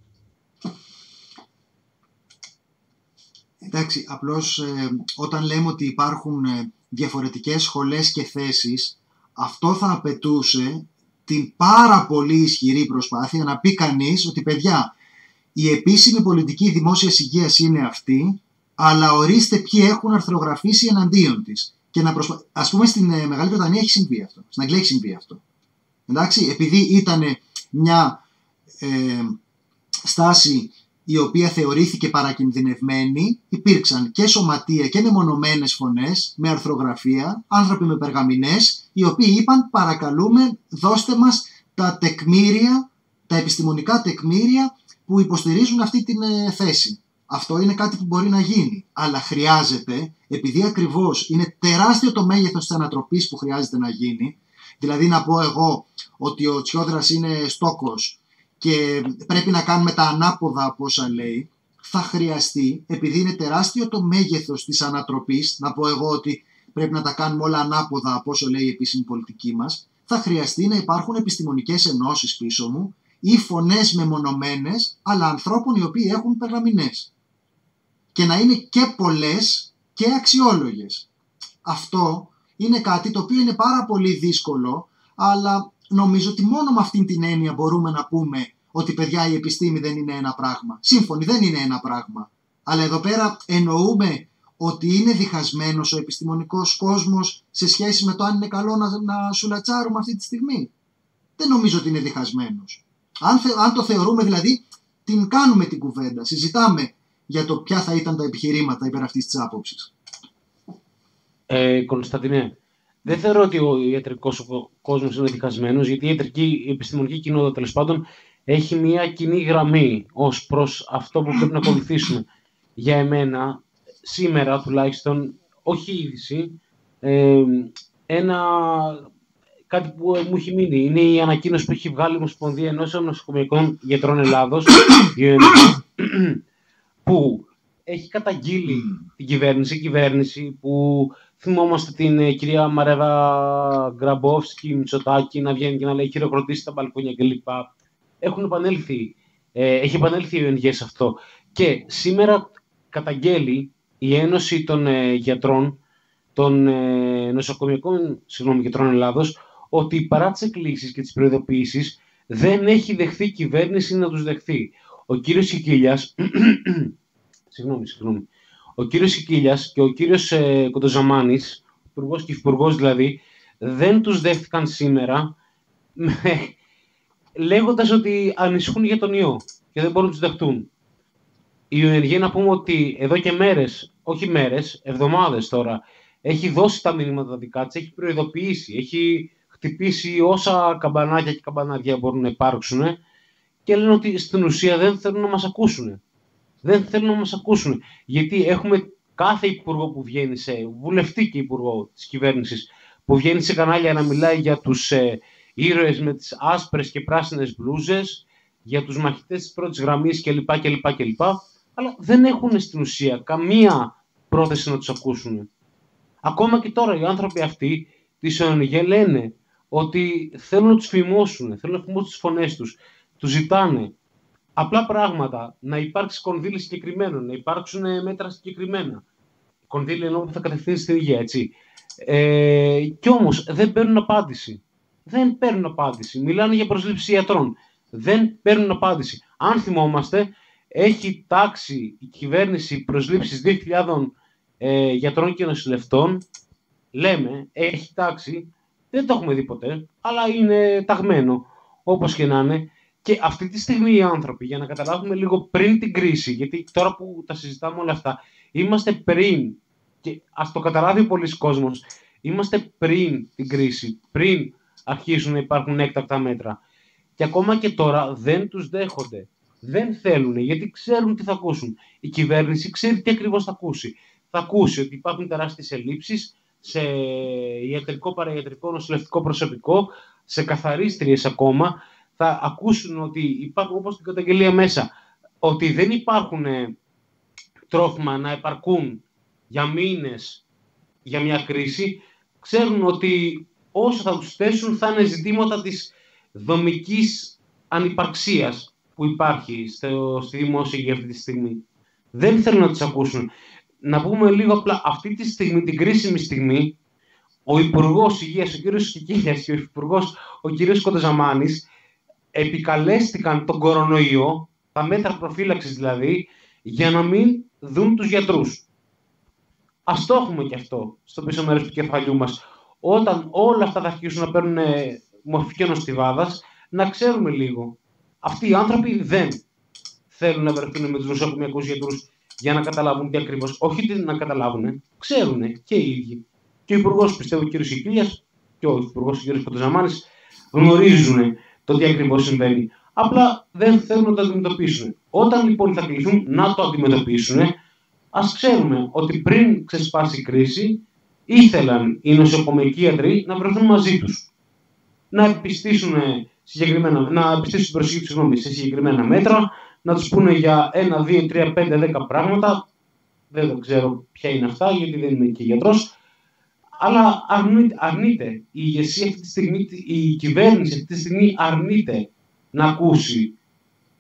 Εντάξει, απλώς όταν λέμε ότι υπάρχουν διαφορετικές σχολές και θέσεις, αυτό θα απαιτούσε την πάρα πολύ ισχυρή προσπάθεια να πει κανείς ότι παιδιά, η επίσημη πολιτική δημόσιας υγείας είναι αυτή, αλλά ορίστε ποιοι έχουν αρθρογραφήσει εναντίον της. Και να ας πούμε στην Μεγάλη Βρετανία έχει συμβεί αυτό, στην Αγγλία έχει συμβεί αυτό. Εντάξει, επειδή ήταν μια στάση η οποία θεωρήθηκε παρακινδυνευμένη, υπήρξαν και σωματεία και μεμονωμένες φωνές με αρθρογραφία, άνθρωποι με περγαμηνές, οι οποίοι είπαν παρακαλούμε δώστε μας τα τεκμήρια, τα επιστημονικά τεκμήρια που υποστηρίζουν αυτή την θέση. Αυτό είναι κάτι που μπορεί να γίνει, αλλά χρειάζεται, επειδή ακριβώς είναι τεράστιο το μέγεθος της ανατροπής που χρειάζεται να γίνει, δηλαδή να πω εγώ ότι ο Τσιόδρας είναι στόκος και πρέπει να κάνουμε τα ανάποδα από όσα λέει, θα χρειαστεί, επειδή είναι τεράστιο το μέγεθος της ανατροπής, να πω εγώ ότι πρέπει να τα κάνουμε όλα ανάποδα από όσο λέει η επίσημη πολιτική μας, θα χρειαστεί να υπάρχουν επιστημονικές ενώσεις πίσω μου ή φωνές μεμονωμένες, αλλά ανθρώπων οι οποίοι έχουν περγαμηνές. Και να είναι και πολλές και αξιόλογες. Αυτό είναι κάτι το οποίο είναι πάρα πολύ δύσκολο, αλλά νομίζω ότι μόνο με αυτήν την έννοια μπορούμε να πούμε ότι παιδιά η επιστήμη δεν είναι ένα πράγμα. Σύμφωνοι, δεν είναι ένα πράγμα. Αλλά εδώ πέρα εννοούμε ότι είναι διχασμένος ο επιστημονικός κόσμος σε σχέση με το αν είναι καλό να σουλατσάρουμε αυτή τη στιγμή. Δεν νομίζω ότι είναι διχασμένος. Αν το θεωρούμε δηλαδή, την κάνουμε την κουβέντα. Συζητάμε για το ποια θα ήταν τα επιχειρήματα υπέρ αυτής της άποψης. Κωνσταντινέ, δεν θεωρώ ότι ο ιατρικός κόσμος είναι διχασμένος, γιατί η ιατρική επιστημονική κοινότητα τέλος πάντων έχει μια κοινή γραμμή ως προς αυτό που πρέπει να ακολουθήσουμε. Για εμένα, σήμερα τουλάχιστον, όχι είδηση, κάτι που μου έχει μείνει. Είναι η ανακοίνωση που έχει βγάλει η Ομοσπονδία Ενώσεων Νοσοκομιακών Γιατρών Ελλάδος, που έχει καταγγείλει την κυβέρνηση, που θυμόμαστε την κυρία Μαρέβα Γκραμπόφσκι, Μητσοτάκη, να βγαίνει και να λέει χειροκροτήσει τα μπαλκόνια κλπ. Έχει επανέλθει η ΟΕΝΓΕ σε αυτό. Και σήμερα καταγγέλει η Ένωση των Γιατρών, των Νοσοκομιακών Γιατρών Ελλάδος, ότι παρά τις εκκλήσεις και τις προειδοποιήσεις δεν έχει δεχθεί η κυβέρνηση να τους δεχθεί. Ο κύριος Σικίλιας, ο κύριος Σικίλιας και ο κύριος Κοντοζαμάνης, υπουργός και υφυπουργός δηλαδή, δεν τους δέχτηκαν σήμερα λέγοντας ότι ανησυχούν για τον ιό και δεν μπορούν να τους δεχτούν. Η ΟΕΝΓΕ, να πούμε ότι εδώ και μέρες, όχι μέρες, εβδομάδες τώρα, έχει δώσει τα μηνύματα τα δικά της, έχει προειδοποιήσει, έχει χτυπήσει όσα καμπανάκια και καμπανάκια μπορούν να υπάρξουν και λένε ότι στην ουσία δεν θέλουν να μας ακούσουν. Δεν θέλουν να μας ακούσουν, γιατί έχουμε κάθε υπουργό που βγαίνει, βουλευτή και υπουργό της κυβέρνησης, που βγαίνει σε κανάλια να μιλάει για τους ήρωες με τις άσπρες και πράσινες μπλούζες, για τους μαχητές της πρώτης γραμμής κλπ. Αλλά δεν έχουν στην ουσία καμία πρόθεση να τους ακούσουν. Ακόμα και τώρα οι άνθρωποι αυτοί της ΟΕΝΓΕ λένε ότι θέλουν να τους φημώσουν, θέλουν να φημώσουν τις φωνές τους, τους ζητάνε απλά πράγματα, να υπάρξει κονδύλι συγκεκριμένο, να υπάρξουν μέτρα συγκεκριμένα. Κονδύλι εννοώ που θα κατευθύνει στην υγεία, έτσι. Κι όμως δεν παίρνουν απάντηση. Δεν παίρνουν απάντηση. Μιλάνε για προσλήψη ιατρών. Δεν παίρνουν απάντηση. Αν θυμόμαστε, έχει τάξει η κυβέρνηση προσλήψεις 2.000 γιατρών και νοσηλευτών. Λέμε, έχει τάξει. Δεν το έχουμε δει ποτέ, αλλά είναι ταγμένο, όπως και να είναι. Και αυτή τη στιγμή οι άνθρωποι, για να καταλάβουμε λίγο πριν την κρίση, γιατί τώρα που τα συζητάμε όλα αυτά, είμαστε πριν, και ας το καταλάβει πολλοί κόσμος, είμαστε πριν την κρίση, πριν αρχίσουν να υπάρχουν έκτακτα μέτρα. Και ακόμα και τώρα δεν τους δέχονται. Δεν θέλουν, γιατί ξέρουν τι θα ακούσουν. Η κυβέρνηση ξέρει τι ακριβώς θα ακούσει. Θα ακούσει ότι υπάρχουν τεράστιες ελλείψεις σε ιατρικό, παραϊατρικό, νοσηλευτικό προσωπικό, σε καθαρίστριες ακόμα. Θα ακούσουν ότι υπάρχουν, όπως την καταγγελία μέσα, ότι δεν υπάρχουν τρόφιμα να επαρκούν για μήνες για μια κρίση. Ξέρουν ότι όσο θα τους θέσουν θα είναι ζητήματα της δομικής ανυπαρξίας που υπάρχει στη δημόσια υγεία αυτή τη στιγμή. Δεν θέλουν να τους ακούσουν. Να πούμε λίγο απλά, αυτή τη στιγμή, την κρίσιμη στιγμή, ο Υπουργός Υγείας, ο κ. Σικίλιας, και ο Υπουργός, ο κ. Κοντοζαμάνης, επικαλέστηκαν τον κορονοϊό, τα μέτρα προφύλαξης δηλαδή, για να μην δουν τους γιατρούς. Ας το έχουμε και αυτό στο πίσω μέρος του κεφαλιού μας. Όταν όλα αυτά θα αρχίσουν να παίρνουν μορφή και νοστιβάδας, να ξέρουμε λίγο. Αυτοί οι άνθρωποι δεν θέλουν να βρεθούν με τους νοσοκομιακούς γιατρούς για να καταλάβουν τι ακριβώς. Όχι να καταλάβουν, ξέρουν και οι ίδιοι. Και ο υπουργός, πιστεύω, ο κ. Σικίλιας και ο υπουργός, ο κ. Κοντοζαμάνης, γνωρίζουν το τι ακριβώς συμβαίνει. Απλά δεν θέλουν να το αντιμετωπίσουν. Όταν λοιπόν θα κληθούν να το αντιμετωπίσουν, ας ξέρουμε ότι πριν ξεσπάσει η κρίση, ήθελαν οι νοσοκομιακοί γιατροί να βρεθούν μαζί τους. Να επιστήσουν την προσοχή τους σε συγκεκριμένα μέτρα, να τους πούνε για 1, 2, 3, 5, 10 πράγματα. Δεν ξέρω ποια είναι αυτά, γιατί δεν είμαι και γιατρός. Αλλά αρνείται. Η ηγεσία αυτή τη στιγμή, η κυβέρνηση αυτή τη στιγμή αρνείται να ακούσει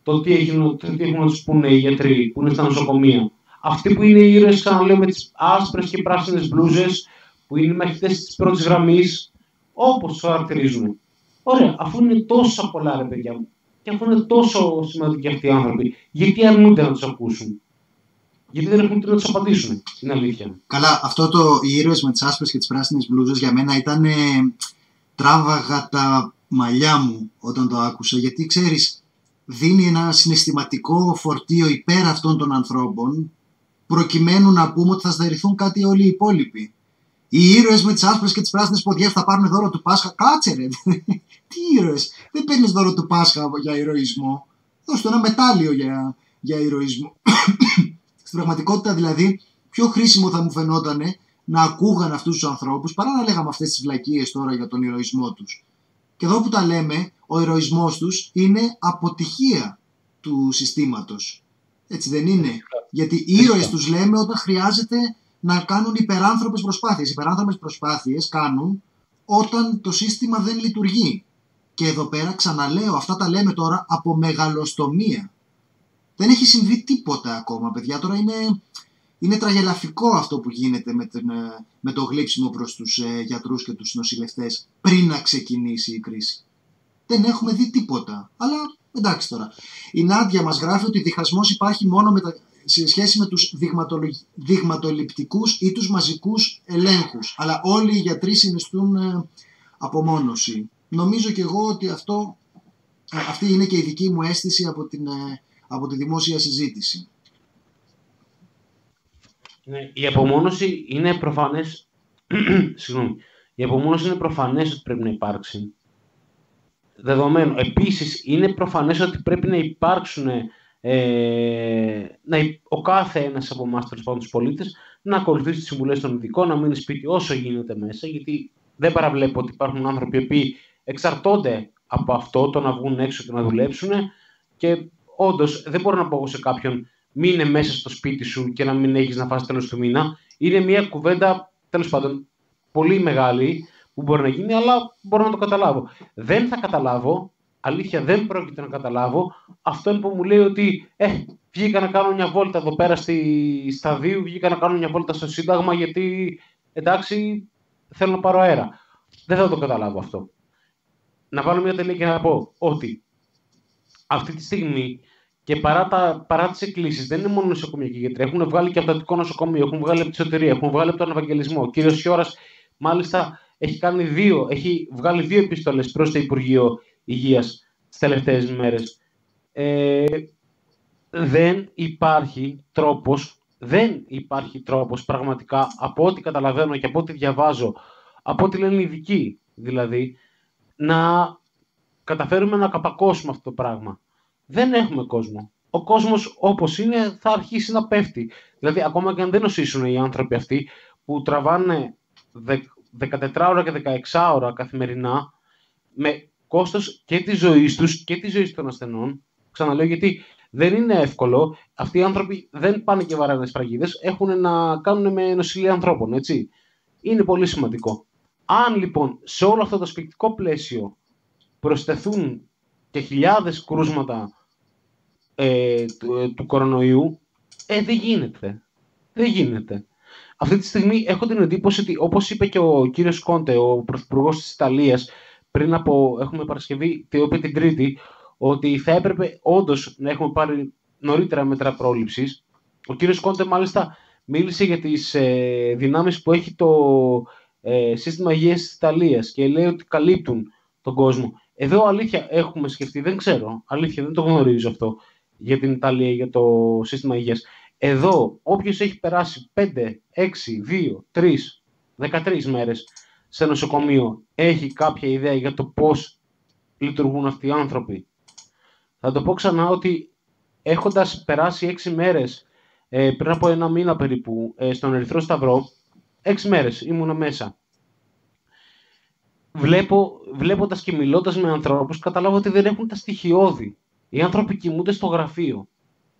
το τι έχουν να τους πούνε οι γιατροί που είναι στα νοσοκομεία. Αυτοί που είναι οι ήρωες, ξαναλέω, με τις άσπρες και πράσινες μπλούζες, που είναι οι μαχητές της πρώτης γραμμής, όπως τους χαρακτηρίζουν. Ωραία, αφού είναι τόσα πολλά, ρε παιδιά μου, και αφού είναι τόσο σημαντικοί αυτοί οι άνθρωποι, γιατί αρνούνται να τους ακούσουν? Γιατί δεν έχουν τι να τους απαντήσουν, είναι αλήθεια. Καλά, αυτό το οι ήρωες με τις άσπρες και τις πράσινες μπλούζες για μένα ήταν τράβαγα τα μαλλιά μου όταν το άκουσα, γιατί ξέρεις, δίνει ένα συναισθηματικό φορτίο υπέρ αυτών των ανθρώπων, προκειμένου να πούμε ότι θα στερηθούν κάτι όλοι οι υπόλοιποι. Οι ήρωες με τις άσπρες και τις πράσινες ποδιές θα πάρουν δώρο του Πάσχα. Κάτσε ρε, τι ήρωες? Δεν παίρνεις δώρο του Πάσχα για ηρωισμό. Δώσ' του ένα μετάλλιο για ηρωισμό. Στην πραγματικότητα δηλαδή, πιο χρήσιμο θα μου φαινότανε να ακούγαν αυτούς τους ανθρώπους παρά να λέγαμε αυτές τις βλακίες τώρα για τον ηρωισμό τους. Και εδώ που τα λέμε, ο ηρωισμός τους είναι αποτυχία του συστήματος. Έτσι δεν είναι? Γιατί οι ήρωες τους λέμε όταν χρειάζεται να κάνουν υπεράνθρωπες προσπάθειες. Υπεράνθρωπες προσπάθειες κάνουν όταν το σύστημα δεν λειτουργεί. Και εδώ πέρα ξαναλέω, αυτά τα λέμε τώρα από μεγαλοστομία. Δεν έχει συμβεί τίποτα ακόμα, παιδιά. Τώρα είναι τραγελαφικό αυτό που γίνεται με το γλύψιμο προς τους γιατρούς και τους νοσηλευτές πριν να ξεκινήσει η κρίση. Δεν έχουμε δει τίποτα. Αλλά εντάξει τώρα. Η Νάντια μας γράφει ότι διχασμός υπάρχει μόνο σε σχέση με τους δειγματοληπτικούς ή τους μαζικούς ελέγχους. Αλλά όλοι οι γιατροί συνιστούν απομόνωση. Νομίζω και εγώ ότι αυτή είναι και η δική μου αίσθηση από τη δημόσια συζήτηση. Ναι, η απομόνωση είναι προφανές. Η απομόνωση είναι προφανές ότι πρέπει να υπάρξει. Δεδομένο. Επίσης, είναι προφανές ότι πρέπει να υπάρξουν ο κάθε ένας από εμάς, τέλος πάντων τους πολίτες, να ακολουθήσει τις συμβουλές των ειδικών, να μείνει σπίτι όσο γίνεται μέσα, γιατί δεν παραβλέπω ότι υπάρχουν άνθρωποι που εξαρτώνται από αυτό, το να βγουν έξω και να δουλέψουν. Και όντως, δεν μπορώ να πω σε κάποιον, μείνε μέσα στο σπίτι σου και να μην έχεις να φας τέλος του μήνα. Είναι μια κουβέντα, τέλος πάντων, πολύ μεγάλη που μπορεί να γίνει, αλλά μπορώ να το καταλάβω. Δεν θα καταλάβω, αλήθεια δεν πρόκειται να καταλάβω, αυτόν που μου λέει ότι βγήκα να κάνω μια βόλτα εδώ πέρα στη Σταδίου, βγήκα να κάνω μια βόλτα στο Σύνταγμα, γιατί εντάξει, θέλω να πάρω αέρα. Δεν θα το καταλάβω αυτό. Να βάλω μια τελεία και να πω ότι αυτή τη στιγμή, και παρά τις εκκλήσεις, δεν είναι μόνο νοσοκομιακοί γιατροί. Έχουν βγάλει και από το Αττικό Νοσοκομείο, έχουν βγάλει από τη Σωτηρία, έχουν βγάλει από τον Ευαγγελισμό. Ο κύριος Τσιόδρας, μάλιστα, έχει βγάλει 2 επιστολές προς το Υπουργείο Υγείας τις τελευταίες μέρες. Δεν υπάρχει τρόπος πραγματικά, από ό,τι καταλαβαίνω και από ό,τι διαβάζω, από ό,τι λένε οι ειδικοί δηλαδή, να καταφέρουμε να καπακώσουμε αυτό το πράγμα. Δεν έχουμε κόσμο. Ο κόσμος όπως είναι θα αρχίσει να πέφτει. Δηλαδή ακόμα και αν δεν νοσήσουν οι άνθρωποι αυτοί που τραβάνε 14 ώρα και 16 ώρα καθημερινά με κόστος και της ζωής τους και της ζωής των ασθενών. Ξαναλέω, γιατί δεν είναι εύκολο. Αυτοί οι άνθρωποι δεν πάνε και βαράνε σφραγίδες. Έχουν να κάνουν με νοσηλεία ανθρώπων. Έτσι. Είναι πολύ σημαντικό. Αν λοιπόν σε όλο αυτό το ασφικτικό πλαίσιο προσθεθούν και χιλιάδες κρούσματα του κορονοϊού, δεν γίνεται. Δεν γίνεται. Αυτή τη στιγμή έχω την εντύπωση ότι, όπως είπε και ο κύριος Κόντε, ο πρωθυπουργός της Ιταλίας, πριν από, έχουμε Παρασκευή, την Τρίτη, ότι θα έπρεπε όντως να έχουμε πάρει νωρίτερα μέτρα πρόληψης. Ο κύριος Κόντε μάλιστα μίλησε για τις δυνάμεις που έχει το σύστημα υγείας της Ιταλίας και λέει ότι καλύπτουν τον κόσμο. Εδώ αλήθεια έχουμε σκεφτεί, δεν ξέρω, αλήθεια δεν το γνωρίζω αυτό. για την Ιταλία, για το σύστημα υγείας. Εδώ, όποιος έχει περάσει 5, 6, 2, 3, 13 μέρες σε νοσοκομείο, έχει κάποια ιδέα για το πώς λειτουργούν αυτοί οι άνθρωποι? Θα το πω ξανά ότι έχοντας περάσει 6 μέρες, πριν από ένα μήνα περίπου, στον Ερυθρό Σταυρό, 6 μέρες ήμουνα μέσα. Βλέποντας και μιλώντας με ανθρώπους, καταλάβω ότι δεν έχουν τα στοιχειώδη. Οι άνθρωποι κοιμούνται στο γραφείο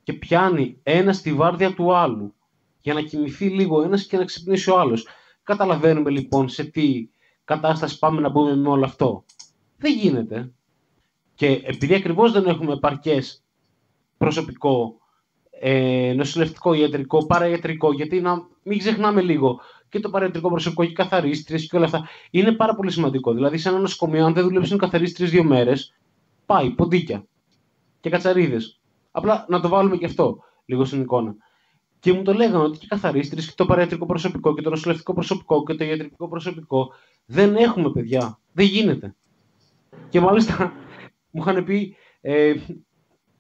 και πιάνει ένα στη βάρδια του άλλου για να κοιμηθεί λίγο ένας και να ξυπνήσει ο άλλος. Καταλαβαίνουμε λοιπόν σε τι κατάσταση πάμε να μπούμε με όλο αυτό? Δεν γίνεται. Και επειδή ακριβώς δεν έχουμε επαρκές προσωπικό, νοσηλευτικό, ιατρικό, παραϊατρικό, γιατί να μην ξεχνάμε λίγο και το παραϊατρικό προσωπικό και καθαρίστριες και όλα αυτά, είναι πάρα πολύ σημαντικό. Δηλαδή, σε ένα νοσοκομείο, αν δεν δουλέψουν καθαρίστριες 2 μέρες, πάει ποντίκια και κατσαρίδες. Απλά να το βάλουμε και αυτό λίγο στην εικόνα. Και μου το λέγανε ότι και καθαρίστριες και το παραϊατρικό προσωπικό και το νοσηλευτικό προσωπικό και το ιατρικό προσωπικό δεν έχουμε, παιδιά. Δεν γίνεται. Και μάλιστα μου είχαν πει,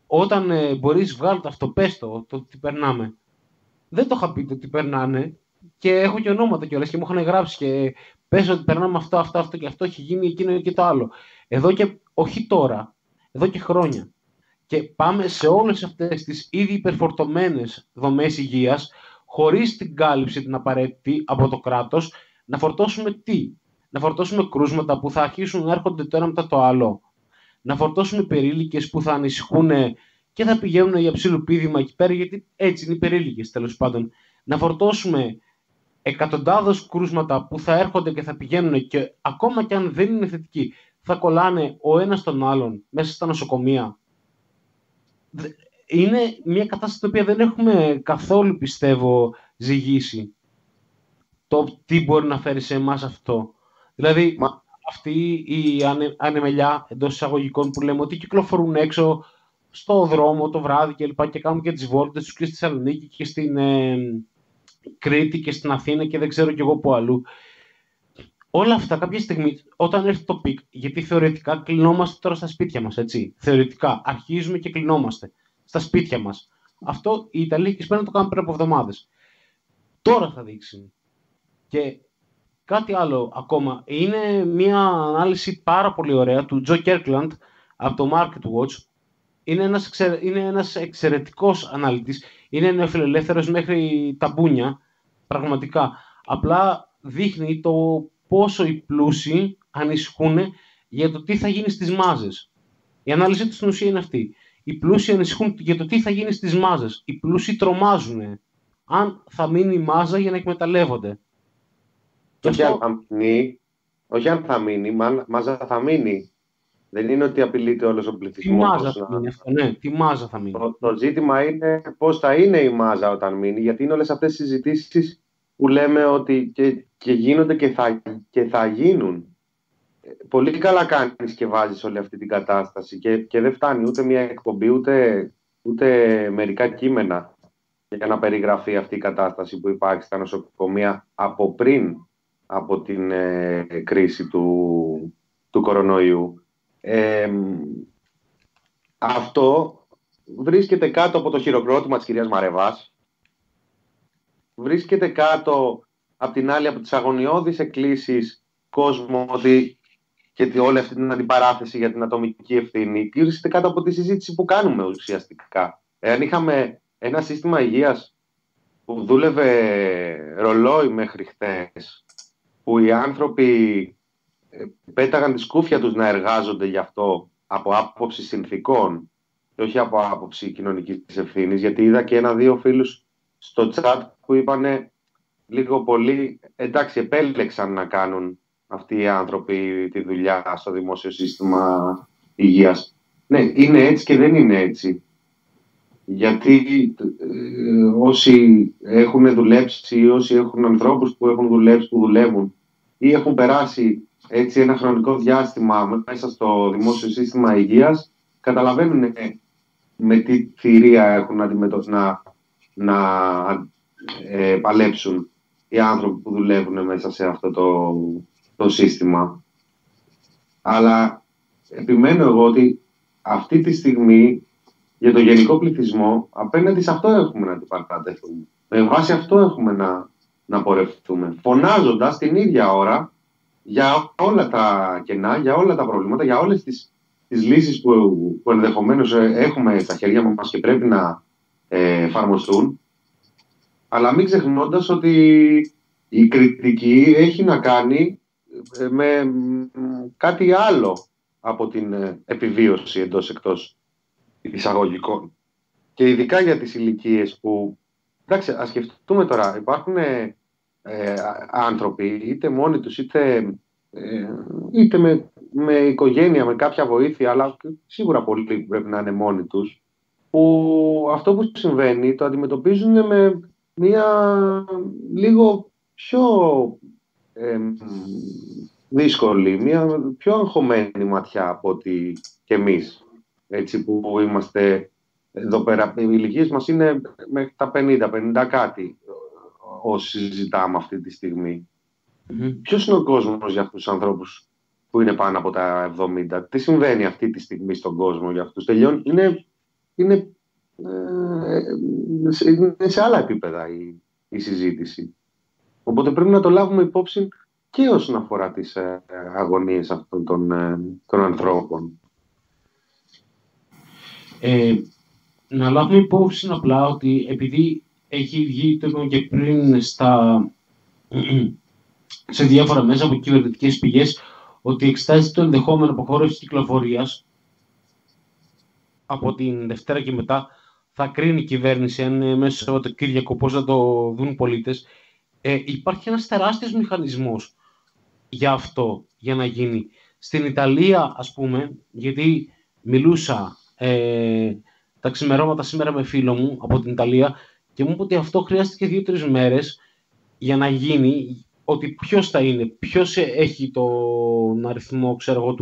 όταν μπορείς βγάλω το αυτό, πες το τι περνάμε. Δεν το είχα πει το τι περνάνε και έχω και ονόματα κιόλας και μου είχαν γράψει και πες ότι περνάμε αυτό, αυτό, αυτό και αυτό, έχει γίνει εκείνο και το άλλο. Εδώ και όχι τώρα, εδώ και χρόνια. Και πάμε σε όλες αυτές τις ήδη υπερφορτωμένες δομές υγείας, χωρίς την κάλυψη την απαραίτητη από το κράτος, να φορτώσουμε τι? Να φορτώσουμε κρούσματα που θα αρχίσουν να έρχονται το ένα μετά το άλλο. Να φορτώσουμε περίλικες που θα ανησυχούν και θα πηγαίνουν για ψιλοπίδημα εκεί πέρα, γιατί έτσι είναι οι περίλικες τέλος πάντων. Να φορτώσουμε εκατοντάδες κρούσματα που θα έρχονται και θα πηγαίνουν και ακόμα και αν δεν είναι θετικοί, θα κολλάνε ο ένας τον άλλον μέσα στα νοσοκομεία. Είναι μια κατάσταση την οποία δεν έχουμε καθόλου, πιστεύω, ζυγίσει. Το τι μπορεί να φέρει σε εμάς αυτό. Δηλαδή, αυτή η ανεμελιά εντός εισαγωγικών που λέμε ότι κυκλοφορούν έξω στο δρόμο το βράδυ και λοιπά και κάνουν και τις βόλτες τους και στη Θεσσαλονίκη και στην Κρήτη και στην Αθήνα και δεν ξέρω κι εγώ που αλλού. Όλα αυτά κάποια στιγμή, όταν έρθει το πικ, γιατί θεωρητικά κλεινόμαστε τώρα στα σπίτια μας, έτσι. Θεωρητικά αρχίζουμε και κλεινόμαστε στα σπίτια μας. Αυτό οι Ιταλοί και οι Ισπανοί το κάνουν πριν από εβδομάδες. Τώρα θα δείξει. Και κάτι άλλο ακόμα. Είναι μια ανάλυση πάρα πολύ ωραία του Τζο Κέρκλαντ από το Market Watch. Είναι ένας εξαιρετικός αναλυτής. Είναι νεοφιλελεύθερος μέχρι τα μπούνια, πραγματικά. Απλά δείχνει το πόσο οι πλούσιοι ανησυχούν για το τι θα γίνει στις μάζες. Η ανάλυση του στην ουσία είναι αυτή. Οι πλούσιοι ανησυχούν για το τι θα γίνει στις μάζες. Οι πλούσιοι τρομάζουν αν θα μείνει η μάζα για να εκμεταλλεύονται. Όχι, αυτό... αν θα μείνει, μάζα θα μείνει. Δεν είναι ότι απειλείται όλος ο πληθυσμός. Τη μάζα θα μείνει. Το ζήτημα είναι πώς θα είναι η μάζα όταν μείνει, γιατί είναι όλες αυτές οι συζητήσεις που λέμε ότι και γίνονται και θα γίνουν. Πολύ καλά κάνεις και βάζεις όλη αυτή την κατάσταση και δεν φτάνει ούτε μια εκπομπή, ούτε μερικά κείμενα για να περιγραφεί αυτή η κατάσταση που υπάρχει στα νοσοκομεία από πριν από την κρίση του κορονοϊού. Αυτό βρίσκεται κάτω από το χειροκρότημα της κυρίας Μαρεβάς. Βρίσκεται κάτω απ' την άλλη από τις αγωνιώδεις εκκλήσεις κόσμου ότι και όλη αυτή την αντιπαράθεση για την ατομική ευθύνη. Βρίσκεται κάτω από τη συζήτηση που κάνουμε ουσιαστικά. Εάν είχαμε ένα σύστημα υγείας που δούλευε ρολόι μέχρι χθες, που οι άνθρωποι πέταγαν τη σκούφια τους να εργάζονται γι' αυτό από άποψη συνθήκων και όχι από άποψη κοινωνικής ευθύνης, γιατί είδα και ένα-δύο φίλους στο chat που είπανε λίγο πολύ, εντάξει, επέλεξαν να κάνουν αυτοί οι άνθρωποι τη δουλειά στο δημόσιο σύστημα υγείας. Ναι, είναι έτσι και δεν είναι έτσι. Γιατί όσοι έχουν δουλέψει ή όσοι έχουν ανθρώπους που έχουν δουλέψει, που δουλεύουν ή έχουν περάσει έτσι ένα χρονικό διάστημα μέσα στο δημόσιο σύστημα υγείας, καταλαβαίνουν με τι θηρία έχουν να παλέψουν οι άνθρωποι που δουλεύουν μέσα σε αυτό το σύστημα. Αλλά επιμένω εγώ ότι αυτή τη στιγμή για τον γενικό πληθυσμό, απέναντι σε αυτό έχουμε να αντιπαρατεθούμε. Με βάση αυτό έχουμε να πορευτούμε. Φωνάζοντας την ίδια ώρα για όλα τα κενά, για όλα τα προβλήματα, για όλες τις λύσεις που ενδεχομένως έχουμε στα χέρια μας και πρέπει να εφαρμοστούν. Αλλά μην ξεχνώντας ότι η κριτική έχει να κάνει με κάτι άλλο από την επιβίωση εντός-εκτός εισαγωγικών. Και ειδικά για τις ηλικίες που... Εντάξει, ας σκεφτούμε τώρα, υπάρχουν άνθρωποι, είτε μόνοι τους, είτε με οικογένεια, με κάποια βοήθεια, αλλά σίγουρα πολλοί πρέπει να είναι μόνοι τους, που αυτό που συμβαίνει το αντιμετωπίζουν με μία λίγο πιο δύσκολη, μία πιο αγχωμένη ματιά από ότι και εμείς, έτσι που είμαστε εδώ πέρα. Οι ηλικίες μας είναι μέχρι τα 50 κάτι όσοι συζητάμε αυτή τη στιγμή. Ποιος είναι ο κόσμος για αυτούς τους ανθρώπους που είναι πάνω από τα 70? Τι συμβαίνει αυτή τη στιγμή στον κόσμο για αυτούς? Τελειώνει. Είναι σε άλλα επίπεδα η συζήτηση. Οπότε πρέπει να το λάβουμε υπόψη και όσον αφορά τις αγωνίες αυτών των ανθρώπων. Να λάβουμε υπόψη απλά ότι επειδή έχει βγει το είπαμε και πριν σε διάφορα μέσα από κυβερνητικές πηγές ότι εξετάζεται το ενδεχόμενο αποχώρηση κυκλοφορίας από την Δευτέρα και μετά, θα κρίνει η κυβέρνηση αν μέσα από το Κύριακο πώς θα το δουν οι πολίτες. Υπάρχει ένας τεράστιος μηχανισμός για αυτό, για να γίνει. Στην Ιταλία, ας πούμε, γιατί μιλούσα τα ξημερώματα σήμερα με φίλο μου από την Ιταλία και μου είπε ότι αυτό χρειάστηκε 2-3 μέρες για να γίνει, ότι ποιος θα είναι, ποιος έχει τον αριθμό, ξέρω εγώ,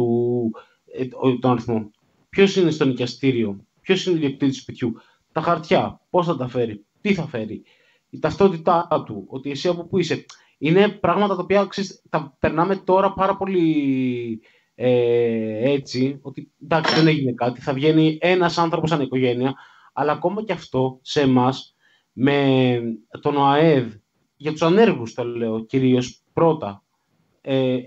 τον αριθμό. Ποιος είναι στο νοικιαστήριο, ποιος είναι ο ιδιοκτήτης του σπιτιού, τα χαρτιά, πώς θα τα φέρει, τι θα φέρει, η ταυτότητά του, ότι εσύ από πού είσαι. Είναι πράγματα τα οποία τα περνάμε τώρα πάρα πολύ έτσι, ότι εντάξει δεν έγινε κάτι, θα βγαίνει ένας άνθρωπος σαν οικογένεια, αλλά ακόμα και αυτό σε εμάς, με τον ΟΑΕΔ, για τους ανέργους το λέω κυρίως πρώτα,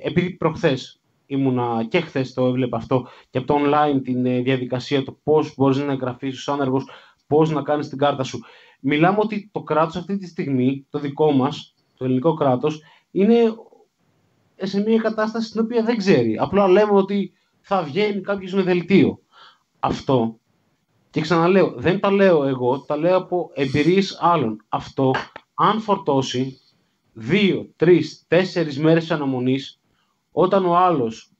επειδή προχθές ήμουνα και χθες το έβλεπα αυτό και από το online την διαδικασία, το πώς μπορείς να εγγραφείς ως άνεργος, πώς να κάνεις την κάρτα σου. Μιλάμε ότι το κράτος αυτή τη στιγμή, το δικό μας, το ελληνικό κράτος, είναι σε μια κατάσταση την οποία δεν ξέρει. Απλά λέμε ότι θα βγαίνει κάποιος με δελτίο. Αυτό, και ξαναλέω, δεν τα λέω εγώ, τα λέω από εμπειρίες άλλων. Αυτό, αν φορτώσει 2, 3, 4 μέρες αναμονής, όταν ο άλλος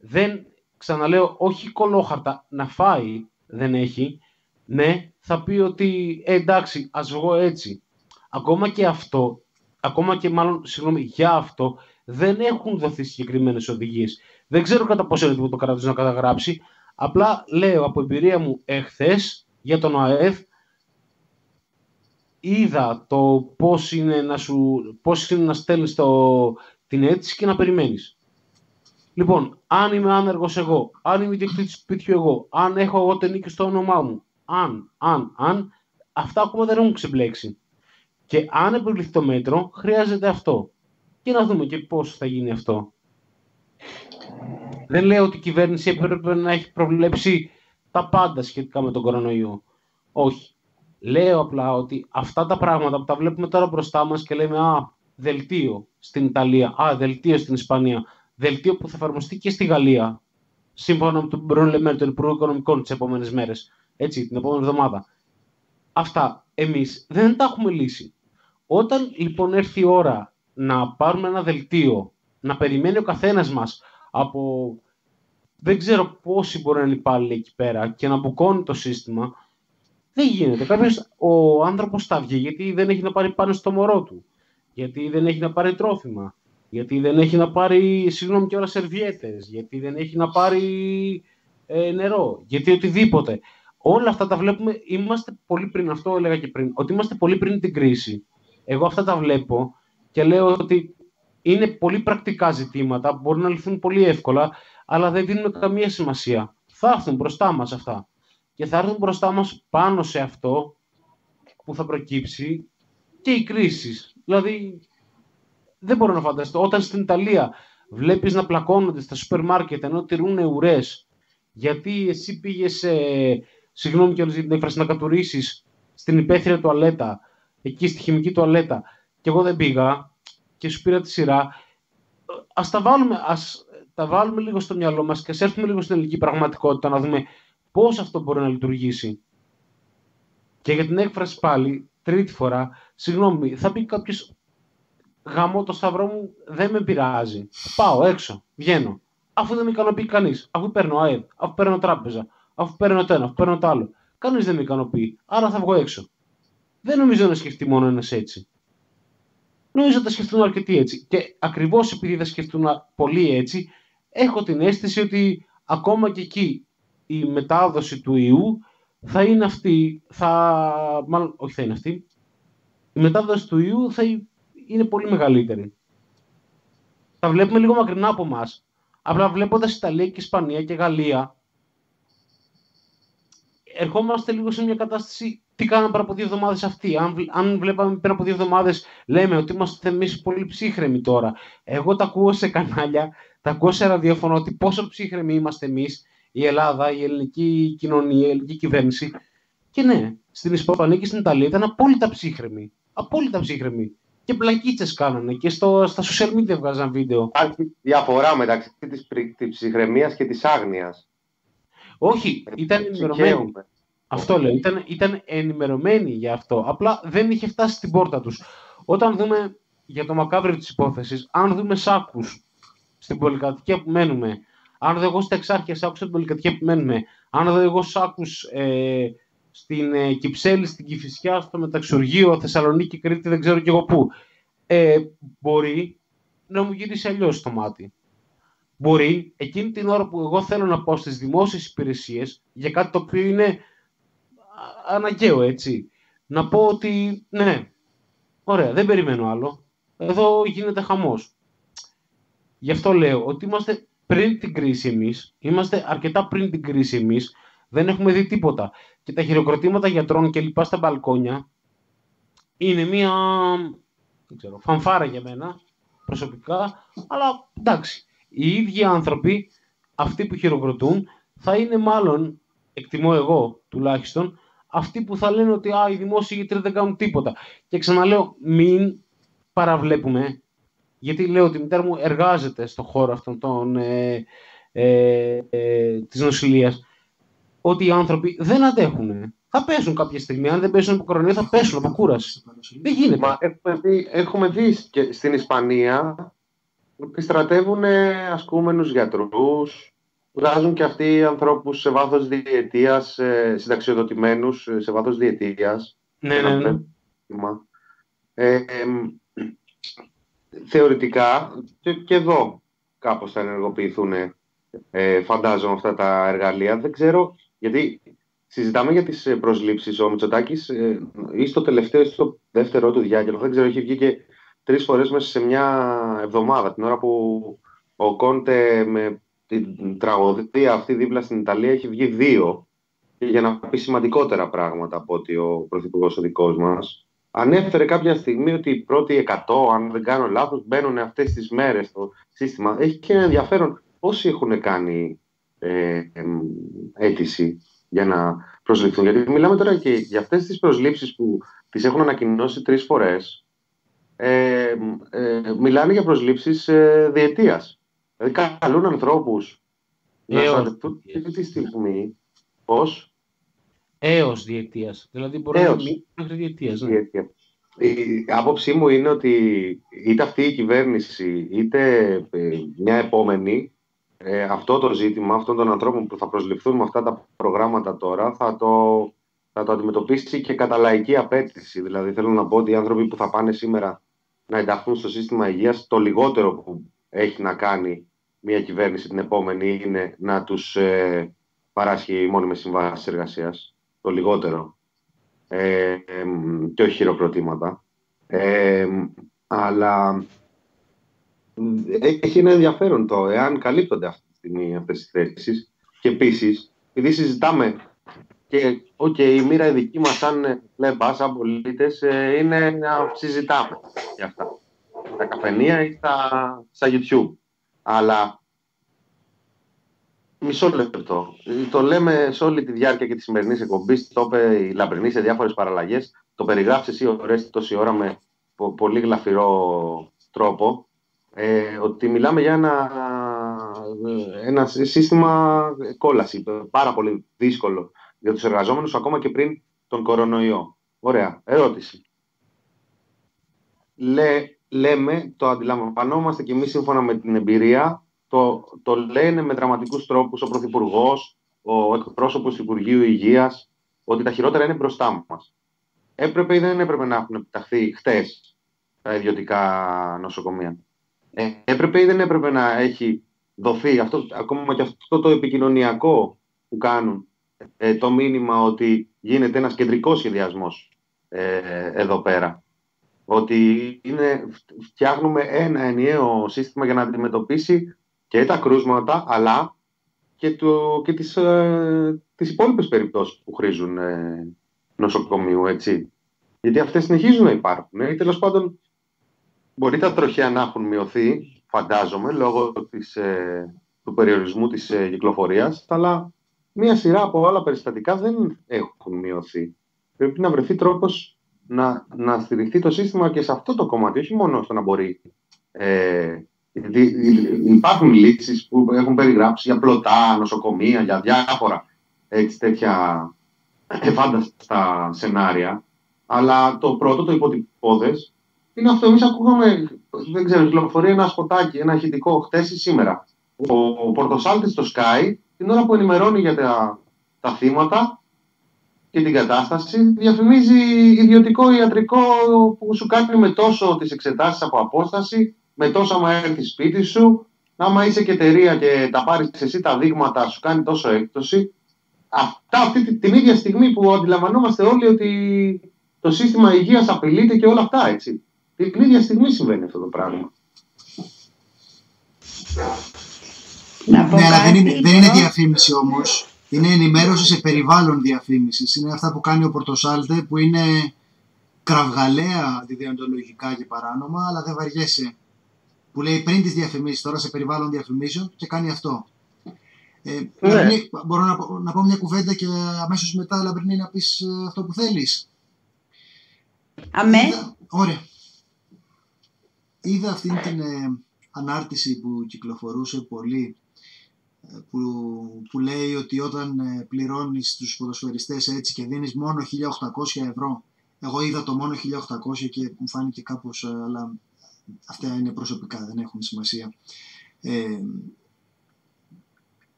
δεν, ξαναλέω, όχι κολόχαρτα, να φάει δεν έχει, ναι, θα πει ότι εντάξει, ας βγω έτσι. Ακόμα και αυτό, για αυτό, δεν έχουν δοθεί συγκεκριμένες οδηγίες. Δεν ξέρω κατά πόσο είναι το κράτος να καταγράψει, απλά λέω από εμπειρία μου εχθές για τον ΟΑΕΔ, είδα το πώς είναι να στέλνεις την αίτηση και να περιμένεις. Λοιπόν, αν είμαι άνεργος εγώ, αν είμαι ιδιοκτήτης του σπιτιού εγώ, αν έχω εγώ την νίκη στο όνομά μου, αυτά ακόμα δεν έχουν ξεμπλέξει. Και αν επιβληθεί το μέτρο, χρειάζεται αυτό. Και να δούμε και πώς θα γίνει αυτό. Δεν λέω ότι η κυβέρνηση έπρεπε να έχει προβλέψει τα πάντα σχετικά με τον κορονοϊό. Όχι. Λέω απλά ότι αυτά τα πράγματα που τα βλέπουμε τώρα μπροστά μας και λέμε «Α, δελτίο στην Ιταλία, α, δελτίο στην Ισπανία», δελτίο που θα εφαρμοστεί και στη Γαλλία, σύμφωνα με τον Μπρολεμέρ, τον Υπουργό Οικονομικών, τις επόμενες μέρες, έτσι, την επόμενη εβδομάδα. Αυτά εμείς δεν τα έχουμε λύσει. Όταν λοιπόν έρθει η ώρα να πάρουμε ένα δελτίο, να περιμένει ο καθένας μας από δεν ξέρω πόσοι μπορεί να είναι υπάλληλοι εκεί πέρα και να μπουκώνει το σύστημα, δεν γίνεται. Κάποιος ο άνθρωπος θα βγει γιατί δεν έχει να πάρει πάνω στο μωρό του, γιατί δεν έχει να πάρει τρόφιμα, γιατί δεν έχει να πάρει, συγγνώμη και όλα, σερβιέτες, γιατί δεν έχει να πάρει νερό, γιατί οτιδήποτε. Όλα αυτά τα βλέπουμε, είμαστε πολύ πριν, αυτό έλεγα και πριν, ότι είμαστε πολύ πριν την κρίση. Εγώ αυτά τα βλέπω και λέω ότι είναι πολύ πρακτικά ζητήματα, μπορούν να λυθούν πολύ εύκολα, αλλά δεν δίνουμε καμία σημασία. Θα έρθουν μπροστά μας αυτά. και θα έρθουν μπροστά μας πάνω σε αυτό που θα προκύψει και οι κρίσεις. Δηλαδή, δεν μπορώ να φανταστώ. Όταν στην Ιταλία βλέπεις να πλακώνονται στα σούπερ μάρκετ ενώ τηρούν ουρές, γιατί εσύ πήγες, συγγνώμη κιόλας για την έκφραση, να κατουρίσεις στην υπαίθρια τουαλέτα, εκεί στη χημική τουαλέτα, και εγώ δεν πήγα και σου πήρα τη σειρά. Ας τα βάλουμε λίγο στο μυαλό μας και ας έρθουμε λίγο στην ελληνική πραγματικότητα να δούμε πώς αυτό μπορεί να λειτουργήσει. Και για την έκφραση πάλι, τρίτη φορά, συγγνώμη, θα πει κάποιος «γαμώ το σταυρό μου, δεν με πειράζει, πάω έξω, βγαίνω». Αφού δεν με ικανοποιεί κανείς, αφού παίρνω ΑΕΔ, αφού παίρνω τράπεζα, αφού παίρνω το ένα, αφού παίρνω το άλλο, κανείς δεν με ικανοποιεί, άρα θα βγω έξω. Δεν νομίζω να σκεφτεί μόνο ένας έτσι. Νομίζω τα σκεφτούν αρκετοί έτσι. Και ακριβώς επειδή τα σκεφτούν πολύ έτσι, έχω την αίσθηση ότι ακόμα και εκεί η μετάδοση του ιού θα είναι αυτή. Η μετάδοση του ιού θα είναι πολύ μεγαλύτερη. Τα βλέπουμε λίγο μακρινά από εμάς. Απλά βλέποντας Ιταλία και Ισπανία και Γαλλία, ερχόμαστε λίγο σε μια κατάσταση. Τι κάναμε πριν από 2 εβδομάδες αυτοί. Αν βλέπαμε πριν από 2 εβδομάδες, λέμε ότι είμαστε εμείς πολύ ψύχρεμοι τώρα. Εγώ τα ακούω σε κανάλια, τα ακούω σε ραδιόφωνο ότι πόσο ψύχρεμοι είμαστε εμείς, η Ελλάδα, η ελληνική κοινωνία, η ελληνική κυβέρνηση. Και ναι, στην Ισπανία και στην Ιταλία ήταν απόλυτα ψύχρεμοι. Απόλυτα ψύχρεμοι. Και πλακίτσες κάνανε και στα social media βγάζαν βίντεο. Υπάρχει διαφορά μεταξύ της ψυχραιμίας και της άγνοιας. Όχι, ήταν ενημερωμένοι. Αυτό λέω, ήταν ενημερωμένοι για αυτό. Απλά δεν είχε φτάσει στην πόρτα τους. Όταν δούμε για το μακάβριο της υπόθεσης, αν δούμε σάκους στην πολυκατοικία που μένουμε, αν δω εγώ στα Εξάρχεια σάκους στην πολυκατοικία που μένουμε, αν δω εγώ σάκους στην Κυψέλη, στην Κηφισιά, στο Μεταξουργείο, Θεσσαλονίκη, Κρήτη, δεν ξέρω κι εγώ πού. Μπορεί να μου γυρίσει αλλιώς το μάτι. Μπορεί εκείνη την ώρα που εγώ θέλω να πάω στις δημόσιες υπηρεσίες, για κάτι το οποίο είναι αναγκαίο, έτσι, να πω ότι ναι, ωραία, δεν περιμένω άλλο. Εδώ γίνεται χαμός. Γι' αυτό λέω ότι είμαστε πριν την κρίση εμείς, είμαστε αρκετά πριν την κρίση εμείς, δεν έχουμε δει τίποτα. Και τα χειροκροτήματα γιατρών και λοιπά στα μπαλκόνια είναι μία, δεν ξέρω, φανφάρα για μένα προσωπικά, αλλά εντάξει, οι ίδιοι άνθρωποι, αυτοί που χειροκροτούν, θα είναι μάλλον, εκτιμώ εγώ τουλάχιστον, αυτοί που θα λένε ότι οι δημόσιοι γιατροί δεν κάνουν τίποτα. Και ξαναλέω, μην παραβλέπουμε, γιατί λέω ότι η μητέρα μου εργάζεται στον χώρο αυτόν της νοσηλείας, ότι οι άνθρωποι δεν αντέχουν. Θα πέσουν κάποια στιγμή. Αν δεν πέσουν από κορονοϊό, θα πέσουν από κούραση. Δεν γίνεται. Μα έχουμε δει και στην Ισπανία που επιστρατεύουν ασκούμενους γιατρούς, βγάζουν και αυτοί οι ανθρώπους σε βάθος διετίας, συνταξιοδοτημένους σε βάθος διετίας. Ναι. Θεωρητικά και εδώ κάπως θα ενεργοποιηθούν. Φαντάζομαι αυτά τα εργαλεία. Δεν ξέρω, γιατί συζητάμε για τις προσλήψεις. Ο Μητσοτάκης ή στο τελευταίο ή στο δεύτερο του διάγγελο, δεν ξέρω, έχει βγει και 3 φορές μέσα σε μια εβδομάδα, την ώρα που ο Κόντε με την τραγωδία αυτή δίπλα στην Ιταλία έχει βγει 2 για να πει σημαντικότερα πράγματα από ότι ο πρωθυπουργός ο δικός μας. Ανέφερε κάποια στιγμή ότι οι πρώτοι 100, αν δεν κάνω λάθος, μπαίνουν αυτές τις μέρες στο σύστημα. Έχει και ένα ενδιαφέρον. Όσοι έχουν κάνει αίτηση για να προσληφθούν. Γιατί μιλάμε τώρα και για αυτές τις προσλήψεις που τις έχουν ανακοινώσει 3 φορές. Μιλάνε για προσλήψεις διετίας. Δηλαδή καλούν ανθρώπους να στρατευτούν αυτή τη στιγμή ως έως διετίας. Δηλαδή μπορεί να μιλήσει μέχρι διετίας. Η άποψή μου είναι ότι είτε αυτή η κυβέρνηση είτε μια επόμενη, αυτό το ζήτημα αυτών των ανθρώπων που θα προσληφθούν με αυτά τα προγράμματα τώρα θα το αντιμετωπίσει και κατά λαϊκή απέτηση. Δηλαδή θέλω να πω ότι οι άνθρωποι που θα πάνε σήμερα να ενταχθούν στο σύστημα υγείας, το λιγότερο που έχει να κάνει μια κυβέρνηση την επόμενη είναι να τους παράσχει μόνιμες συμβάσεις εργασίας. Το λιγότερο. Και όχι χειροκροτήματα. Αλλά έχει ένα ενδιαφέρον το εάν καλύπτονται αυτή τη στιγμή αυτές τις θέσεις. Και επίσης, επειδή συζητάμε Και η μοίρα η δική μας, σαν κλέμπα, σαν πολίτες, είναι να συζητάμε για αυτά. Στα καφενεία ή στα YouTube. Αλλά μισό λεπτό. Το λέμε σε όλη τη διάρκεια και τη σημερινή εκπομπή. Το είπε η Λαμπρινή σε διάφορες παραλλαγές. Το περιγράφεις εσύ, ο Ρέστη, τόση ώρα με πολύ γλαφυρό τρόπο. Ότι μιλάμε για ένα σύστημα κόλαση πάρα πολύ δύσκολο για τους εργαζόμενους ακόμα και πριν τον κορονοϊό. Ωραία, ερώτηση. Λέμε, το αντιλαμβανόμαστε και εμείς σύμφωνα με την εμπειρία, το λένε με δραματικούς τρόπους ο Πρωθυπουργός, ο εκπρόσωπος του Υπουργείου Υγείας, ότι τα χειρότερα είναι μπροστά μας. Έπρεπε ή δεν έπρεπε να έχουν επιταχθεί χτες τα ιδιωτικά νοσοκομεία? Έπρεπε ή δεν έπρεπε να έχει δοθεί ακόμα και αυτό το επικοινωνιακό που κάνουν, το μήνυμα ότι γίνεται ένας κεντρικός σχεδιασμός εδώ πέρα. Ότι φτιάχνουμε ένα ενιαίο σύστημα για να αντιμετωπίσει και τα κρούσματα, αλλά και τις υπόλοιπες περιπτώσεις που χρήζουν νοσοκομείου, έτσι. Γιατί αυτές συνεχίζουν να υπάρχουν. Τέλος πάντων, μπορεί τα τροχιά να έχουν μειωθεί, φαντάζομαι, λόγω του περιορισμού της κυκλοφορίας, αλλά μία σειρά από άλλα περιστατικά δεν έχουν μειωθεί. Πρέπει να βρεθεί τρόπος να στηριχθεί το σύστημα και σε αυτό το κομμάτι, όχι μόνο στο να μπορεί. Υπάρχουν λήξεις που έχουν περιγράψει για πλωτά, νοσοκομεία, για διάφορα έτσι, τέτοια φάνταστα σενάρια. Αλλά το πρώτο, το υποτυπώδες, είναι αυτό. Εμείς ακούγαμε, δεν ξέρω, κυκλοφορεί ένα σποτάκι, ένα ηχητικό χτες ή σήμερα. Ο Πορτοσάλτε στο Sky, την ώρα που ενημερώνει για τα θύματα και την κατάσταση, διαφημίζει ιδιωτικό ιατρικό που σου κάνει με τόσο τις εξετάσεις από απόσταση, με τόσο άμα έρθει σπίτι σου, άμα είσαι και εταιρεία και τα πάρεις εσύ τα δείγματα, σου κάνει τόσο έκπτωση. Αυτή την ίδια στιγμή που αντιλαμβανόμαστε όλοι ότι το σύστημα υγείας απειλείται και όλα αυτά, έτσι. Την ίδια στιγμή συμβαίνει αυτό το πράγμα. Ναι, αλλά δεν είναι διαφήμιση όμως. Είναι ενημέρωση σε περιβάλλον διαφήμισης. Είναι αυτά που κάνει ο Πορτοσάλτε, που είναι κραυγαλαία διδεοντολογικά και παράνομα, αλλά δεν βαριέσαι. Που λέει πριν τις διαφημίσεις, τώρα σε περιβάλλον διαφημίσεων, και κάνει αυτό. Μπορώ να πω μια κουβέντα και αμέσως μετά, Λαμπρινή, να πεις αυτό που θέλεις. Αμέ. Ωραία. Είδα αυτήν την ανάρτηση που κυκλοφορούσε πολύ, που λέει ότι όταν πληρώνεις τους ποδοσφαιριστές έτσι και δίνεις μόνο 1.800 ευρώ, εγώ είδα το μόνο 1.800 και μου φάνηκε κάπως, αλλά αυτά είναι προσωπικά, δεν έχουν σημασία.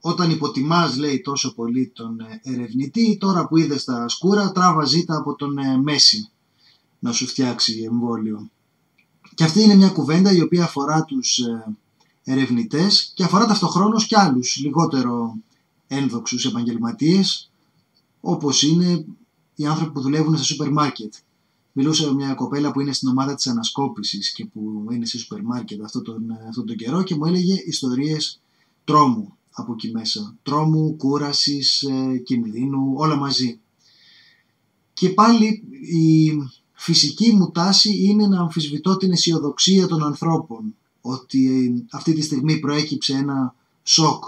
Όταν υποτιμάς, λέει, τόσο πολύ τον ερευνητή, τώρα που είδες τα σκούρα, τράβα ζήτα από τον Μέσι να σου φτιάξει εμβόλιο. Και αυτή είναι μια κουβέντα η οποία αφορά τους ερευνητές και αφορά ταυτοχρόνως και άλλους λιγότερο ένδοξους επαγγελματίες, όπως είναι οι άνθρωποι που δουλεύουν στα σούπερ μάρκετ. Μιλούσα με μια κοπέλα που είναι στην ομάδα της ανασκόπησης και που είναι σε σούπερ μάρκετ αυτόν τον καιρό και μου έλεγε ιστορίες τρόμου από εκεί μέσα. Τρόμου, κούρασης, κινδύνου, όλα μαζί. Και πάλι η φυσική μου τάση είναι να αμφισβητώ την αισιοδοξία των ανθρώπων, ότι αυτή τη στιγμή προέκυψε ένα σοκ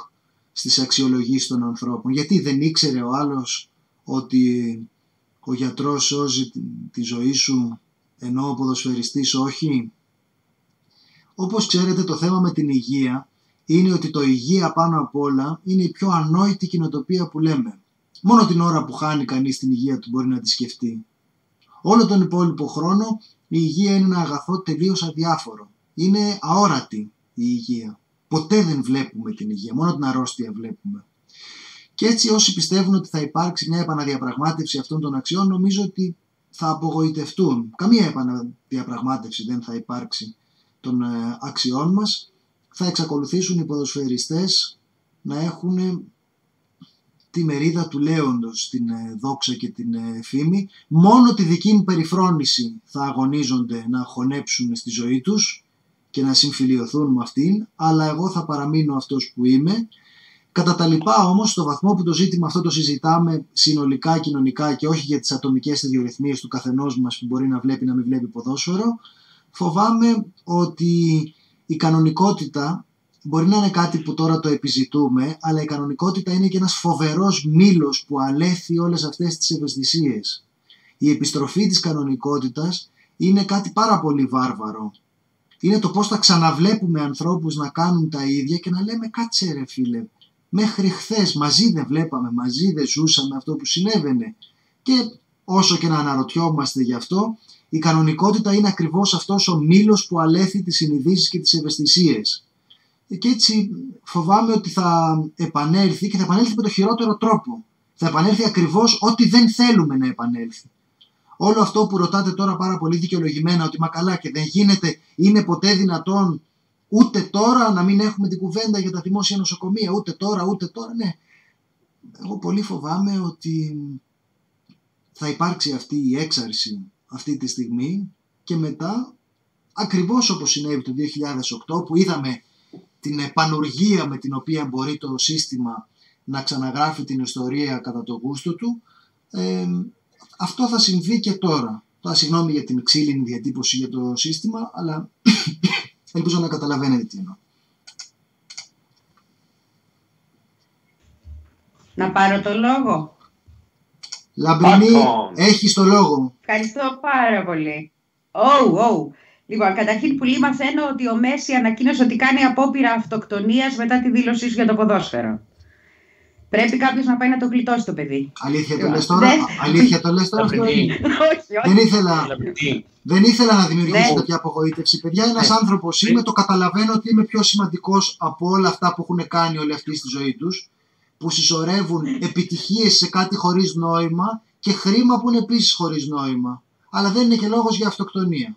στις αξιολογίες των ανθρώπων. Γιατί δεν ήξερε ο άλλος ότι ο γιατρός σώζει τη ζωή σου, ενώ ο ποδοσφαιριστής όχι. Όπως ξέρετε, το θέμα με την υγεία είναι ότι το υγεία πάνω απ' όλα είναι η πιο ανόητη κοινοτοπία που λέμε. Μόνο την ώρα που χάνει κανείς την υγεία του μπορεί να τη σκεφτεί. Όλο τον υπόλοιπο χρόνο η υγεία είναι ένα αγαθό τελείως αδιάφορο. Είναι αόρατη η υγεία. Ποτέ δεν βλέπουμε την υγεία, μόνο την αρρώστια βλέπουμε. Και έτσι όσοι πιστεύουν ότι θα υπάρξει μια επαναδιαπραγμάτευση αυτών των αξιών, νομίζω ότι θα απογοητευτούν. Καμία επαναδιαπραγμάτευση δεν θα υπάρξει των αξιών μας. Θα εξακολουθήσουν οι ποδοσφαιριστές να έχουν τη μερίδα του λέοντος, την δόξα και την φήμη. Μόνο τη δική μου περιφρόνηση θα αγωνίζονται να χωνέψουν στη ζωή τους και να συμφιλιωθούν με αυτήν, αλλά εγώ θα παραμείνω αυτός που είμαι. Κατά τα λοιπά όμως, στο βαθμό που το ζήτημα αυτό το συζητάμε συνολικά, κοινωνικά και όχι για τις ατομικές ιδιορυθμίες του καθενός μας που μπορεί να βλέπει να μην βλέπει ποδόσφαιρο, φοβάμαι ότι η κανονικότητα μπορεί να είναι κάτι που τώρα το επιζητούμε, αλλά η κανονικότητα είναι και ένας φοβερός μήλος που αλέθει όλες αυτές τις ευαισθησίες. Η επιστροφή της κανονικότητας είναι κάτι πάρα πολύ βάρβαρο. Είναι το πώς θα ξαναβλέπουμε ανθρώπους να κάνουν τα ίδια και να λέμε «Κάτσε ρε φίλε, μέχρι χθες μαζί δεν βλέπαμε, μαζί δεν ζούσαμε αυτό που συνέβαινε». Και όσο και να αναρωτιόμαστε γι' αυτό, η κανονικότητα είναι ακριβώς αυτός ο μήλος που αλέθει τις συνειδήσεις και τις ευαισθησίες. Και έτσι φοβάμαι ότι θα επανέλθει και θα επανέλθει με το χειρότερο τρόπο. Θα επανέλθει ακριβώς ό,τι δεν θέλουμε να επανέλθει. Όλο αυτό που ρωτάτε τώρα πάρα πολύ δικαιολογημένα, ότι μα καλά και δεν γίνεται, είναι ποτέ δυνατόν ούτε τώρα να μην έχουμε την κουβέντα για τα δημόσια νοσοκομεία, ούτε τώρα, ναι. Εγώ πολύ φοβάμαι ότι θα υπάρξει αυτή η έξαρση αυτή τη στιγμή και μετά, ακριβώς όπως συνέβη το 2008 που είδαμε την επανουργία με την οποία μπορεί το σύστημα να ξαναγράφει την ιστορία κατά το γούστο του, αυτό θα συμβεί και τώρα. Συγγνώμη για την ξύλινη διατύπωση για το σύστημα, αλλά ελπίζω να καταλαβαίνετε τι εννοώ. Να πάρω το λόγο. Λαμπρινή, έχεις το λόγο. Ευχαριστώ πάρα πολύ. Λοιπόν, καταρχήν πολύ μαθαίνω ότι ο Μέσι ανακοίνωσε ότι κάνει απόπειρα αυτοκτονίας μετά τη δήλωσή σου για το ποδόσφαιρο. Πρέπει κάποιο να πάει να το γλιτώσει το παιδί. Αλήθεια το λες τώρα. Δεν ήθελα να δημιουργήσω κάποια απογοήτευση. Παιδιά, ένας άνθρωπος είμαι, το καταλαβαίνω ότι είμαι πιο σημαντικός από όλα αυτά που έχουν κάνει όλοι αυτοί στη ζωή τους, που συσσωρεύουν επιτυχίες σε κάτι χωρίς νόημα και χρήμα που είναι επίσης χωρίς νόημα. Αλλά δεν είναι και λόγος για αυτοκτονία.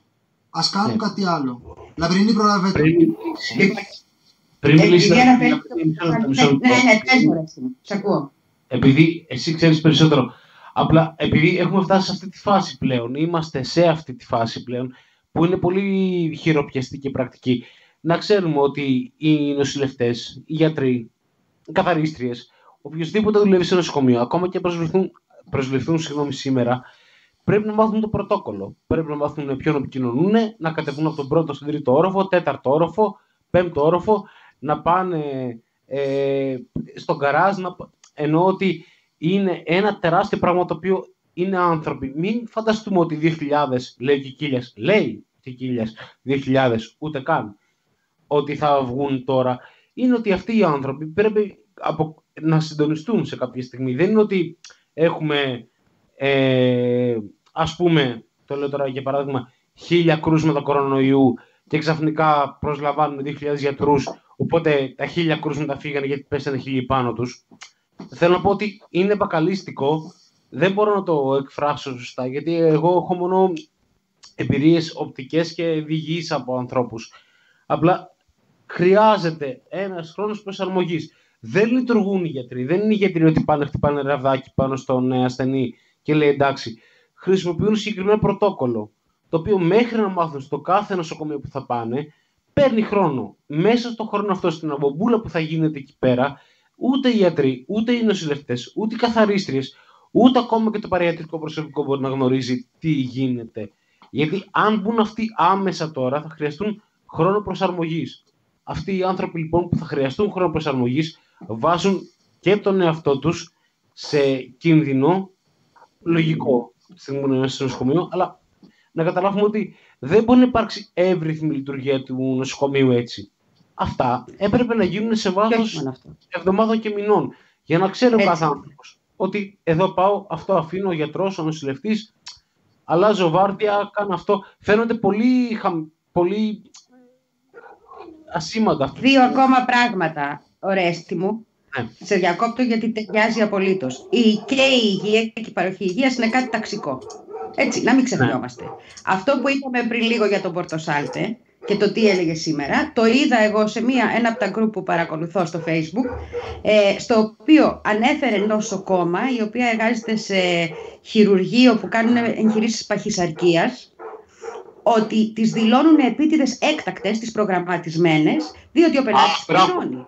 Ας κάνουν κάτι άλλο. Λαμπρινή, προλαβαίνω. Πριν μιλήσεις, επειδή εσύ ξέρεις περισσότερο, απλά επειδή έχουμε φτάσει σε αυτή τη φάση πλέον, είμαστε σε αυτή τη φάση πλέον, που είναι πολύ χειροπιαστή και πρακτική, να ξέρουμε ότι οι νοσηλευτές, οι γιατροί, οι καθαρίστριες, οποιοδήποτε δουλεύει σε νοσοκομείο, ακόμα και προσβληθούν σήμερα, πρέπει να μάθουν το πρωτόκολλο. Πρέπει να μάθουν ποιον επικοινωνούν, να κατεβούν από τον πρώτο στον τρίτο όροφο, τέταρτο όροφο, πέμπτο όροφο, να πάνε στον γκαράζ, ενώ ότι είναι ένα τεράστιο πράγμα το οποίο είναι άνθρωποι. Μην φανταστούμε ότι 2.000, λέει και Κίλιας, 2.000, ούτε καν, ότι θα βγουν τώρα. Είναι ότι αυτοί οι άνθρωποι πρέπει να συντονιστούν σε κάποια στιγμή. Δεν είναι ότι έχουμε, ας πούμε, το λέω τώρα για παράδειγμα, 1.000 κρούσματα κορονοϊού και ξαφνικά προσλαμβάνουμε 2.000 γιατρούς, οπότε τα 1.000 κρούσματα φύγανε γιατί πέσανε 1.000 πάνω τους. Θέλω να πω ότι είναι μπακαλίστικο, δεν μπορώ να το εκφράσω σωστά, γιατί εγώ έχω μόνο εμπειρίες οπτικές και διηγήσεις από ανθρώπους. Απλά χρειάζεται ένας χρόνος προσαρμογής. Δεν λειτουργούν οι γιατροί, δεν είναι οι γιατροί ότι πάνε χτυπάνε ραβδάκι πάνω στον ασθενή και λέει εντάξει. Χρησιμοποιούν συγκεκριμένο πρωτόκολλο, το οποίο μέχρι να μάθουν στο κάθε νοσοκομείο που θα πάνε, παίρνει χρόνο. Μέσα στον χρόνο αυτό, στην αμπομπούλα που θα γίνεται εκεί πέρα, ούτε οι γιατροί, ούτε οι νοσηλευτές, ούτε οι καθαρίστριες, ούτε ακόμα και το παροιατρικό προσωπικό μπορεί να γνωρίζει τι γίνεται. Γιατί αν μπουν αυτοί άμεσα τώρα, θα χρειαστούν χρόνο προσαρμογής. Αυτοί οι άνθρωποι λοιπόν που θα χρειαστούν χρόνο προσαρμογής, βάζουν και τον εαυτό τους σε κίνδυνο λογικό στην νοσοκομείο, αλλά να καταλάβουμε ότι δεν μπορεί να υπάρξει εύρυθμη λειτουργία του νοσοκομείου έτσι. Αυτά έπρεπε να γίνουν σε βάθος εβδομάδων και μηνών. Για να ξέρει ο κάθε άνθρωπος ότι εδώ πάω, αυτό αφήνω, ο γιατρός, ο νοσηλευτής, αλλάζω βάρδια, κάνω αυτό. Φαίνονται πολύ ασήμαντα. Δύο ακόμα πράγματα, Ρέστη μου. Σε διακόπτω γιατί ταιριάζει απολύτως. Και η υγεία και η παροχή υγείας είναι κάτι ταξικό. Έτσι, να μην ξεχνιόμαστε. Αυτό που είπαμε πριν λίγο για τον Πορτοσάλτε και το τι έλεγε σήμερα, το είδα εγώ σε ένα από τα group που παρακολουθώ στο Facebook, στο οποίο ανέφερε νοσοκόμα, η οποία εργάζεται σε χειρουργείο που κάνουν εγχειρήσεις παχυσαρκίας, ότι τις δηλώνουν επίτηδες έκτακτες, τις προγραμματισμένες, διότι ο πελάτης πληρώνει.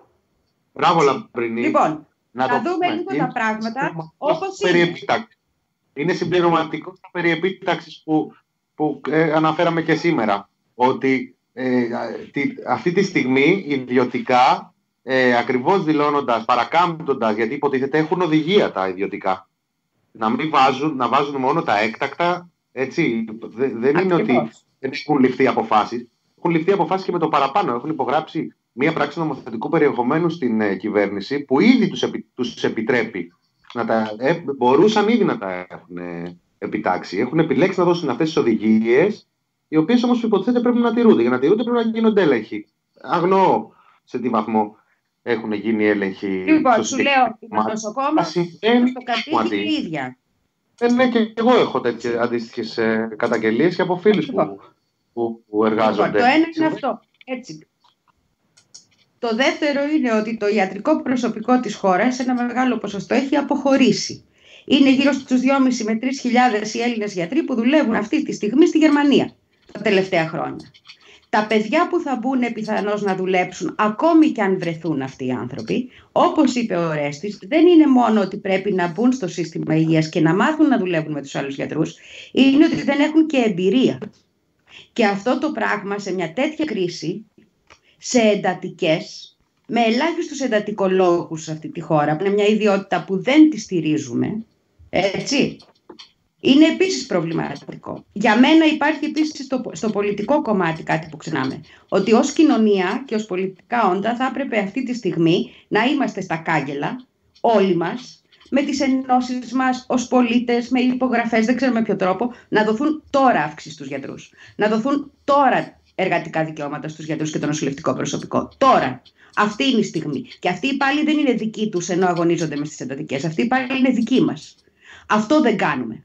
Μπράβο, Λαμπρινή. Λοιπόν, να δούμε λίγο τα πράγματα όπως είναι. Είναι συμπληρωματικό στα περί επίταξης που αναφέραμε και σήμερα. Ότι αυτή τη στιγμή ιδιωτικά, ακριβώς δηλώνοντας, παρακάμπτοντας, γιατί υποτίθεται έχουν οδηγία τα ιδιωτικά, να μην βάζουν, να βάζουν μόνο τα έκτακτα, έτσι. Δεν είναι ότι δεν έχουν ληφθεί αποφάσεις. Έχουν ληφθεί αποφάσεις και με το παραπάνω. Έχουν υπογράψει μία πράξη νομοθετικού περιεχομένου στην κυβέρνηση που ήδη τους επιτρέπει. Μπορούσαν ήδη να τα έχουν επιτάξει. Έχουν επιλέξει να δώσουν αυτές τις οδηγίες, οι οποίες όμως υποτίθεται πρέπει να τηρούνται. Για να τηρούνται πρέπει να γίνονται έλεγχοι. Αγνοώ σε τι βαθμό έχουν γίνει έλεγχοι. Λοιπόν, σου λέω, η νοσοκόμα το κατήγει η ίδια. Ναι, και εγώ έχω τέτοιες αντίστοιχες καταγγελίες και από φίλους που εργάζονται. Λοιπόν, το ένα είναι αυτό. Έτσι. Το δεύτερο είναι ότι το ιατρικό προσωπικό της χώρας, ένα μεγάλο ποσοστό, έχει αποχωρήσει. Είναι γύρω στους 2.500 με 3.000 οι Έλληνες γιατροί που δουλεύουν αυτή τη στιγμή στη Γερμανία τα τελευταία χρόνια. Τα παιδιά που θα μπουν πιθανώς να δουλέψουν, ακόμη και αν βρεθούν αυτοί οι άνθρωποι, όπως είπε ο Ρέστης, δεν είναι μόνο ότι πρέπει να μπουν στο σύστημα υγείας και να μάθουν να δουλεύουν με τους άλλους γιατρούς, είναι ότι δεν έχουν και εμπειρία. Και αυτό το πράγμα σε μια τέτοια κρίση, σε εντατικές, με ελάχιστους εντατικολόγους σε αυτή τη χώρα, που είναι μια ιδιότητα που δεν τη στηρίζουμε, έτσι, είναι επίσης προβληματικό. Για μένα υπάρχει επίσης στο πολιτικό κομμάτι κάτι που ξεχνάμε, ότι ως κοινωνία και ως πολιτικά όντα θα έπρεπε αυτή τη στιγμή να είμαστε στα κάγκελα, όλοι μας, με τις ενώσεις μας ως πολίτες, με υπογραφές, δεν ξέρω με ποιο τρόπο, να δοθούν τώρα αύξηση στους γιατρούς, να δοθούν τώρα εργατικά δικαιώματα στους γιατρούς και το νοσηλευτικό προσωπικό. Τώρα. Αυτή είναι η στιγμή. Και αυτοί οι πάλι δεν είναι δικοί τους ενώ αγωνίζονται με στις εντατικές. Αυτοί οι πάλι είναι δικοί μας. Αυτό δεν κάνουμε.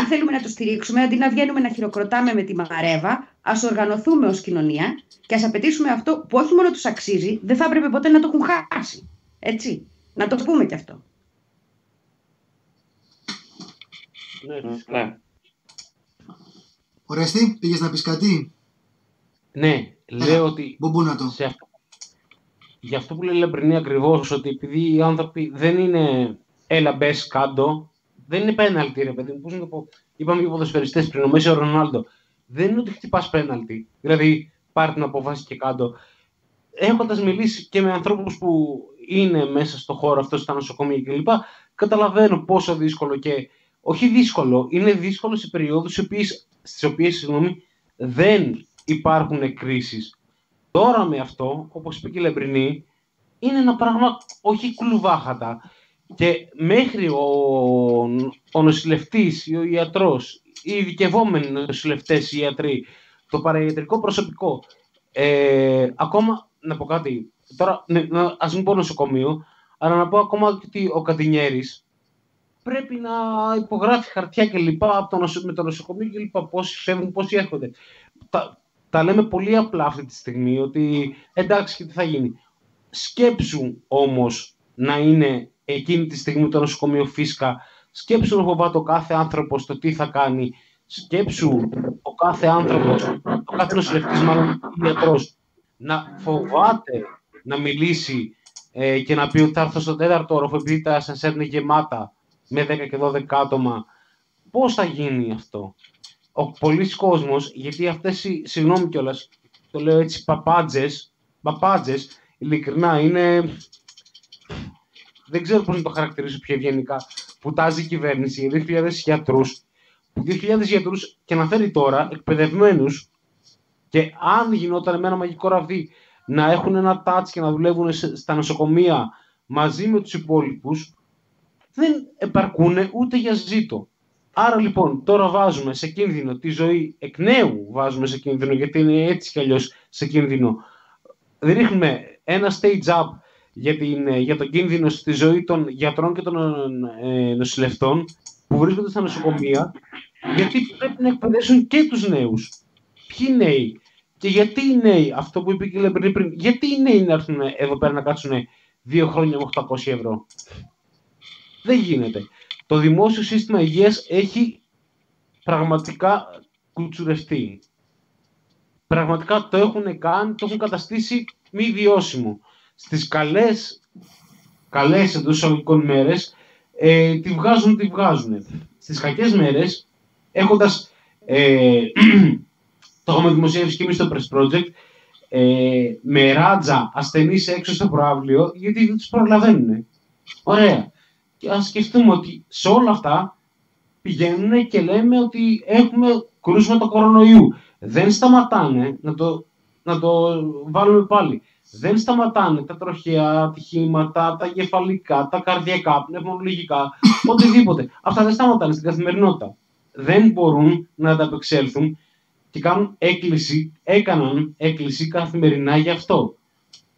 Αν θέλουμε να τους στηρίξουμε, αντί να βγαίνουμε να χειροκροτάμε με τη μαρέβα, ας οργανωθούμε ως κοινωνία και ας απαιτήσουμε αυτό που όχι μόνο τους αξίζει, δεν θα έπρεπε ποτέ να το έχουν χάσει. Έτσι. Να το πούμε κι αυτό. Ναι. Ρέστη, πήγες να πεις κάτι? Ναι, λέω ότι γι' αυτό που λέει η Λαμπρινή ακριβώς, ότι επειδή οι άνθρωποι δεν είναι έλα μπες κάτω, δεν είναι πέναλτι, ρε παιδί μου, πώς να το πω. Είπαμε και ποδοσφαιριστές πριν, ο Μέσι, ο Ρονάλντο. Δεν είναι ότι χτυπάς πέναλτι, δηλαδή πάρ' την αποφάση και κάτω. Έχοντας μιλήσει και με ανθρώπους που είναι μέσα στο χώρο αυτό, στα νοσοκομεία κλπ, καταλαβαίνω πόσο δύσκολο και όχι δύσκολο, είναι δύσκολο σε περιόδους στις οποίες, συγγνώμη, δεν υπάρχουν κρίσεις. Τώρα με αυτό, όπως είπε και η Λαμπρινή, είναι ένα πράγμα όχι κλουβάχατα. Και μέχρι ο νοσηλευτής ή ο ιατρός, οι ειδικευόμενοι νοσηλευτές, οι ιατροί, το παραϊατρικό προσωπικό, ακόμα, να πω κάτι, τώρα ας μην πω νοσοκομείο, αλλά να πω ακόμα ότι ο Κατινιέρης πρέπει να υπογράφει χαρτιά και λοιπά με το νοσοκομείο και λοιπά, πόσοι φεύγουν, πόσοι έρχονται. Τα λέμε πολύ απλά αυτή τη στιγμή, ότι εντάξει και τι θα γίνει. Σκέψου όμως να είναι εκείνη τη στιγμή το νοσοκομείο φίσκα. Σκέψου να φοβάται ο κάθε άνθρωπος το τι θα κάνει. Σκέψου ο κάθε άνθρωπος, ο κάθε νοσηλευτής, μάλλον ιατρός, να φοβάται να μιλήσει και να πει ότι θα έρθω στον τέταρτο όροφο επειδή τα ασανσέρ είναι γεμάτα με 10 και 12 άτομα. Πώς θα γίνει αυτό? Ο πολλής κόσμος, γιατί αυτές οι, συγγνώμη κιόλας, το λέω έτσι, παπάντζες, ειλικρινά είναι, δεν ξέρω πώς να το χαρακτηρίσω πιο ευγενικά, που τάζει η κυβέρνηση, 2.000 γιατρούς, 2.000 γιατρούς και να θέλει τώρα εκπαιδευμένους, και αν γινόταν με ένα μαγικό ραβδί να έχουν ένα τάτς και να δουλεύουν στα νοσοκομεία μαζί με τους υπόλοιπους, δεν επαρκούνε ούτε για ζήτο. Άρα λοιπόν τώρα βάζουμε σε κίνδυνο τη ζωή, εκ νέου βάζουμε σε κίνδυνο, γιατί είναι έτσι κι αλλιώς σε κίνδυνο. Ρίχνουμε ένα stage up για τον κίνδυνο στη ζωή των γιατρών και των νοσηλευτών που βρίσκονται στα νοσοκομεία, γιατί πρέπει να εκπαιδεύσουν και τους νέους. Ποιοι νέοι? Και γιατί οι νέοι, αυτό που είπε η Λαμπρινή πριν, γιατί οι νέοι να έρθουν εδώ πέρα να κάτσουν 2 χρόνια με 800 ευρώ? Δεν γίνεται. Το δημόσιο σύστημα υγείας έχει πραγματικά κουτσουρευτεί. Πραγματικά το έχουν καταστήσει μη βιώσιμο. στις καλές εντός εισαγωγικών μέρες, τη βγάζουν. Στις κακές μέρες, έχοντας, το έχουμε δημοσιεύσει και εμείς στο Press Project, με ράτζα ασθενείς έξω στο προαύλιο, γιατί δεν τους προλαβαίνουν. Ωραία. Και ας σκεφτούμε ότι σε όλα αυτά πηγαίνουν και λέμε ότι έχουμε κρούσμα το κορονοϊού. Δεν σταματάνε να το βάλουμε πάλι. Δεν σταματάνε τα τροχαία ατυχήματα, τα εγκεφαλικά, τα καρδιακά, πνευμονολογικά, οτιδήποτε. Αυτά δεν σταματάνε στην καθημερινότητα. Δεν μπορούν να ανταπεξέλθουν και έκαναν έκκληση καθημερινά γι' αυτό.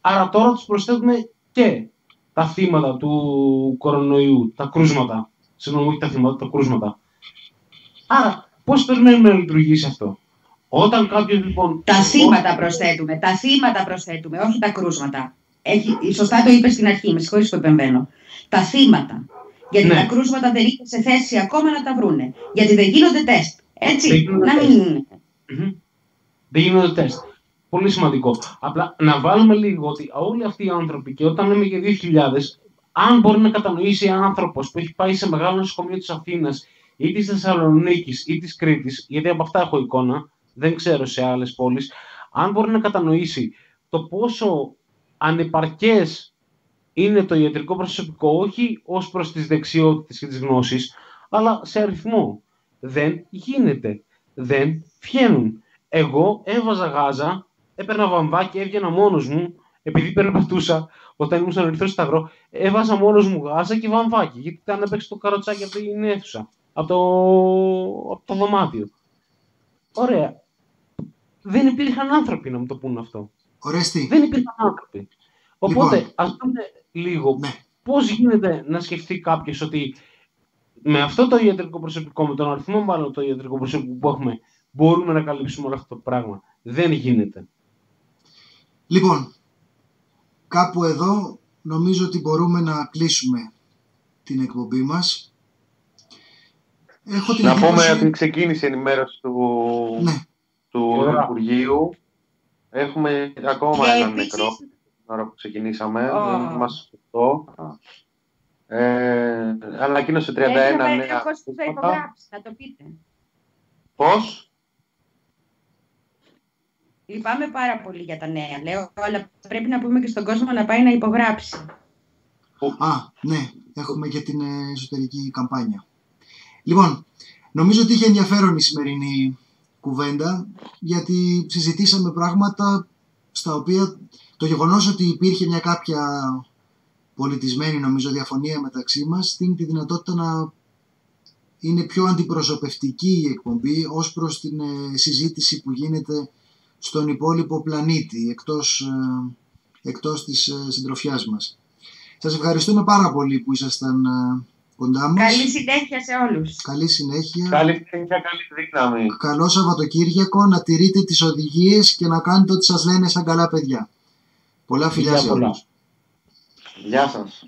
Άρα τώρα τους προσθέτουμε και τα θύματα του κορονοϊού, τα κρούσματα. Συγγνώμη, όχι τα θύματα, τα κρούσματα. Άρα, πώς περιμένουμε να λειτουργήσει αυτό? Όταν κάποιος λοιπόν... Τα θύματα προσθέτουμε, όχι τα κρούσματα. Σωστά το είπες στην αρχή, με συγχωρείς που επεμβαίνω. Τα θύματα. Γιατί ναι, τα κρούσματα δεν είναι σε θέση ακόμα να τα βρούνε. Γιατί δεν γίνονται τεστ. Έτσι, δεν γίνονται τεστ. Πολύ σημαντικό. Απλά να βάλουμε λίγο ότι όλοι αυτοί οι άνθρωποι, και όταν λέμε για 2.000, αν μπορεί να κατανοήσει άνθρωπος που έχει πάει σε μεγάλο νοσοκομείο της Αθήνας ή της Θεσσαλονίκης ή της Κρήτης, γιατί από αυτά έχω εικόνα, δεν ξέρω σε άλλες πόλεις, αν μπορεί να κατανοήσει το πόσο ανεπαρκές είναι το ιατρικό προσωπικό, όχι ως προς τις δεξιότητες και τις γνώσεις, αλλά σε αριθμό. Δεν γίνεται. Δεν βγαίνουν. Εγώ έβαζα γάζα, έπαιρνα βαμβάκι, έβγαινα μόνος μου, επειδή περπατούσα όταν ήμουν στον Ερυθρό Σταυρό, έβαζα μόνος μου γάζα και βαμβάκι, γιατί ήταν να παίξει το καροτσάκι από την αίθουσα, από το δωμάτιο. Ωραία. Δεν υπήρχαν άνθρωποι να μου το πούν αυτό. Ρέστη. Δεν υπήρχαν άνθρωποι. Οπότε, λοιπόν, ας πούμε λίγο, ναι, πώς γίνεται να σκεφτεί κάποιος ότι με αυτό το ιατρικό προσωπικό, με τον αριθμό μάλλον το ιατρικό προσωπικό που έχουμε, μπορούμε να καλύψουμε όλο αυτό το πράγμα? Δεν γίνεται. Λοιπόν, κάπου εδώ νομίζω ότι μπορούμε να κλείσουμε την εκπομπή μας. Να πούμε ότι ξεκίνησε η ενημέρωση του Υπουργείου. Έχουμε ακόμα έναν νεκρό την ώρα που ξεκινήσαμε. Δεν μας σωστό. Ανακοίνωσε 31 νέα. Θα το πείτε. Πώς? Λυπάμαι πάρα πολύ για τα νέα, λέω, αλλά πρέπει να πούμε και στον κόσμο να πάει να υπογράψει. Ναι, έχουμε και την εσωτερική καμπάνια. Λοιπόν, νομίζω ότι είχε ενδιαφέρον η σημερινή κουβέντα, γιατί συζητήσαμε πράγματα στα οποία το γεγονός ότι υπήρχε μια κάποια πολιτισμένη, νομίζω, διαφωνία μεταξύ μας, δίνει τη δυνατότητα να είναι πιο αντιπροσωπευτική η εκπομπή ως προς την συζήτηση που γίνεται στον υπόλοιπο πλανήτη, εκτός της συντροφιάς μας. Σας ευχαριστούμε πάρα πολύ που ήσασταν κοντά μας. Καλή συνέχεια σε όλους. Καλή δύναμη. Καλό Σαββατοκύριακο, να τηρείτε τις οδηγίες και να κάνετε ό,τι σας λένε σαν καλά παιδιά. Πολλά φιλιά σε όλους. Γεια σας.